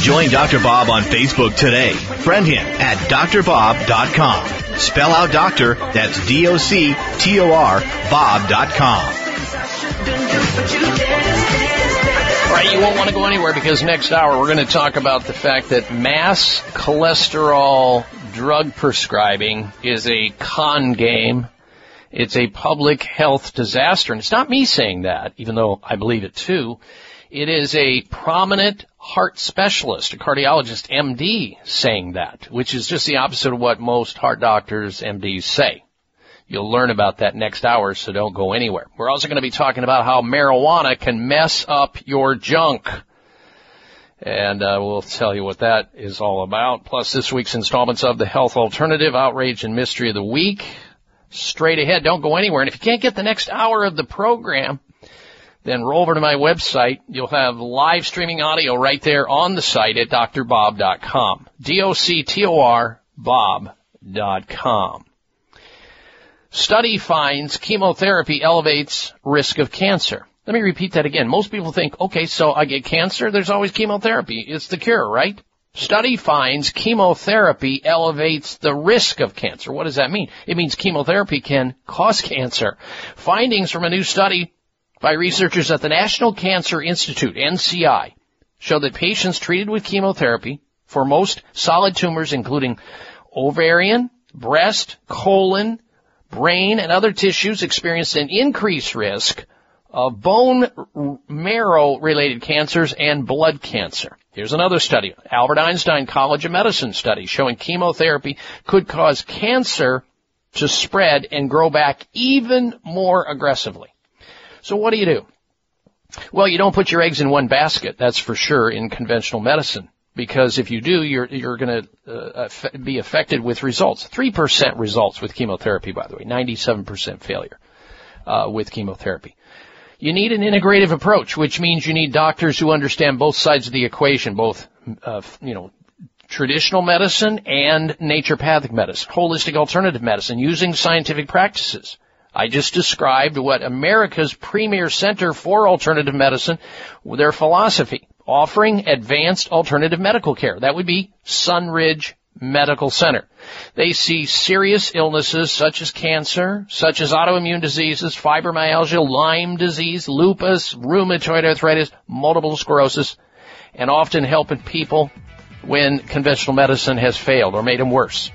Join Doctor Bob on Facebook today. Friend him at D R bob dot com. Spell out doctor, that's D O C T O R, bob dot com. All right, you won't want to go anywhere because next hour we're going to talk about the fact that mass cholesterol drug prescribing is a con game. It's a public health disaster, and it's not me saying that, even though I believe it too. It is a prominent heart specialist, a cardiologist, M D, saying that, which is just the opposite of what most heart doctors, M Ds, say. You'll learn about that next hour, so don't go anywhere. We're also going to be talking about how marijuana can mess up your junk. And uh, we'll tell you what that is all about. Plus, this week's installments of The Health Alternative, Outrage and Mystery of the Week. Straight ahead, don't go anywhere. And if you can't get the next hour of the program, then roll over to my website. You'll have live streaming audio right there on the site at d r bob dot com. D O C T O R Bob dot com. Study finds chemotherapy elevates risk of cancer. Let me repeat that again. Most people think, okay, so I get cancer, there's always chemotherapy. It's the cure, right? Study finds chemotherapy elevates the risk of cancer. What does that mean? It means chemotherapy can cause cancer. Findings from a new study by researchers at the National Cancer Institute, N C I, show that patients treated with chemotherapy for most solid tumors, including ovarian, breast, colon, brain, and other tissues, experienced an increased risk of bone marrow-related cancers and blood cancer. Here's another study, Albert Einstein College of Medicine study, showing chemotherapy could cause cancer to spread and grow back even more aggressively. So what do you do? Well, you don't put your eggs in one basket, that's for sure, in conventional medicine, because if you do, you're you're going to uh, be affected with results. three percent results with chemotherapy, by the way, ninety-seven percent failure uh, with chemotherapy. You need an integrative approach, which means you need doctors who understand both sides of the equation, both, uh, you know, traditional medicine and naturopathic medicine, holistic alternative medicine, using scientific practices. I just described what America's premier center for alternative medicine, their philosophy, offering advanced alternative medical care. That would be Sunridge Medical Center. They see serious illnesses such as cancer, such as autoimmune diseases, fibromyalgia, Lyme disease, lupus, rheumatoid arthritis, multiple sclerosis, and often helping people when conventional medicine has failed or made them worse.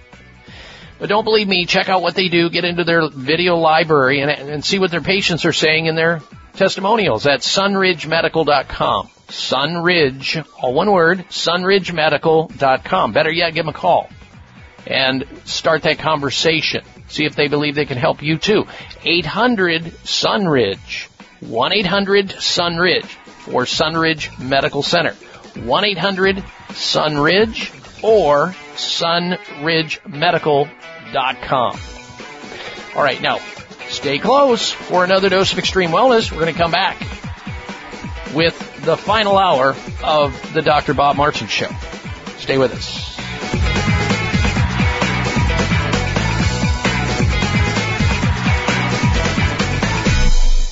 But don't believe me, check out what they do, get into their video library, and, and see what their patients are saying in their testimonials at sunridge medical dot com. Sunridge, all one word, sunridge medical dot com. Better yet, give them a call and start that conversation. See if they believe they can help you too. eight hundred Sunridge, one eight hundred Sunridge for Sunridge Medical Center, one eight hundred Sunridge or sunridge medical dot com. All right, now stay close for another dose of extreme wellness. We're going to come back with the final hour of the Doctor Bob Martin Show. Stay with us.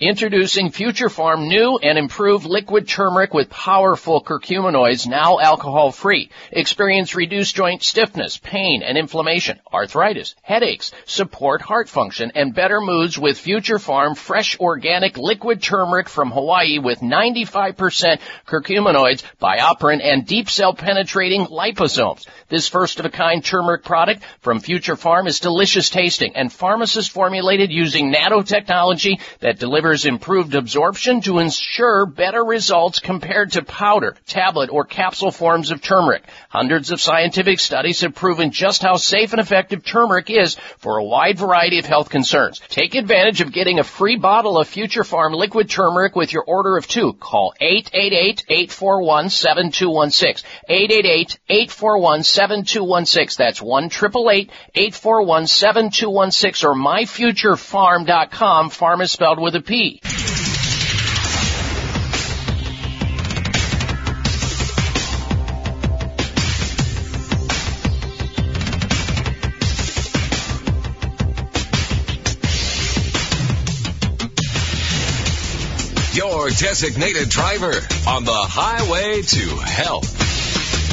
Introducing Future Farm new and improved liquid turmeric with powerful curcuminoids, now alcohol-free. Experience reduced joint stiffness, pain and inflammation, arthritis, headaches, support heart function, and better moods with Future Farm fresh organic liquid turmeric from Hawaii with ninety-five percent curcuminoids, bioperin, and deep cell penetrating liposomes. This first-of-a-kind turmeric product from Future Farm is delicious tasting and pharmacist-formulated using nanotechnology that delivers improved absorption to ensure better results compared to powder, tablet, or capsule forms of turmeric. Hundreds of scientific studies have proven just how safe and effective turmeric is for a wide variety of health concerns. Take advantage of getting a free bottle of Future Farm liquid turmeric with your order of two. Call eight eight eight, eight four one, seven two one six. eight eight eight, eight four one, seven two one six. That's one eight eight eight, eight four one, seven two one six or my future farm dot com. Farm is spelled with a P. Your designated driver on the highway to health.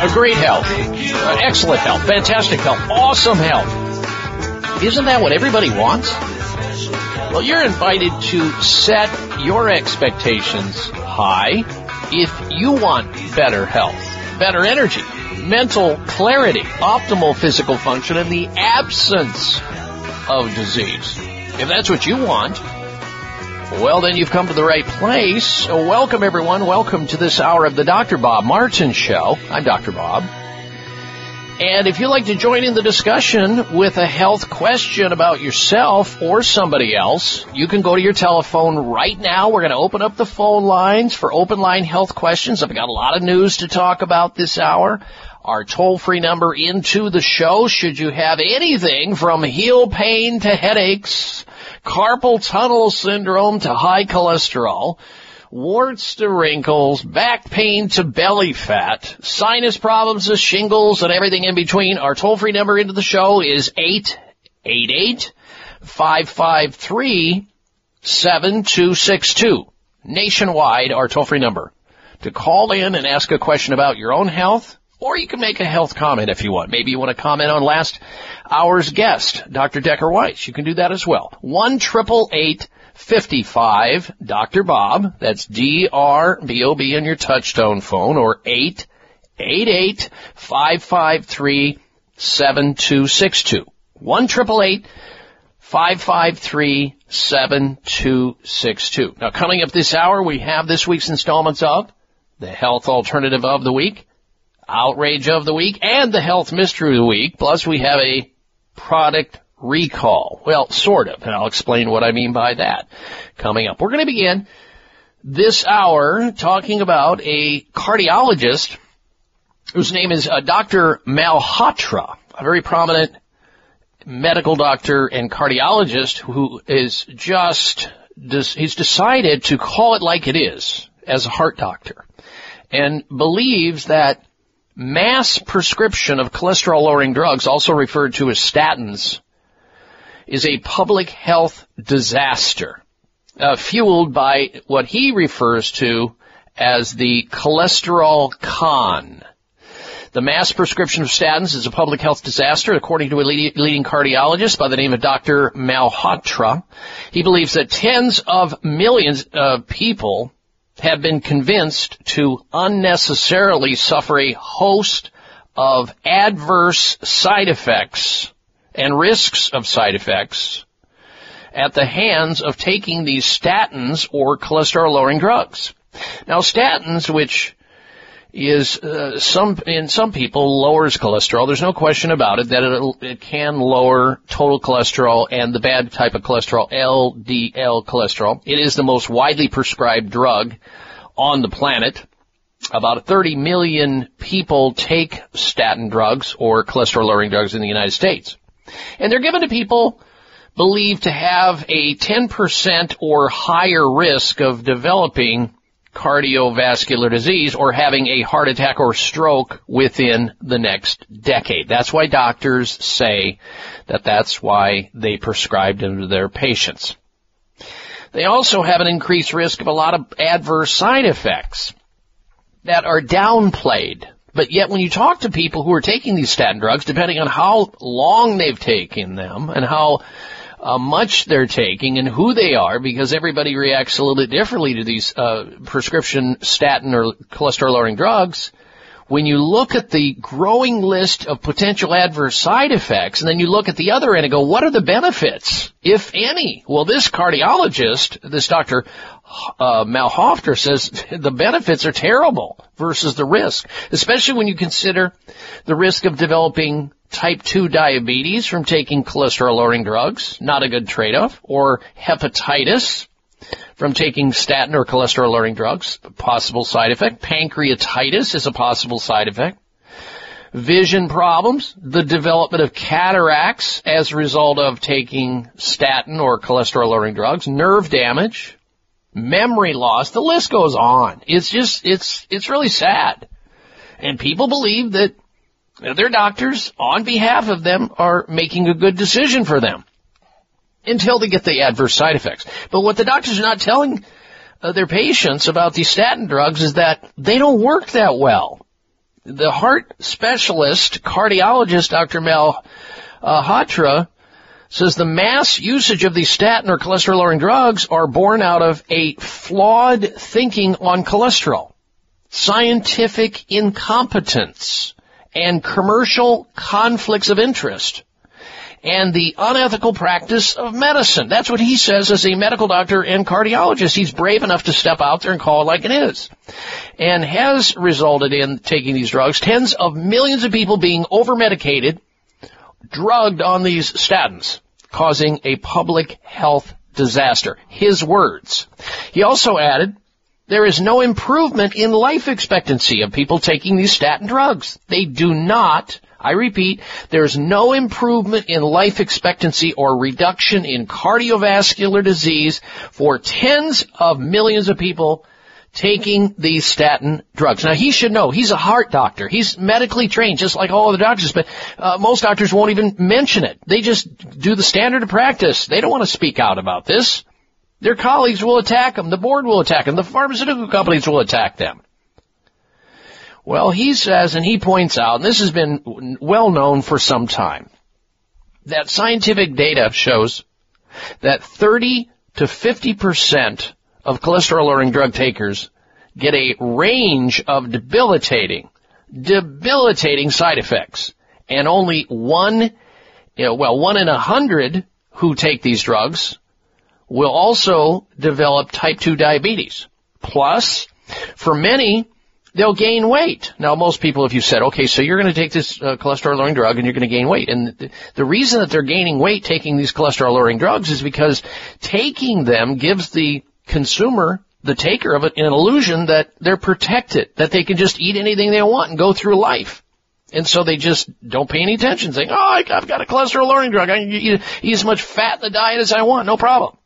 A great health, an excellent health, fantastic health, awesome health. Isn't that what everybody wants? Well, you're invited to set your expectations high if you want better health, better energy, mental clarity, optimal physical function, and the absence of disease. If that's what you want, well, then you've come to the right place. Welcome, everyone. Welcome to this hour of the Doctor Bob Martin Show. I'm Doctor Bob. And if you'd like to join in the discussion with a health question about yourself or somebody else, you can go to your telephone right now. We're going to open up the phone lines for open line health questions. I've got a lot of news to talk about this hour. Our toll-free number into the show, should you have anything from heel pain to headaches, carpal tunnel syndrome to high cholesterol, warts to wrinkles, back pain to belly fat, sinus problems to shingles, and everything in between. Our toll-free number into the show is eight eight eight, five five three, seven two six two. Nationwide, our toll-free number. To call in and ask a question about your own health, or you can make a health comment if you want. Maybe you want to comment on last hour's guest, Doctor Decker Weiss. You can do that as well. one eight eight eight, five five, D O C T O R B O B. That's D R B O B on your touchtone phone. Or eight eight eight, five five three, seven two six two. one eight eight eight, five five three, seven two six two. Now, coming up this hour, we have this week's installments of the Health Alternative of the Week, Outrage of the Week, and the Health Mystery of the Week. Plus, we have a product recall. Well, sort of, and I'll explain what I mean by that coming up. We're going to begin this hour talking about a cardiologist whose name is uh, Doctor Malhotra. a very prominent medical doctor and cardiologist who is just, he's decided to call it like it is as a heart doctor, and believes that mass prescription of cholesterol-lowering drugs, also referred to as statins, is a public health disaster, uh, fueled by what he refers to as the cholesterol con. The mass prescription of statins is a public health disaster, according to a leading cardiologist by the name of Doctor Malhotra. He believes that tens of millions of people have been convinced to unnecessarily suffer a host of adverse side effects and risks of side effects at the hands of taking these statins or cholesterol-lowering drugs. Now, statins, which is uh, some in some people lowers cholesterol, there's no question about it that it, it can lower total cholesterol and the bad type of cholesterol, L D L cholesterol. It is the most widely prescribed drug on the planet. About thirty million people take statin drugs or cholesterol-lowering drugs in the United States. And they're given to people believed to have a ten percent or higher risk of developing cardiovascular disease or having a heart attack or stroke within the next decade. That's why doctors say that that's why they prescribe them to their patients. They also have an increased risk of a lot of adverse side effects that are downplayed. But yet when you talk to people who are taking these statin drugs, depending on how long they've taken them and how Uh, much they're taking and who they are, because everybody reacts a little bit differently to these uh, prescription statin or cholesterol-lowering drugs, when you look at the growing list of potential adverse side effects, and then you look at the other end and go, what are the benefits, if any? Well, this cardiologist, this Doctor uh, Malhotra, says the benefits are terrible versus the risk, especially when you consider the risk of developing type two diabetes from taking cholesterol-lowering drugs, not a good trade-off, or hepatitis from taking statin or cholesterol-lowering drugs, a possible side effect. Pancreatitis is a possible side effect. Vision problems, the development of cataracts as a result of taking statin or cholesterol-lowering drugs, nerve damage, memory loss, the list goes on. It's just, it's, it's really sad. And people believe that their doctors, on behalf of them, are making a good decision for them until they get the adverse side effects. But what the doctors are not telling uh, their patients about these statin drugs is that they don't work that well. The heart specialist, cardiologist, Doctor Malhotra, says the mass usage of these statin or cholesterol-lowering drugs are born out of a flawed thinking on cholesterol, scientific incompetence, and commercial conflicts of interest, and the unethical practice of medicine. That's what he says as a medical doctor and cardiologist. He's brave enough to step out there and call it like it is, and has resulted in taking these drugs, tens of millions of people being over-medicated, drugged on these statins, causing a public health disaster. His words. He also added, there is no improvement in life expectancy of people taking these statin drugs. They do not, I repeat, there is no improvement in life expectancy or reduction in cardiovascular disease for tens of millions of people taking these statin drugs. Now, he should know. He's a heart doctor. He's medically trained, just like all other doctors, but uh, most doctors won't even mention it. They just do the standard of practice. They don't want to speak out about this. Their colleagues will attack them. The board will attack them. The pharmaceutical companies will attack them. Well, he says, and he points out, and this has been well known for some time, that scientific data shows that thirty to fifty percent of cholesterol-lowering drug takers get a range of debilitating, debilitating side effects. And only one, you know, well, one in a hundred who take these drugs will also develop type two diabetes. Plus, for many, they'll gain weight. Now, most people, if you said, okay, so you're going to take this uh, cholesterol-lowering drug and you're going to gain weight. And th- the reason that they're gaining weight taking these cholesterol-lowering drugs is because taking them gives the consumer, the taker of it, an illusion that they're protected, that they can just eat anything they want and go through life. And so they just don't pay any attention, saying, oh, I've got a cholesterol-lowering drug. I can eat, eat as much fat in the diet as I want, no problem.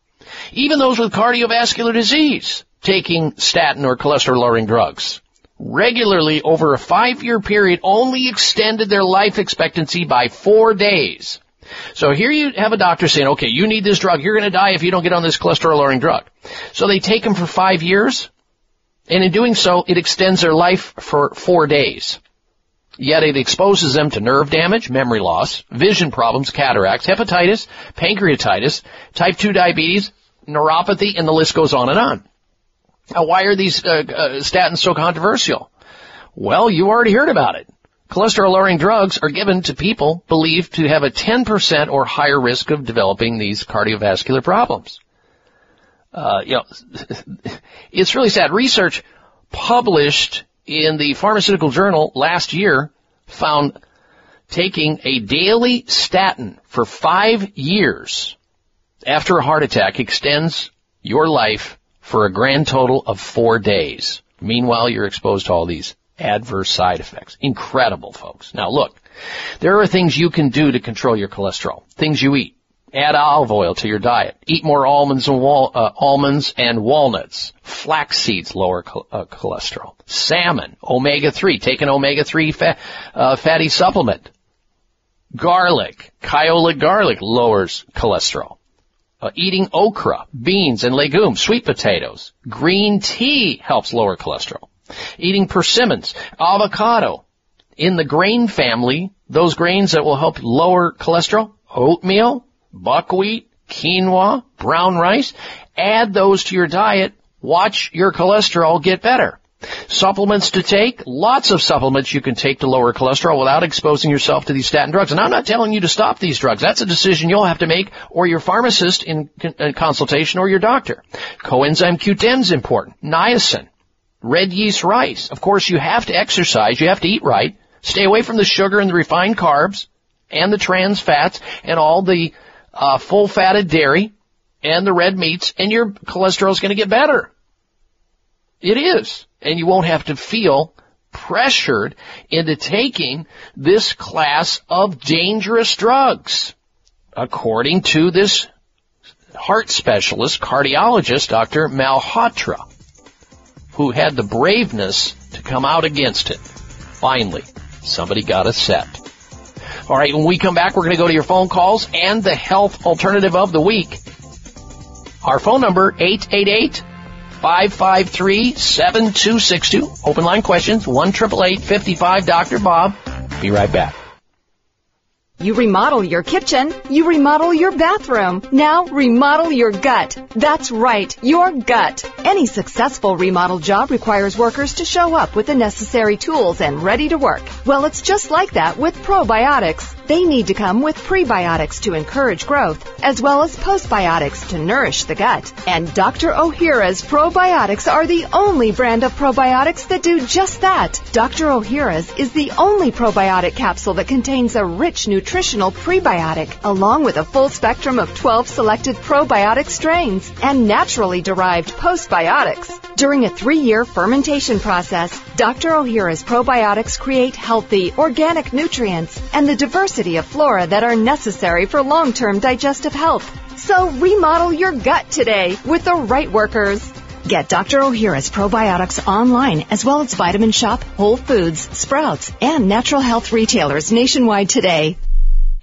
Even those with cardiovascular disease taking statin or cholesterol-lowering drugs regularly over a five-year period only extended their life expectancy by four days. So here you have a doctor saying, okay, you need this drug. You're going to die if you don't get on this cholesterol-lowering drug. So they take them for five years, and in doing so, it extends their life for four days. Yet it exposes them to nerve damage, memory loss, vision problems, cataracts, hepatitis, pancreatitis, type two diabetes, neuropathy, and the list goes on and on. Now, why are these uh, uh, statins so controversial? Well, you already heard about it. Cholesterol-lowering drugs are given to people believed to have a ten percent or higher risk of developing these cardiovascular problems. Uh, you know, it's really sad. Research published in the pharmaceutical journal last year found taking a daily statin for five years after a heart attack extends your life for a grand total of four days. Meanwhile, you're exposed to all these adverse side effects. Incredible, folks. Now, look, there are things you can do to control your cholesterol, things you eat. Add olive oil to your diet. Eat more almonds and, wal- uh, almonds and walnuts. Flax seeds lower cho- uh, cholesterol. Salmon, omega three. Take an omega three fa- uh, fatty supplement. Garlic, Kyolic garlic lowers cholesterol. Uh, eating okra, beans, and legumes, sweet potatoes. Green tea helps lower cholesterol. Eating persimmons, avocado. In the grain family, those grains that will help lower cholesterol, oatmeal, buckwheat, quinoa, brown rice, add those to your diet. Watch your cholesterol get better. Supplements to take, lots of supplements you can take to lower cholesterol without exposing yourself to these statin drugs. And I'm not telling you to stop these drugs. That's a decision you'll have to make, or your pharmacist in consultation, or your doctor. Coenzyme Q ten is important. Niacin, red yeast rice. Of course, you have to exercise. You have to eat right. Stay away from the sugar and the refined carbs and the trans fats and all the Uh, full-fatted dairy, and the red meats, and your cholesterol is going to get better. It is. And you won't have to feel pressured into taking this class of dangerous drugs, according to this heart specialist, cardiologist, Doctor Malhotra, who had the braveness to come out against it. Finally, somebody got a set. All right, when we come back, we're going to go to your phone calls and the health alternative of the week. Our phone number, eight eight eight, five five three, seven two six two. Open line questions, one eight eight eight, five five, Doctor Bob. Be right back. You remodel your kitchen. You remodel your bathroom. Now remodel your gut. That's right, your gut. Any successful remodel job requires workers to show up with the necessary tools and ready to work. Well, it's just like that with probiotics. They need to come with prebiotics to encourage growth, as well as postbiotics to nourish the gut. And Doctor O'Hara's probiotics are the only brand of probiotics that do just that. Doctor O'Hara's is the only probiotic capsule that contains a rich nutritional prebiotic, along with a full spectrum of twelve selected probiotic strains and naturally derived postbiotics. During a three-year fermentation process, Doctor O'Hara's probiotics create healthy, organic nutrients and the diversity of flora that are necessary for long-term digestive health. So remodel your gut today with the right workers. Get Doctor O'Hara's probiotics online, as well as Vitamin Shop, Whole Foods, Sprouts, and natural health retailers nationwide today.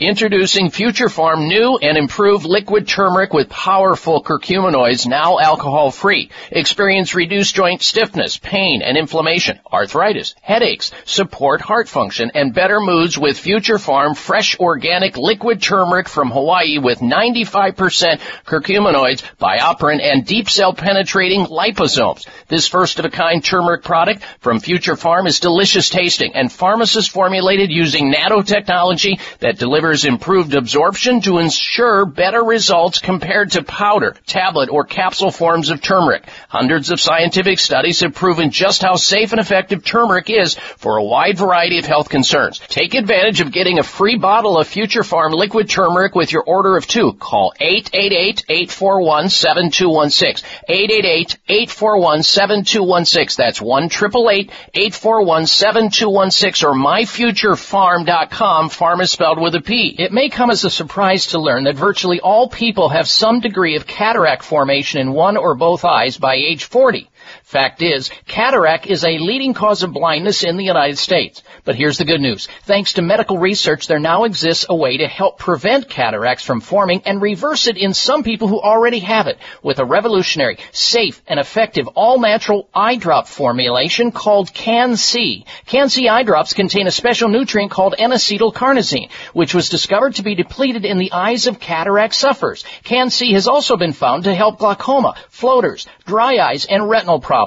Introducing Future Farm new and improved liquid turmeric with powerful curcuminoids, now alcohol-free. Experience reduced joint stiffness, pain and inflammation, arthritis, headaches, support heart function, and better moods with Future Farm fresh organic liquid turmeric from Hawaii with ninety-five percent curcuminoids, bioperin, and deep cell penetrating liposomes. This first-of-a-kind turmeric product from Future Farm is delicious tasting and pharmacist formulated using nanotechnology that delivers delivers improved absorption to ensure better results compared to powder, tablet, or capsule forms of turmeric. Hundreds of scientific studies have proven just how safe and effective turmeric is for a wide variety of health concerns. Take advantage of getting a free bottle of Future Farm liquid turmeric with your order of two. Call eight eight eight, eight four one, seven two one six. eight eight eight, eight four one, seven two one six. That's one eight eight eight, eight four one, seven two one six or my future farm dot com. Farm is spelled with a P. It may come as a surprise to learn that virtually all people have some degree of cataract formation in one or both eyes by age forty. Fact is, cataract is a leading cause of blindness in the United States. But here's the good news. Thanks to medical research, there now exists a way to help prevent cataracts from forming and reverse it in some people who already have it with a revolutionary, safe, and effective all-natural eye drop formulation called Can-C. Can-C eye drops contain a special nutrient called N-acetylcarnosine, which was discovered to be depleted in the eyes of cataract sufferers. Can-C has also been found to help glaucoma, floaters, dry eyes, and retinal problems.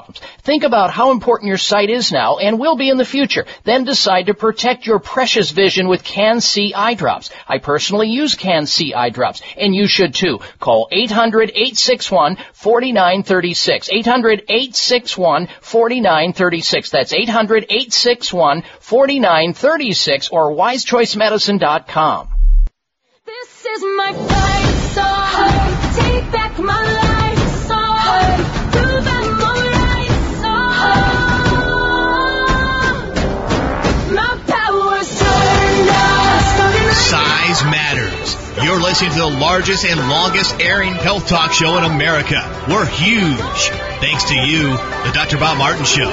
Think about how important your sight is now and will be in the future. Then decide to protect your precious vision with Can-C eye drops. I personally use Can-C eye drops, and you should too. Call eight hundred, eight six one, four nine three six. eight hundred, eight six one, four nine three six. That's eight hundred, eight six one, four nine three six or wise choice medicine dot com. This is my fight song. Take back my life song. Size matters. You're listening to the largest and longest airing health talk show in America. We're huge. Thanks to you, the Doctor Bob Martin Show.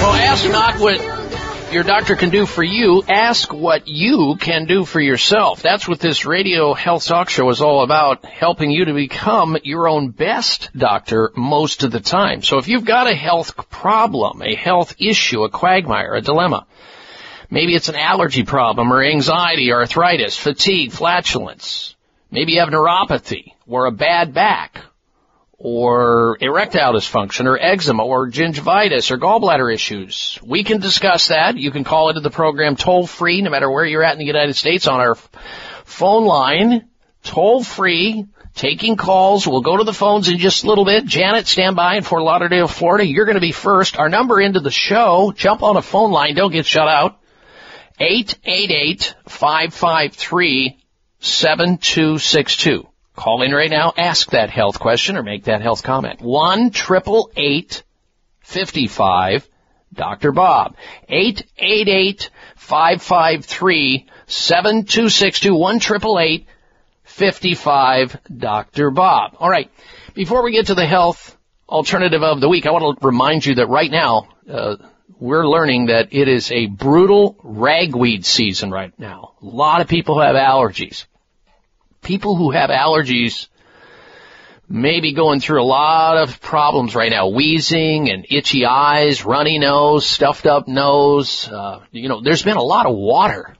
Well, ask not what your doctor can do for you. Ask what you can do for yourself. That's what this radio health talk show is all about, helping you to become your own best doctor most of the time. So if you've got a health problem, a health issue, a quagmire, a dilemma, maybe it's an allergy problem or anxiety, arthritis, fatigue, flatulence. Maybe you have neuropathy or a bad back or erectile dysfunction or eczema or gingivitis or gallbladder issues. We can discuss that. You can call into the program toll-free no matter where you're at in the United States on our phone line, toll-free. Taking calls. We'll go to the phones in just a little bit. Janet, stand by in Fort Lauderdale, Florida. You're going to be first. Our number into the show. Jump on a phone line. Don't get shut out. eight eight eight, five five three, seven two six two. Call in right now. Ask that health question or make that health comment. one, eight eight eight, five five, Doctor Bob. eight eight eight, five five three, seven two six two. one, eight eight eight, five five, Doctor Bob. All right. Before we get to the health alternative of the week, I want to remind you that right now, uh, we're learning that it is a brutal ragweed season right now. A lot of people have allergies. People who have allergies may be going through a lot of problems right now. Wheezing and itchy eyes, runny nose, stuffed up nose. Uh, you know, there's been a lot of water.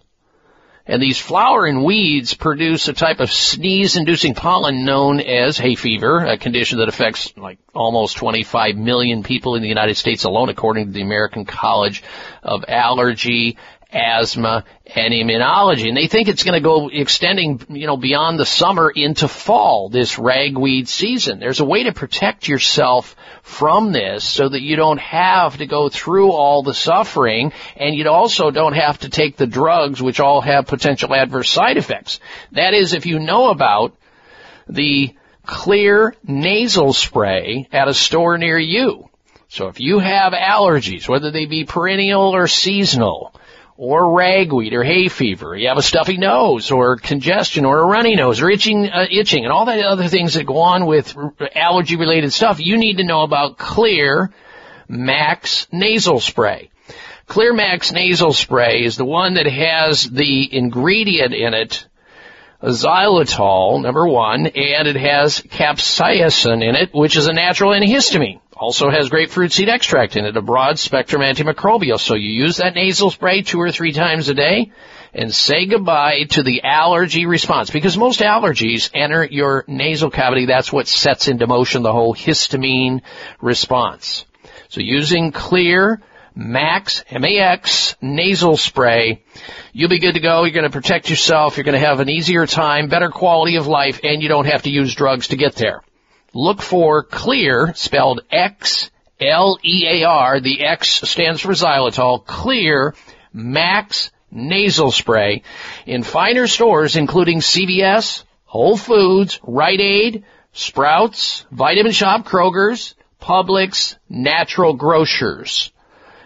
And these flowering weeds produce a type of sneeze-inducing pollen known as hay fever, a condition that affects like almost twenty-five million people in the United States alone, according to the American College of Allergy, Asthma, and Immunology. And they think it's going to go extending, you know, beyond the summer into fall, this ragweed season. There's a way to protect yourself from this so that you don't have to go through all the suffering, and you also don't have to take the drugs, which all have potential adverse side effects. That is, if you know about the Xlear nasal spray at a store near you. So if you have allergies, whether they be perennial or seasonal, or ragweed, or hay fever, you have a stuffy nose, or congestion, or a runny nose, or itching, uh, itching, and all that other things that go on with allergy-related stuff, you need to know about Xlear Max Nasal Spray. Xlear Max Nasal Spray is the one that has the ingredient in it, xylitol, number one, and it has capsaicin in it, which is a natural antihistamine. Also has grapefruit seed extract in it, a broad-spectrum antimicrobial. So you use that nasal spray two or three times a day and say goodbye to the allergy response. Because most allergies enter your nasal cavity. That's what sets into motion the whole histamine response. So using Xlear Max, M A X, nasal spray. You'll be good to go. You're going to protect yourself. You're going to have an easier time, better quality of life, and you don't have to use drugs to get there. Look for Xlear, spelled X L E A R. The X stands for xylitol. Xlear Max nasal spray in finer stores, including C V S, Whole Foods, Rite Aid, Sprouts, Vitamin Shoppe, Kroger's, Publix, Natural Grocers,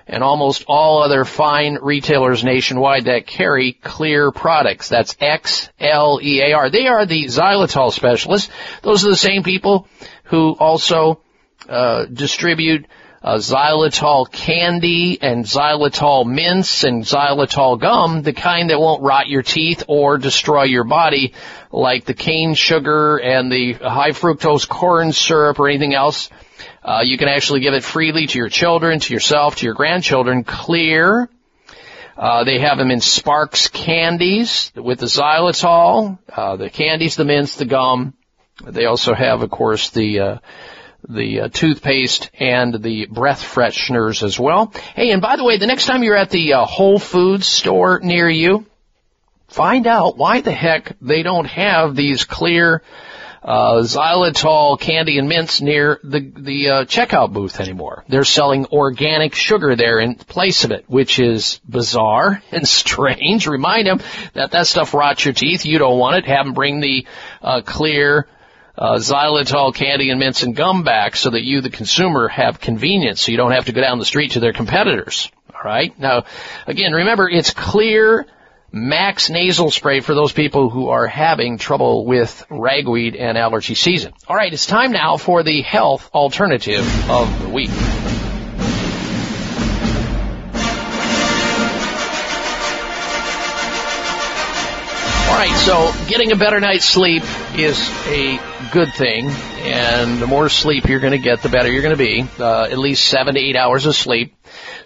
and almost all other fine retailers nationwide that carry Xlear products. That's X L E A R. They are the xylitol specialists. Those are the same people who also uh, distribute uh, xylitol candy and xylitol mints and xylitol gum, the kind that won't rot your teeth or destroy your body like the cane sugar and the high fructose corn syrup or anything else. Uh, you can actually give it freely to your children, to yourself, to your grandchildren. Xlear. Uh, they have them in Sparks candies with the xylitol, uh, the candies, the mints, the gum. They also have, of course, the uh, the uh, toothpaste and the breath fresheners as well. Hey, and by the way, the next time you're at the uh, Whole Foods store near you, find out why the heck they don't have these Xlear Uh, xylitol candy and mints near the the uh, checkout booth anymore. They're selling organic sugar there in place of it, which is bizarre and strange. Remind them that that stuff rots your teeth. You don't want it. Have them bring the uh, Xlear uh, xylitol candy and mints and gum back so that you, the consumer, have convenience so you don't have to go down the street to their competitors. All right? Now, again, remember, it's Xlear Max nasal spray for those people who are having trouble with ragweed and allergy season. All right, it's time now for the health alternative of the week. All right, so getting a better night's sleep is a good thing, and the more sleep you're going to get, the better you're going to be, uh, at least seven to eight hours of sleep.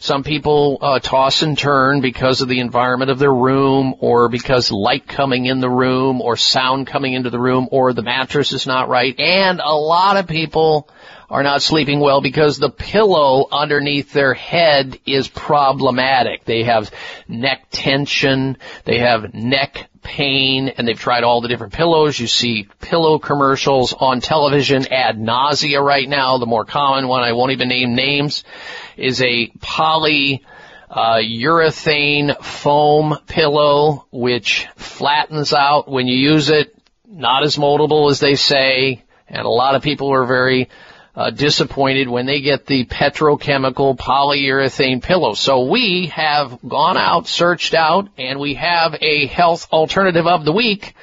Some people uh, toss and turn because of the environment of their room, or because light coming in the room, or sound coming into the room, or the mattress is not right. And a lot of people are not sleeping well because the pillow underneath their head is problematic. They have neck tension, they have neck pain, and they've tried all the different pillows. You see pillow commercials on television ad nausea right now. The more common one, I won't even name names, is a poly uh, urethane foam pillow, which flattens out when you use it, not as moldable as they say, and a lot of people are very Uh, disappointed when they get the petrochemical polyurethane pillow. So we have gone out, searched out, and we have a health alternative of the week.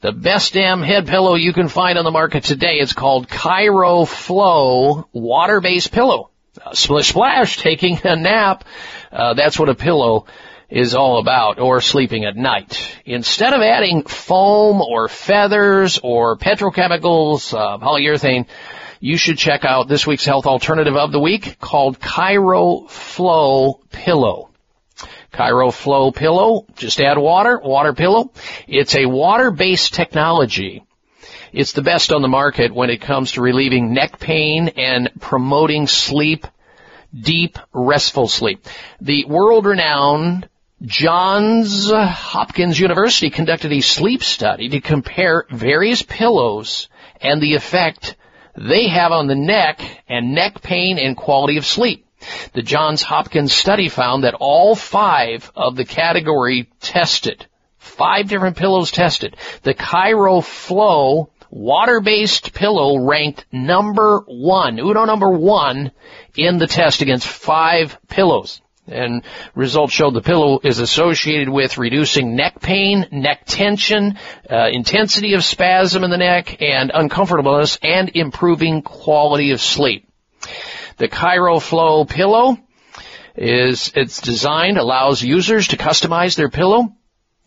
The best damn head pillow you can find on the market today. It's called ChiroFlow water-based pillow. Uh, splish splash, taking a nap. Uh, that's what a pillow is all about, or sleeping at night. Instead of adding foam or feathers or petrochemicals, uh, polyurethane, you should check out this week's health alternative of the week called ChiroFlow Pillow. ChiroFlow Pillow, just add water, water pillow. It's a water-based technology. It's the best on the market when it comes to relieving neck pain and promoting sleep, deep, restful sleep. The world-renowned Johns Hopkins University conducted a sleep study to compare various pillows and the effect they have on the neck and neck pain and quality of sleep. The Johns Hopkins study found that all five of the category tested, five different pillows tested, the ChiroFlow water-based pillow ranked number one, Uno number one, in the test against five pillows. And results showed the pillow is associated with reducing neck pain, neck tension, uh, intensity of spasm in the neck, and uncomfortableness, and improving quality of sleep. The ChiroFlow pillow is, its design allows users to customize their pillow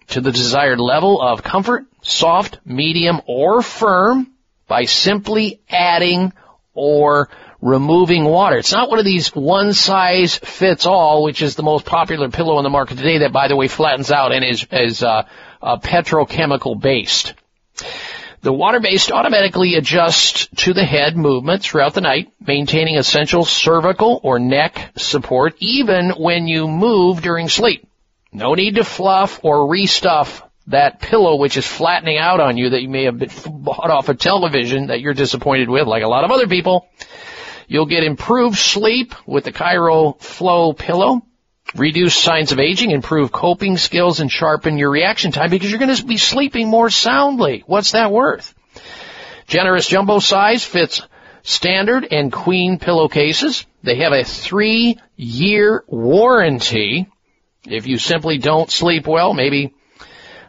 to the desired level of comfort, soft, medium, or firm, by simply adding or removing water. It's not one of these one-size-fits-all, which is the most popular pillow on the market today that, by the way, flattens out and is, is uh, uh, petrochemical-based. The water-based automatically adjusts to the head movement throughout the night, maintaining essential cervical or neck support even when you move during sleep. No need to fluff or restuff that pillow which is flattening out on you that you may have bought off a television that you're disappointed with, like a lot of other people. You'll get improved sleep with the ChiroFlow pillow, reduce signs of aging, improve coping skills, and sharpen your reaction time because you're going to be sleeping more soundly. What's that worth? Generous jumbo size fits standard and queen pillowcases. They have a three-year warranty. If you simply don't sleep well, maybe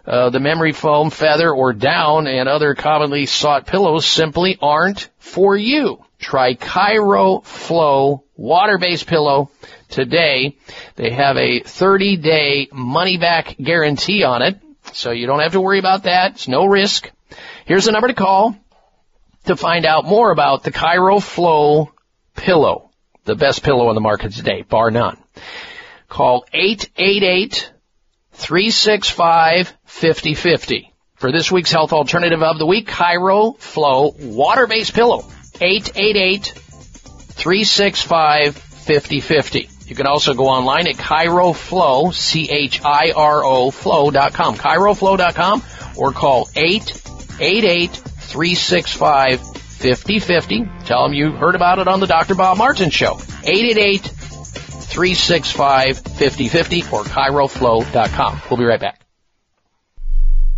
uh, the memory foam, feather, or down and other commonly sought pillows simply aren't for you. Try ChiroFlow water-based pillow today. They have a thirty-day money-back guarantee on it, so you don't have to worry about that. It's no risk. Here's the number to call to find out more about the ChiroFlow pillow, the best pillow on the market today, bar none. Call eight eight eight, three six five, five oh five oh for this week's Health Alternative of the Week, ChiroFlow water-based pillow. eight eight eight, three six five, five oh five oh. You can also go online at ChiroFlow, C H I R O, flow dot com, ChiroFlow dot com, or call eight eight eight, three six five, five oh five oh. Tell them you heard about it on the Doctor Bob Martin Show. eight eight eight, three six five, five oh five oh or ChiroFlow dot com. We'll be right back.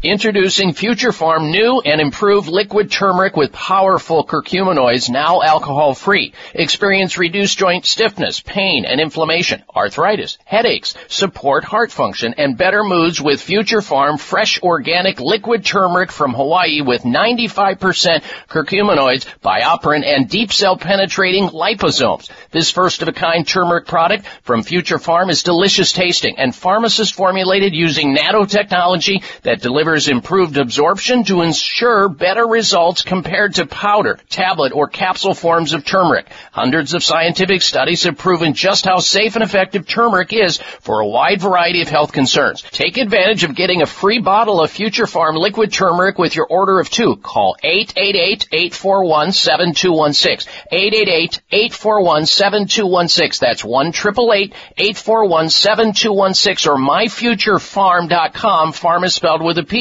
Introducing Future Farm new and improved liquid turmeric with powerful curcuminoids, now alcohol-free. Experience reduced joint stiffness, pain and inflammation, arthritis, headaches, support heart function, and better moods with Future Farm fresh organic liquid turmeric from Hawaii with ninety-five percent curcuminoids, bioperin, and deep cell penetrating liposomes. This first-of-a-kind turmeric product from Future Farm is delicious tasting and pharmacist formulated using nanotechnology that delivers improved absorption to ensure better results compared to powder, tablet, or capsule forms of turmeric. Hundreds of scientific studies have proven just how safe and effective turmeric is for a wide variety of health concerns. Take advantage of getting a free bottle of Future Farm liquid turmeric with your order of two. Call eight eight eight, eight four one, seven two one six, eight eight eight, eight four one, seven two one six. That's one eight eight eight, eight four one, seven two one six or my future farm dot com. Farm is spelled with a P.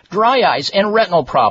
dry eyes, and retinal problems.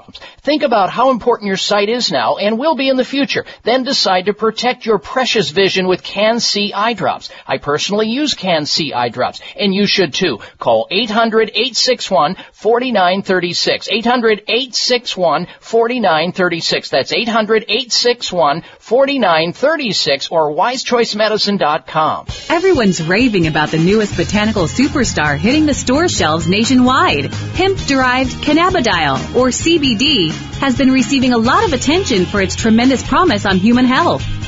Think about how important your sight is now and will be in the future. Then decide to protect your precious vision with Can-C eye drops. I personally use Can-C eye drops, and you should too. Call eight hundred, eight six one, four nine three six, eight hundred, eight six one, four nine three six. That's eight hundred, eight six one, four nine three six or wise choice medicine dot com. Everyone's raving about the newest botanical superstar hitting the store shelves nationwide. Hemp-derived cannabidiol, or C B D, has been receiving a lot of attention for its tremendous promise on human health.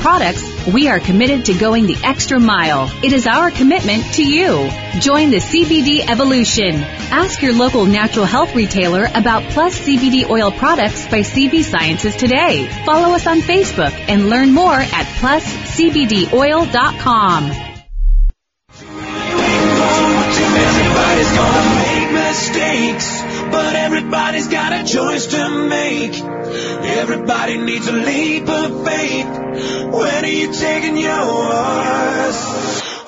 products, we are committed to going the extra mile. It is our commitment to you. Join the C B D evolution. Ask your local natural health retailer about Plus C B D oil products by C V Sciences today. Follow us on Facebook and learn more at plus c b d oil dot com. Everybody's gonna make mistakes, but everybody's got a choice to make. Everybody needs a leap of faith. When are you taking yours?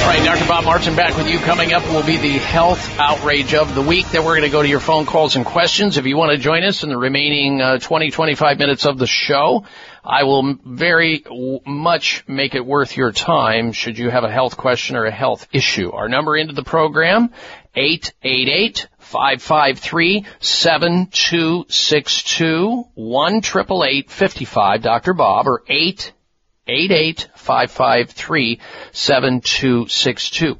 All right, Doctor Bob Martin back with you. Coming up will be the health outrage of the week. Then we're going to go to your phone calls and questions. If you want to join us in the remaining uh, twenty, twenty-five minutes of the show, I will very much make it worth your time should you have a health question or a health issue. Our number into the program, eight eight eight, five five three, seven two six two, one eight eight eight, five five Doctor Bob, or eight eight eight, five five three, seven two six two. eight eight eight, five five three, seven two six two.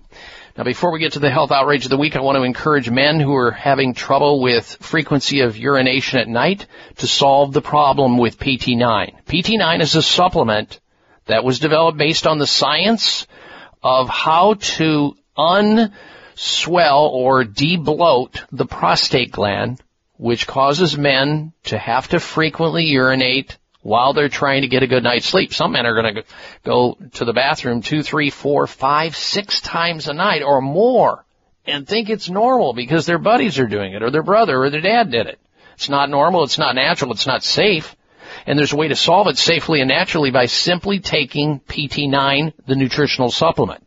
Now, before we get to the health outrage of the week, I want to encourage men who are having trouble with frequency of urination at night to solve the problem with P T nine. P T nine is a supplement that was developed based on the science of how to unswell or debloat the prostate gland, which causes men to have to frequently urinate while they're trying to get a good night's sleep. Some men are going to go to the bathroom two, three, four, five, six times a night or more and think it's normal because their buddies are doing it or their brother or their dad did it. It's not normal. It's not natural. It's not safe. And there's a way to solve it safely and naturally by simply taking P T nine, the nutritional supplement.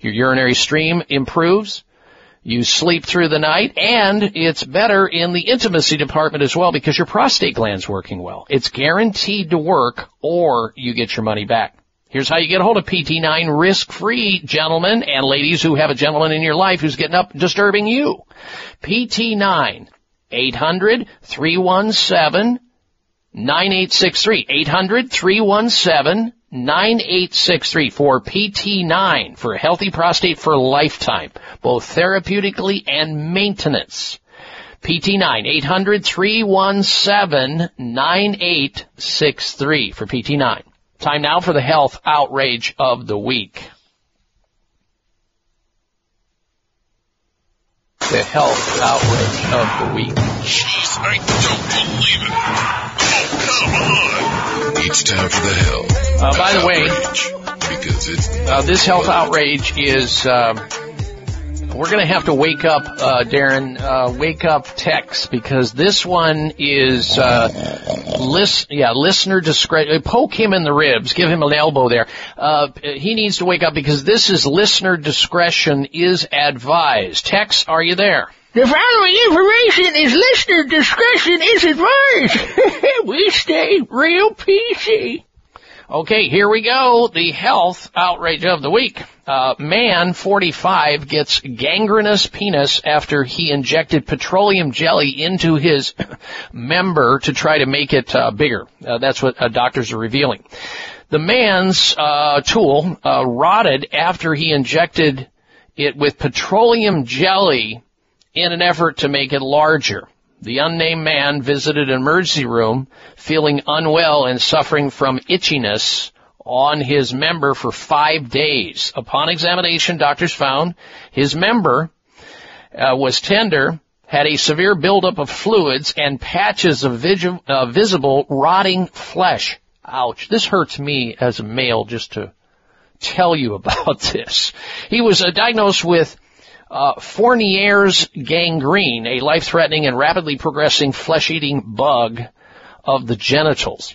Your urinary stream improves. You sleep through the night, and it's better in the intimacy department as well because your prostate gland's working well. It's guaranteed to work, or you get your money back. Here's how you get a hold of P T nine risk-free, gentlemen and ladies who have a gentleman in your life who's getting up disturbing you. P T nine, eight hundred, three one seven, nine eight six three, eight hundred, three one seven, nine eight six three for P T nine, for a healthy prostate for a lifetime, both therapeutically and maintenance. P T nine, eight hundred, three one seven, nine eight six three for P T nine. Time now for the health outrage of the week. The health outrage of the week. Jeez, I don't believe it. Oh, come on. It's time for the health. Uh, by the way, uh, this health outrage is, uh, we're going to have to wake up, uh, Darren, uh, wake up text, because this one is, uh, list, yeah, listener discretion. Poke him in the ribs, give him an elbow there. Uh, he needs to wake up because this is listener discretion is advised. Tex, are you there? The following information is listener discretion is advised. We stay real P C. Okay, here we go. The health outrage of the week. Uh, man, forty-five, gets gangrenous penis after he injected petroleum jelly into his member to try to make it uh, bigger. Uh, that's what uh, doctors are revealing. The man's uh, tool uh, rotted after he injected it with petroleum jelly in an effort to make it larger. The unnamed man visited an emergency room feeling unwell and suffering from itchiness on his member for five days. Upon examination, doctors found his member uh, was tender, had a severe buildup of fluids, and patches of vigi- uh, visible rotting flesh. Ouch. This hurts me as a male just to tell you about this. He was uh, diagnosed with Uh, Fournier's gangrene, a life-threatening and rapidly progressing flesh-eating bug of the genitals.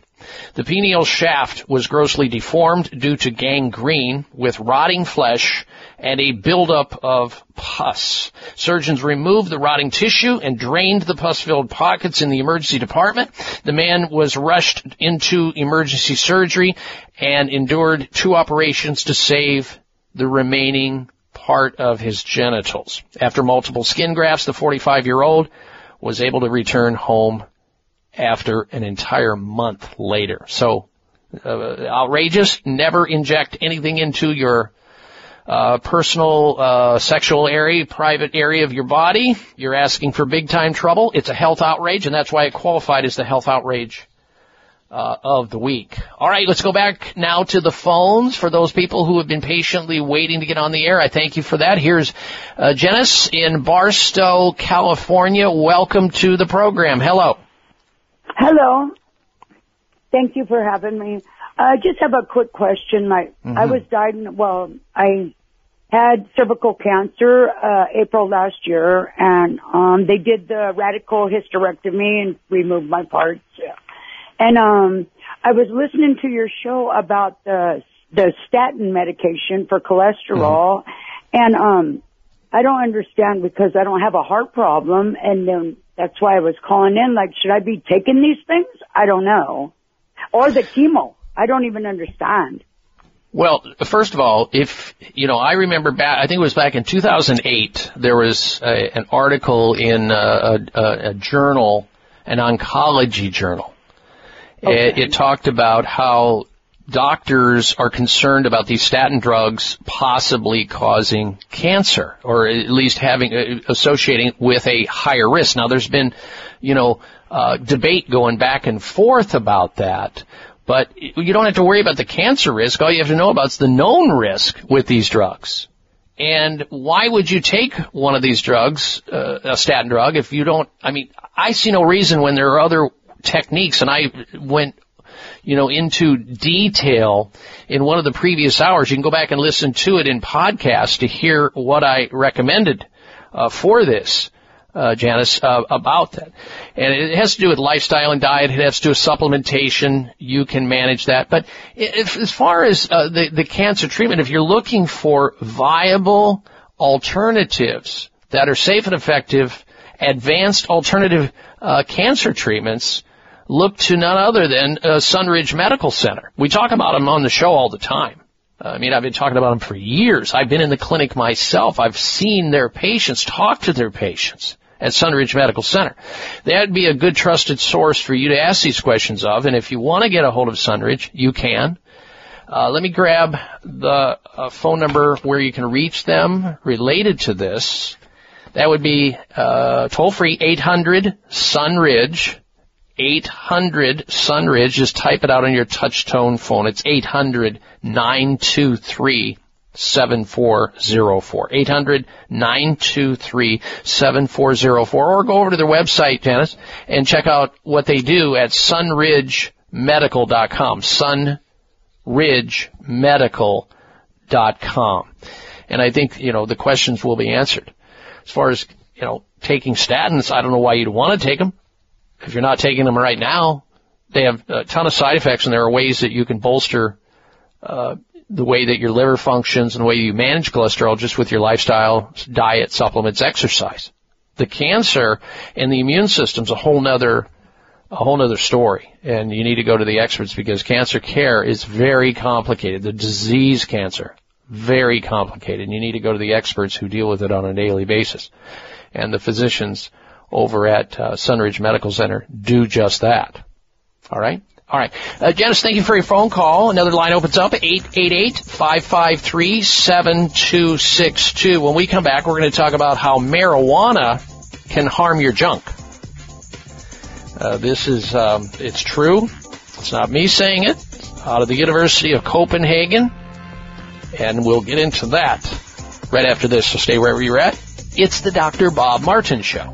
The pineal shaft was grossly deformed due to gangrene with rotting flesh and a buildup of pus. Surgeons removed the rotting tissue and drained the pus-filled pockets in the emergency department. The man was rushed into emergency surgery and endured two operations to save the remaining part of his genitals. After multiple skin grafts, the forty-five-year-old was able to return home after an entire month later. So, uh, outrageous, never inject anything into your uh, personal, uh, sexual area, private area of your body. You're asking for big-time trouble. It's a health outrage, and that's why it qualified as the health outrage Uh, of the week. All right, let's go back now to the phones for those people who have been patiently waiting to get on the air. I thank you for that. Here's uh, Janice in Barstow, California. Welcome to the program. Hello. Hello. Thank you for having me. I uh, just have a quick question. Like, mm-hmm. I was diagnosed, well, I had cervical cancer uh, April last year, and um, they did the radical hysterectomy and removed my parts. And um, I was listening to your show about the the statin medication for cholesterol, mm-hmm. and um, I don't understand because I don't have a heart problem, and then that's why I was calling in. Like, should I be taking these things? I don't know. Or the chemo. I don't even understand. Well, first of all, if, you know, I remember back, I think it was back in two thousand eight, there was a, an article in a, a, a journal, an oncology journal. Okay. It, it talked about how doctors are concerned about these statin drugs possibly causing cancer, or at least having, associating with a higher risk. Now, there's been, you know, uh, debate going back and forth about that. But you don't have to worry about the cancer risk. All you have to know about is the known risk with these drugs. And why would you take one of these drugs, uh, a statin drug, if you don't, I mean, I see no reason when there are other techniques, and I went, you know, into detail in one of the previous hours. You can go back and listen to it in podcast to hear what I recommended, uh, for this. Uh, Janice, uh, about that. And it has to do with lifestyle and diet. It has to do with supplementation. You can manage that. But if, as far as uh, the, the cancer treatment, if you're looking for viable alternatives that are safe and effective, advanced alternative uh, cancer treatments, look to none other than uh, Sunridge Medical Center. We talk about them on the show all the time. I mean, I've been talking about them for years. I've been in the clinic myself. I've seen their patients, talk to their patients at Sunridge Medical Center. That'd be a good trusted source for you to ask these questions of. And if you want to get a hold of Sunridge, you can. Uh, let me grab the uh, phone number where you can reach them related to this. That would be uh toll-free eight hundred Sunridge. eight hundred Sunridge. Just type it out on your touch-tone phone. It's eight hundred nine two three seven four zero four. eight hundred nine two three seven four zero four. Or go over to their website, Janice, and check out what they do at sunridge medical dot com. sunridge medical dot com. And I think, you know, the questions will be answered. As far as, you know, taking statins, I don't know why you'd want to take them. If you're not taking them right now, they have a ton of side effects, and there are ways that you can bolster uh, the way that your liver functions and the way you manage cholesterol just with your lifestyle, diet, supplements, exercise. The cancer and the immune system's a whole nother, a whole nother story, and you need to go to the experts because cancer care is very complicated. The disease cancer, very complicated, and you need to go to the experts who deal with it on a daily basis, and the physicians over at uh, Sunridge Medical Center do just that. All right? All right. Uh, Janice, thank you for your phone call. Another line opens up, eight eight eight, five five three, seven two six two. When we come back, we're going to talk about how marijuana can harm your junk. Uh, this is, um, it's true. It's not me saying it. It's out of the University of Copenhagen. And we'll get into that right after this, so stay wherever you're at. It's the Doctor Bob Martin Show.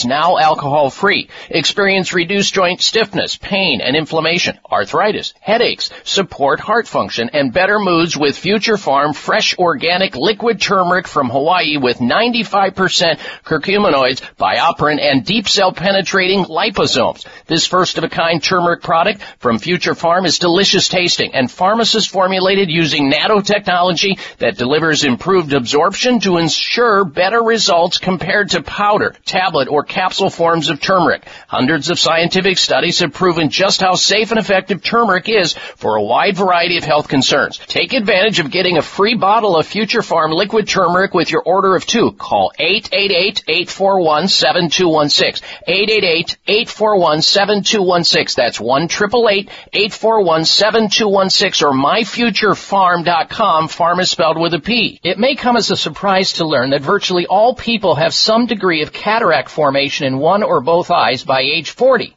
is now alcohol-free. Experience reduced joint stiffness, pain and inflammation, arthritis, headaches, support heart function, and better moods with Future Farm fresh organic liquid turmeric from Hawaii with ninety-five percent curcuminoids, bioperin, and deep cell penetrating liposomes. This first-of-a-kind turmeric product from Future Farm is delicious tasting and pharmacist formulated using nanotechnology that delivers improved absorption to ensure better results compared to powder, tablet, or capsule forms of turmeric. Hundreds of scientific studies have proven just how safe and effective turmeric is for a wide variety of health concerns. Take advantage of getting a free bottle of Future Farm liquid turmeric with your order of two. Call eight eight eight, eight four one, seven two one six. eight eight eight, eight four one, seven two one six. That's one eight eight eight, eight four one, seven two one six or my future farm dot com. Farm is spelled with a P. It may come as a surprise to learn that virtually all people have some degree of cataract formation in one or both eyes by age forty.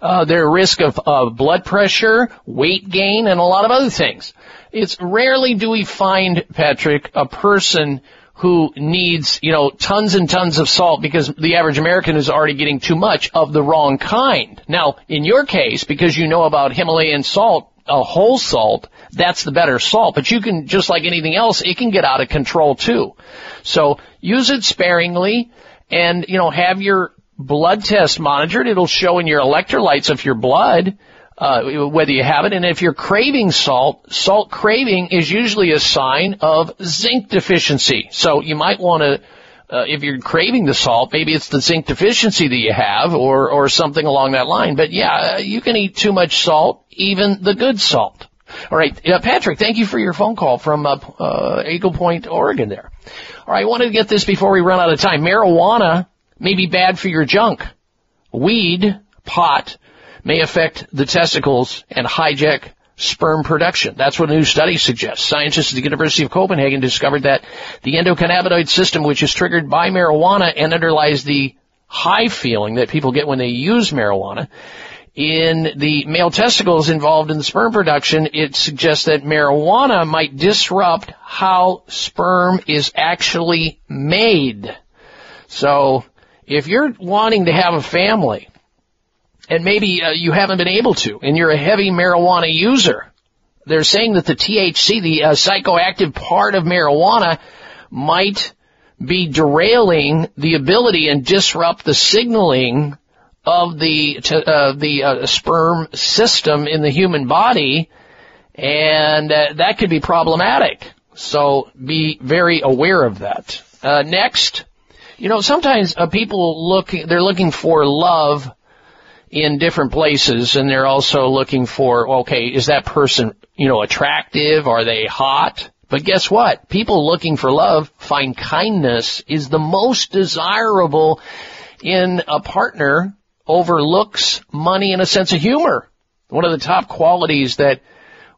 uh, their risk of uh, blood pressure, weight gain, and a lot of other things. It's rarely do we find, Patrick, a person who needs, you know, tons and tons of salt, because the average American is already getting too much of the wrong kind. Now, in your case, because you know about Himalayan salt, a whole salt, that's the better salt. But you can, just like anything else, it can get out of control too. So use it sparingly and, you know, have your blood test monitored. It'll show in your electrolytes of your blood uh, whether you have it. And if you're craving salt, salt craving is usually a sign of zinc deficiency. So you might want to, uh, if you're craving the salt, maybe it's the zinc deficiency that you have, or, or something along that line. But, yeah, you can eat too much salt, even the good salt. All right, uh, Patrick, thank you for your phone call from uh, uh, Eagle Point, Oregon there. All right, I wanted to get this before we run out of time. Marijuana may be bad for your junk. Weed, pot, may affect the testicles and hijack sperm production. That's what a new study suggests. Scientists at the University of Copenhagen discovered that the endocannabinoid system, which is triggered by marijuana and underlies the high feeling that people get when they use marijuana, in the male testicles involved in the sperm production, it suggests that marijuana might disrupt how sperm is actually made. So if you're wanting to have a family, and maybe uh, you haven't been able to, and you're a heavy marijuana user, they're saying that the T H C, the uh, psychoactive part of marijuana, might be derailing the ability and disrupt the signaling of the uh, the uh, sperm system in the human body, and uh, that could be problematic. So be very aware of that. Uh, next, you know, sometimes uh, people look, they're looking for love in different places, and they're also looking for, okay, is that person, you know, attractive? Are they hot? But guess what? People looking for love find kindness is the most desirable in a partner over looks, money, and a sense of humor. One of the top qualities that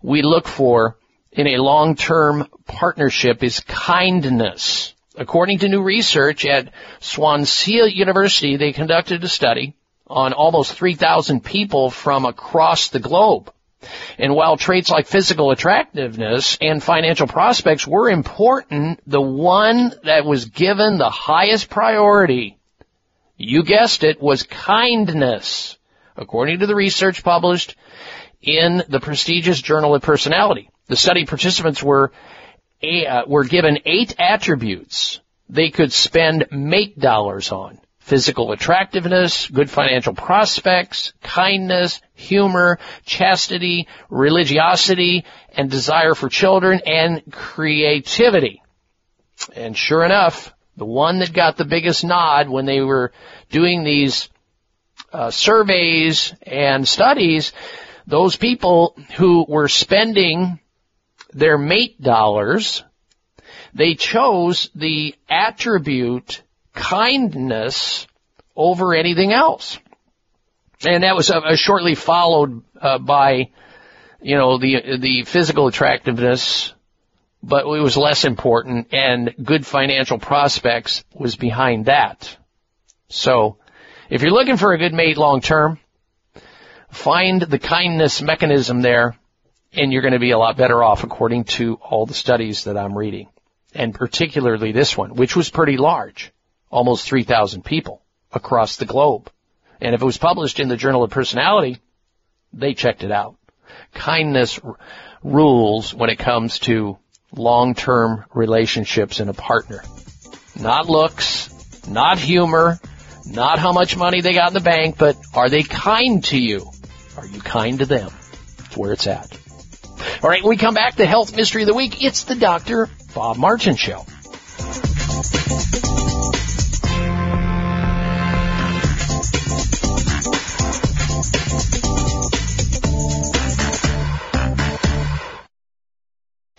we look for in a long-term partnership is kindness. According to new research at Swansea University, they conducted a study on almost three thousand people from across the globe. And while traits like physical attractiveness and financial prospects were important, the one that was given the highest priority, you guessed it, was kindness, according to the research published in the prestigious Journal of Personality. The study participants were uh, were given eight attributes they could spend make dollars on: physical attractiveness, good financial prospects, kindness, humor, chastity, religiosity, and desire for children, and creativity. And sure enough, the one that got the biggest nod when they were doing these uh, surveys and studies, those people who were spending their mate dollars, they chose the attribute kindness over anything else. And that was uh, shortly followed uh, by, you know, the the physical attractiveness, but it was less important, and good financial prospects was behind that. So if you're looking for a good mate long term, find the kindness mechanism there, and you're going to be a lot better off, according to all the studies that I'm reading, and particularly this one, which was pretty large, almost three thousand people across the globe. And if it was published in the Journal of Personality, they checked it out. Kindness r- rules when it comes to long-term relationships and a partner. Not looks, not humor, not how much money they got in the bank, but are they kind to you? Are you kind to them? That's where it's at. All right, when we come back, the health mystery of the week, it's the Doctor Bob Martin Show.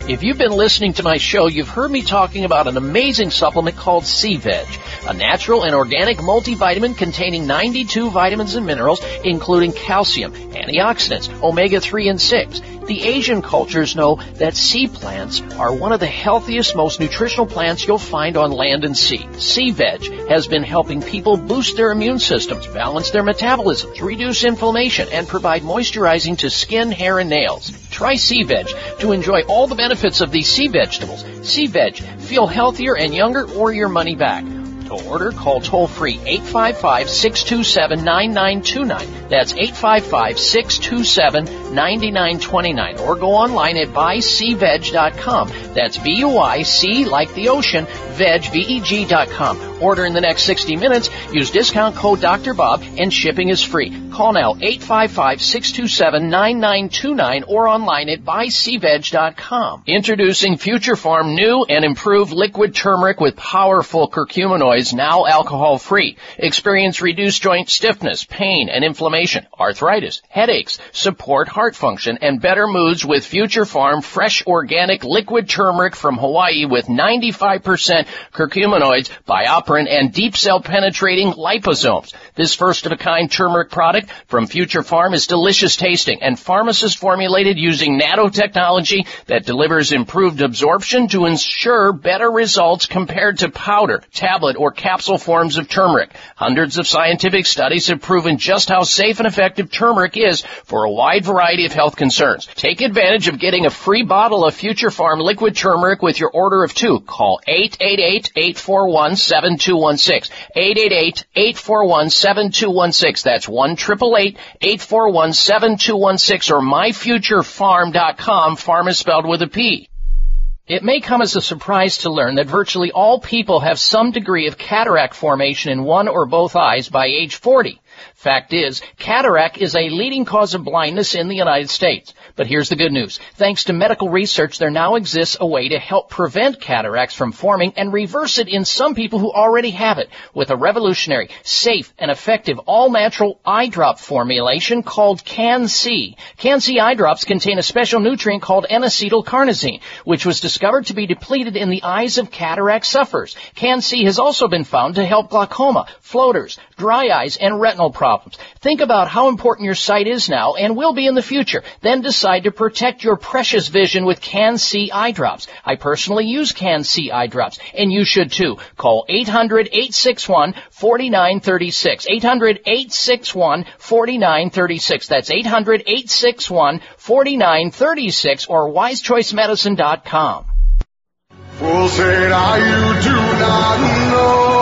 If you've been listening to my show, you've heard me talking about an amazing supplement called SeaVeg, a natural and organic multivitamin containing ninety-two vitamins and minerals, including calcium, antioxidants, omega three and six. The Asian cultures know that sea plants are one of the healthiest, most nutritional plants you'll find on land and sea. SeaVeg has been helping people boost their immune systems, balance their metabolisms, reduce inflammation, and provide moisturizing to skin, hair, and nails. Try SeaVeg to enjoy all the benefits of these sea vegetables. SeaVeg, feel healthier and younger, or your money back. To order, call toll-free eight five five, six two seven, nine nine two nine. That's eight five five, six two seven, nine nine two nine. ninety-nine twenty-nine or go online at buy sea veg dot com. That's B U I C like the ocean, veg, V E G dot com. Order in the next sixty minutes. Use discount code Doctor Bob and shipping is free. Call now eight five five, six two seven, nine nine two nine or online at buy sea veg dot com. Introducing Future Farm new and improved liquid turmeric with powerful curcuminoids, now alcohol-free. Experience reduced joint stiffness, pain and inflammation, arthritis, headaches, support heart function, and better moods with Future Farm fresh organic liquid turmeric from Hawaii with ninety-five percent curcuminoids, bioperin, and deep cell penetrating liposomes. This first-of-a-kind turmeric product from Future Farm is delicious tasting and pharmacist formulated using nanotechnology that delivers improved absorption to ensure better results compared to powder, tablet, or capsule forms of turmeric. Hundreds of scientific studies have proven just how safe and effective turmeric is for a wide variety of health concerns. Take advantage of getting a free bottle of Future Farm liquid turmeric with your order of two. Call eight eight eight, eight four one, seven two one six. eight eight eight, eight four one, seven two one six. That's one eight eight eight, eight four one, seven two one six or my future farm dot com. Farm is spelled with a P. It may come as a surprise to learn that virtually all people have some degree of cataract formation in one or both eyes by age forty. Fact is, cataract is a leading cause of blindness in the United States. But here's the good news. Thanks to medical research, there now exists a way to help prevent cataracts from forming and reverse it in some people who already have it with a revolutionary, safe, and effective all-natural eye drop formulation called Can-C. Can-C eye drops contain a special nutrient called N-acetylcarnosine, which was discovered to be depleted in the eyes of cataract sufferers. Can-C has also been found to help glaucoma, floaters, dry eyes, and retinal problems. Think about how important your sight is now and will be in the future. Then decide to protect your precious vision with Can-C eye drops. I personally use Can-C eye drops, and you should too. Call eight hundred, eight six one, four nine three six. eight hundred, eight six one, four nine three six. That's eight hundred, eight six one, four nine three six or wise choice medicine dot com. Fools say I, you do not know.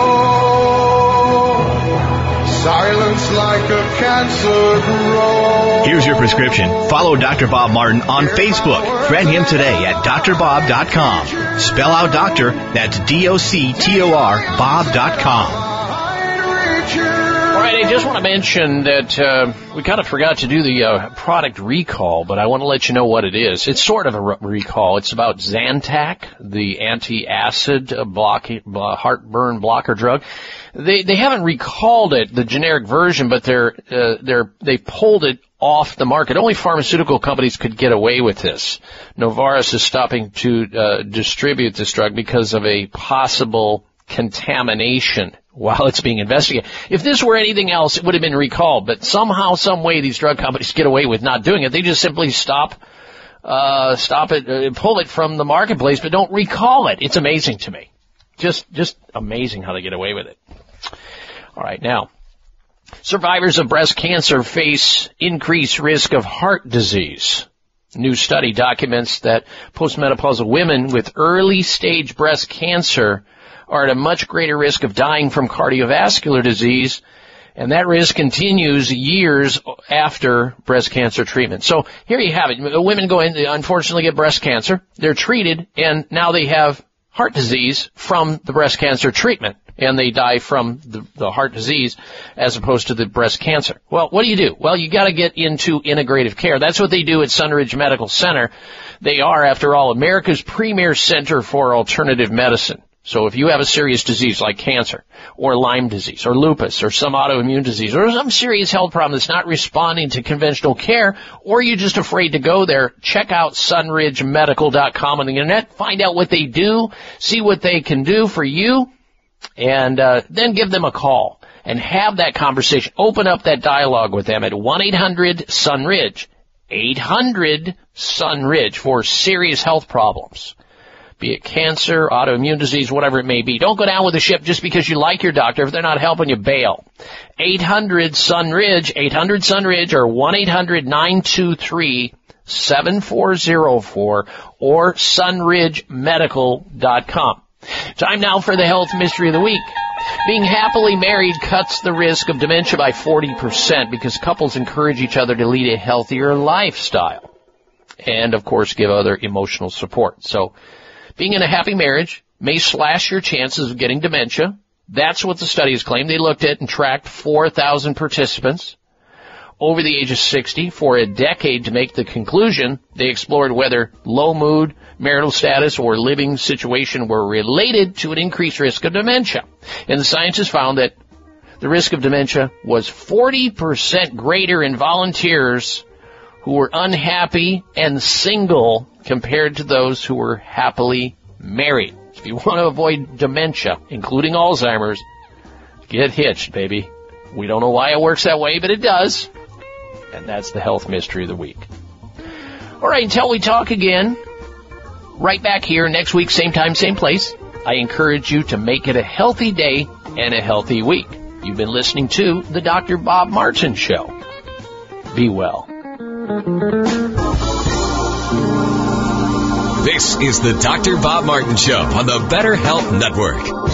Silence like a cancer grows. Here's your prescription. Follow Doctor Bob Martin on Facebook. Friend him today at d r bob dot com. Spell out doctor, that's D O C T O R, bob dot com. All right, I just want to mention that uh, we kind of forgot to do the uh, product recall, but I want to let you know what it is. It's sort of a re- recall. It's about Zantac, the anti-acid block, uh, heartburn blocker drug. They they haven't recalled it, the generic version, but they're uh, they're they pulled it off the market. Only pharmaceutical companies could get away with this. Novartis is stopping to uh, distribute this drug because of a possible contamination while it's being investigated. If this were anything else, it would have been recalled. But somehow, some way, these drug companies get away with not doing it. They just simply stop, uh, stop it, uh, pull it from the marketplace, but don't recall it. It's amazing to me. Just, just amazing how they get away with it. All right, now, survivors of breast cancer face increased risk of heart disease. New study documents that postmenopausal women with early-stage breast cancer are at a much greater risk of dying from cardiovascular disease, and that risk continues years after breast cancer treatment. So here you have it. Women go in, they unfortunately get breast cancer, they're treated, and now they have heart disease from the breast cancer treatment, and they die from the, the heart disease as opposed to the breast cancer. Well, what do you do? Well, you got to get into integrative care. That's what they do at Sunridge Medical Center. They are, after all, America's premier center for alternative medicine. So if you have a serious disease like cancer or Lyme disease or lupus or some autoimmune disease or some serious health problem that's not responding to conventional care, or you're just afraid to go there, check out sunridge medical dot com on the internet, find out what they do, see what they can do for you, and uh, then give them a call and have that conversation. Open up that dialogue with them at one eight hundred SUNRIDGE, eight hundred SUNRIDGE for serious health problems. Be it cancer, autoimmune disease, whatever it may be. Don't go down with the ship just because you like your doctor. If they're not helping you, bail. eight hundred SUNRIDGE, eight hundred SUNRIDGE, or one eight hundred nine two three seven four zero four, or sunridge medical dot com. Time now for the Health Mystery of the Week. Being happily married cuts the risk of dementia by forty percent because couples encourage each other to lead a healthier lifestyle and, of course, give other emotional support. So being in a happy marriage may slash your chances of getting dementia. That's what the studies claim. They looked at and tracked four thousand participants over the age of sixty for a decade to make the conclusion. They explored whether low mood, marital status, or living situation were related to an increased risk of dementia. And the scientists found that the risk of dementia was forty percent greater in volunteers who were unhappy and single compared to those who were happily married. If you want to avoid dementia, including Alzheimer's, get hitched, baby. We don't know why it works that way, but it does. And that's the health mystery of the week. All right, until we talk again, right back here next week, same time, same place, I encourage you to make it a healthy day and a healthy week. You've been listening to the Doctor Bob Martin Show. Be well. This is the Doctor Bob Martin Show on the Better Health Network.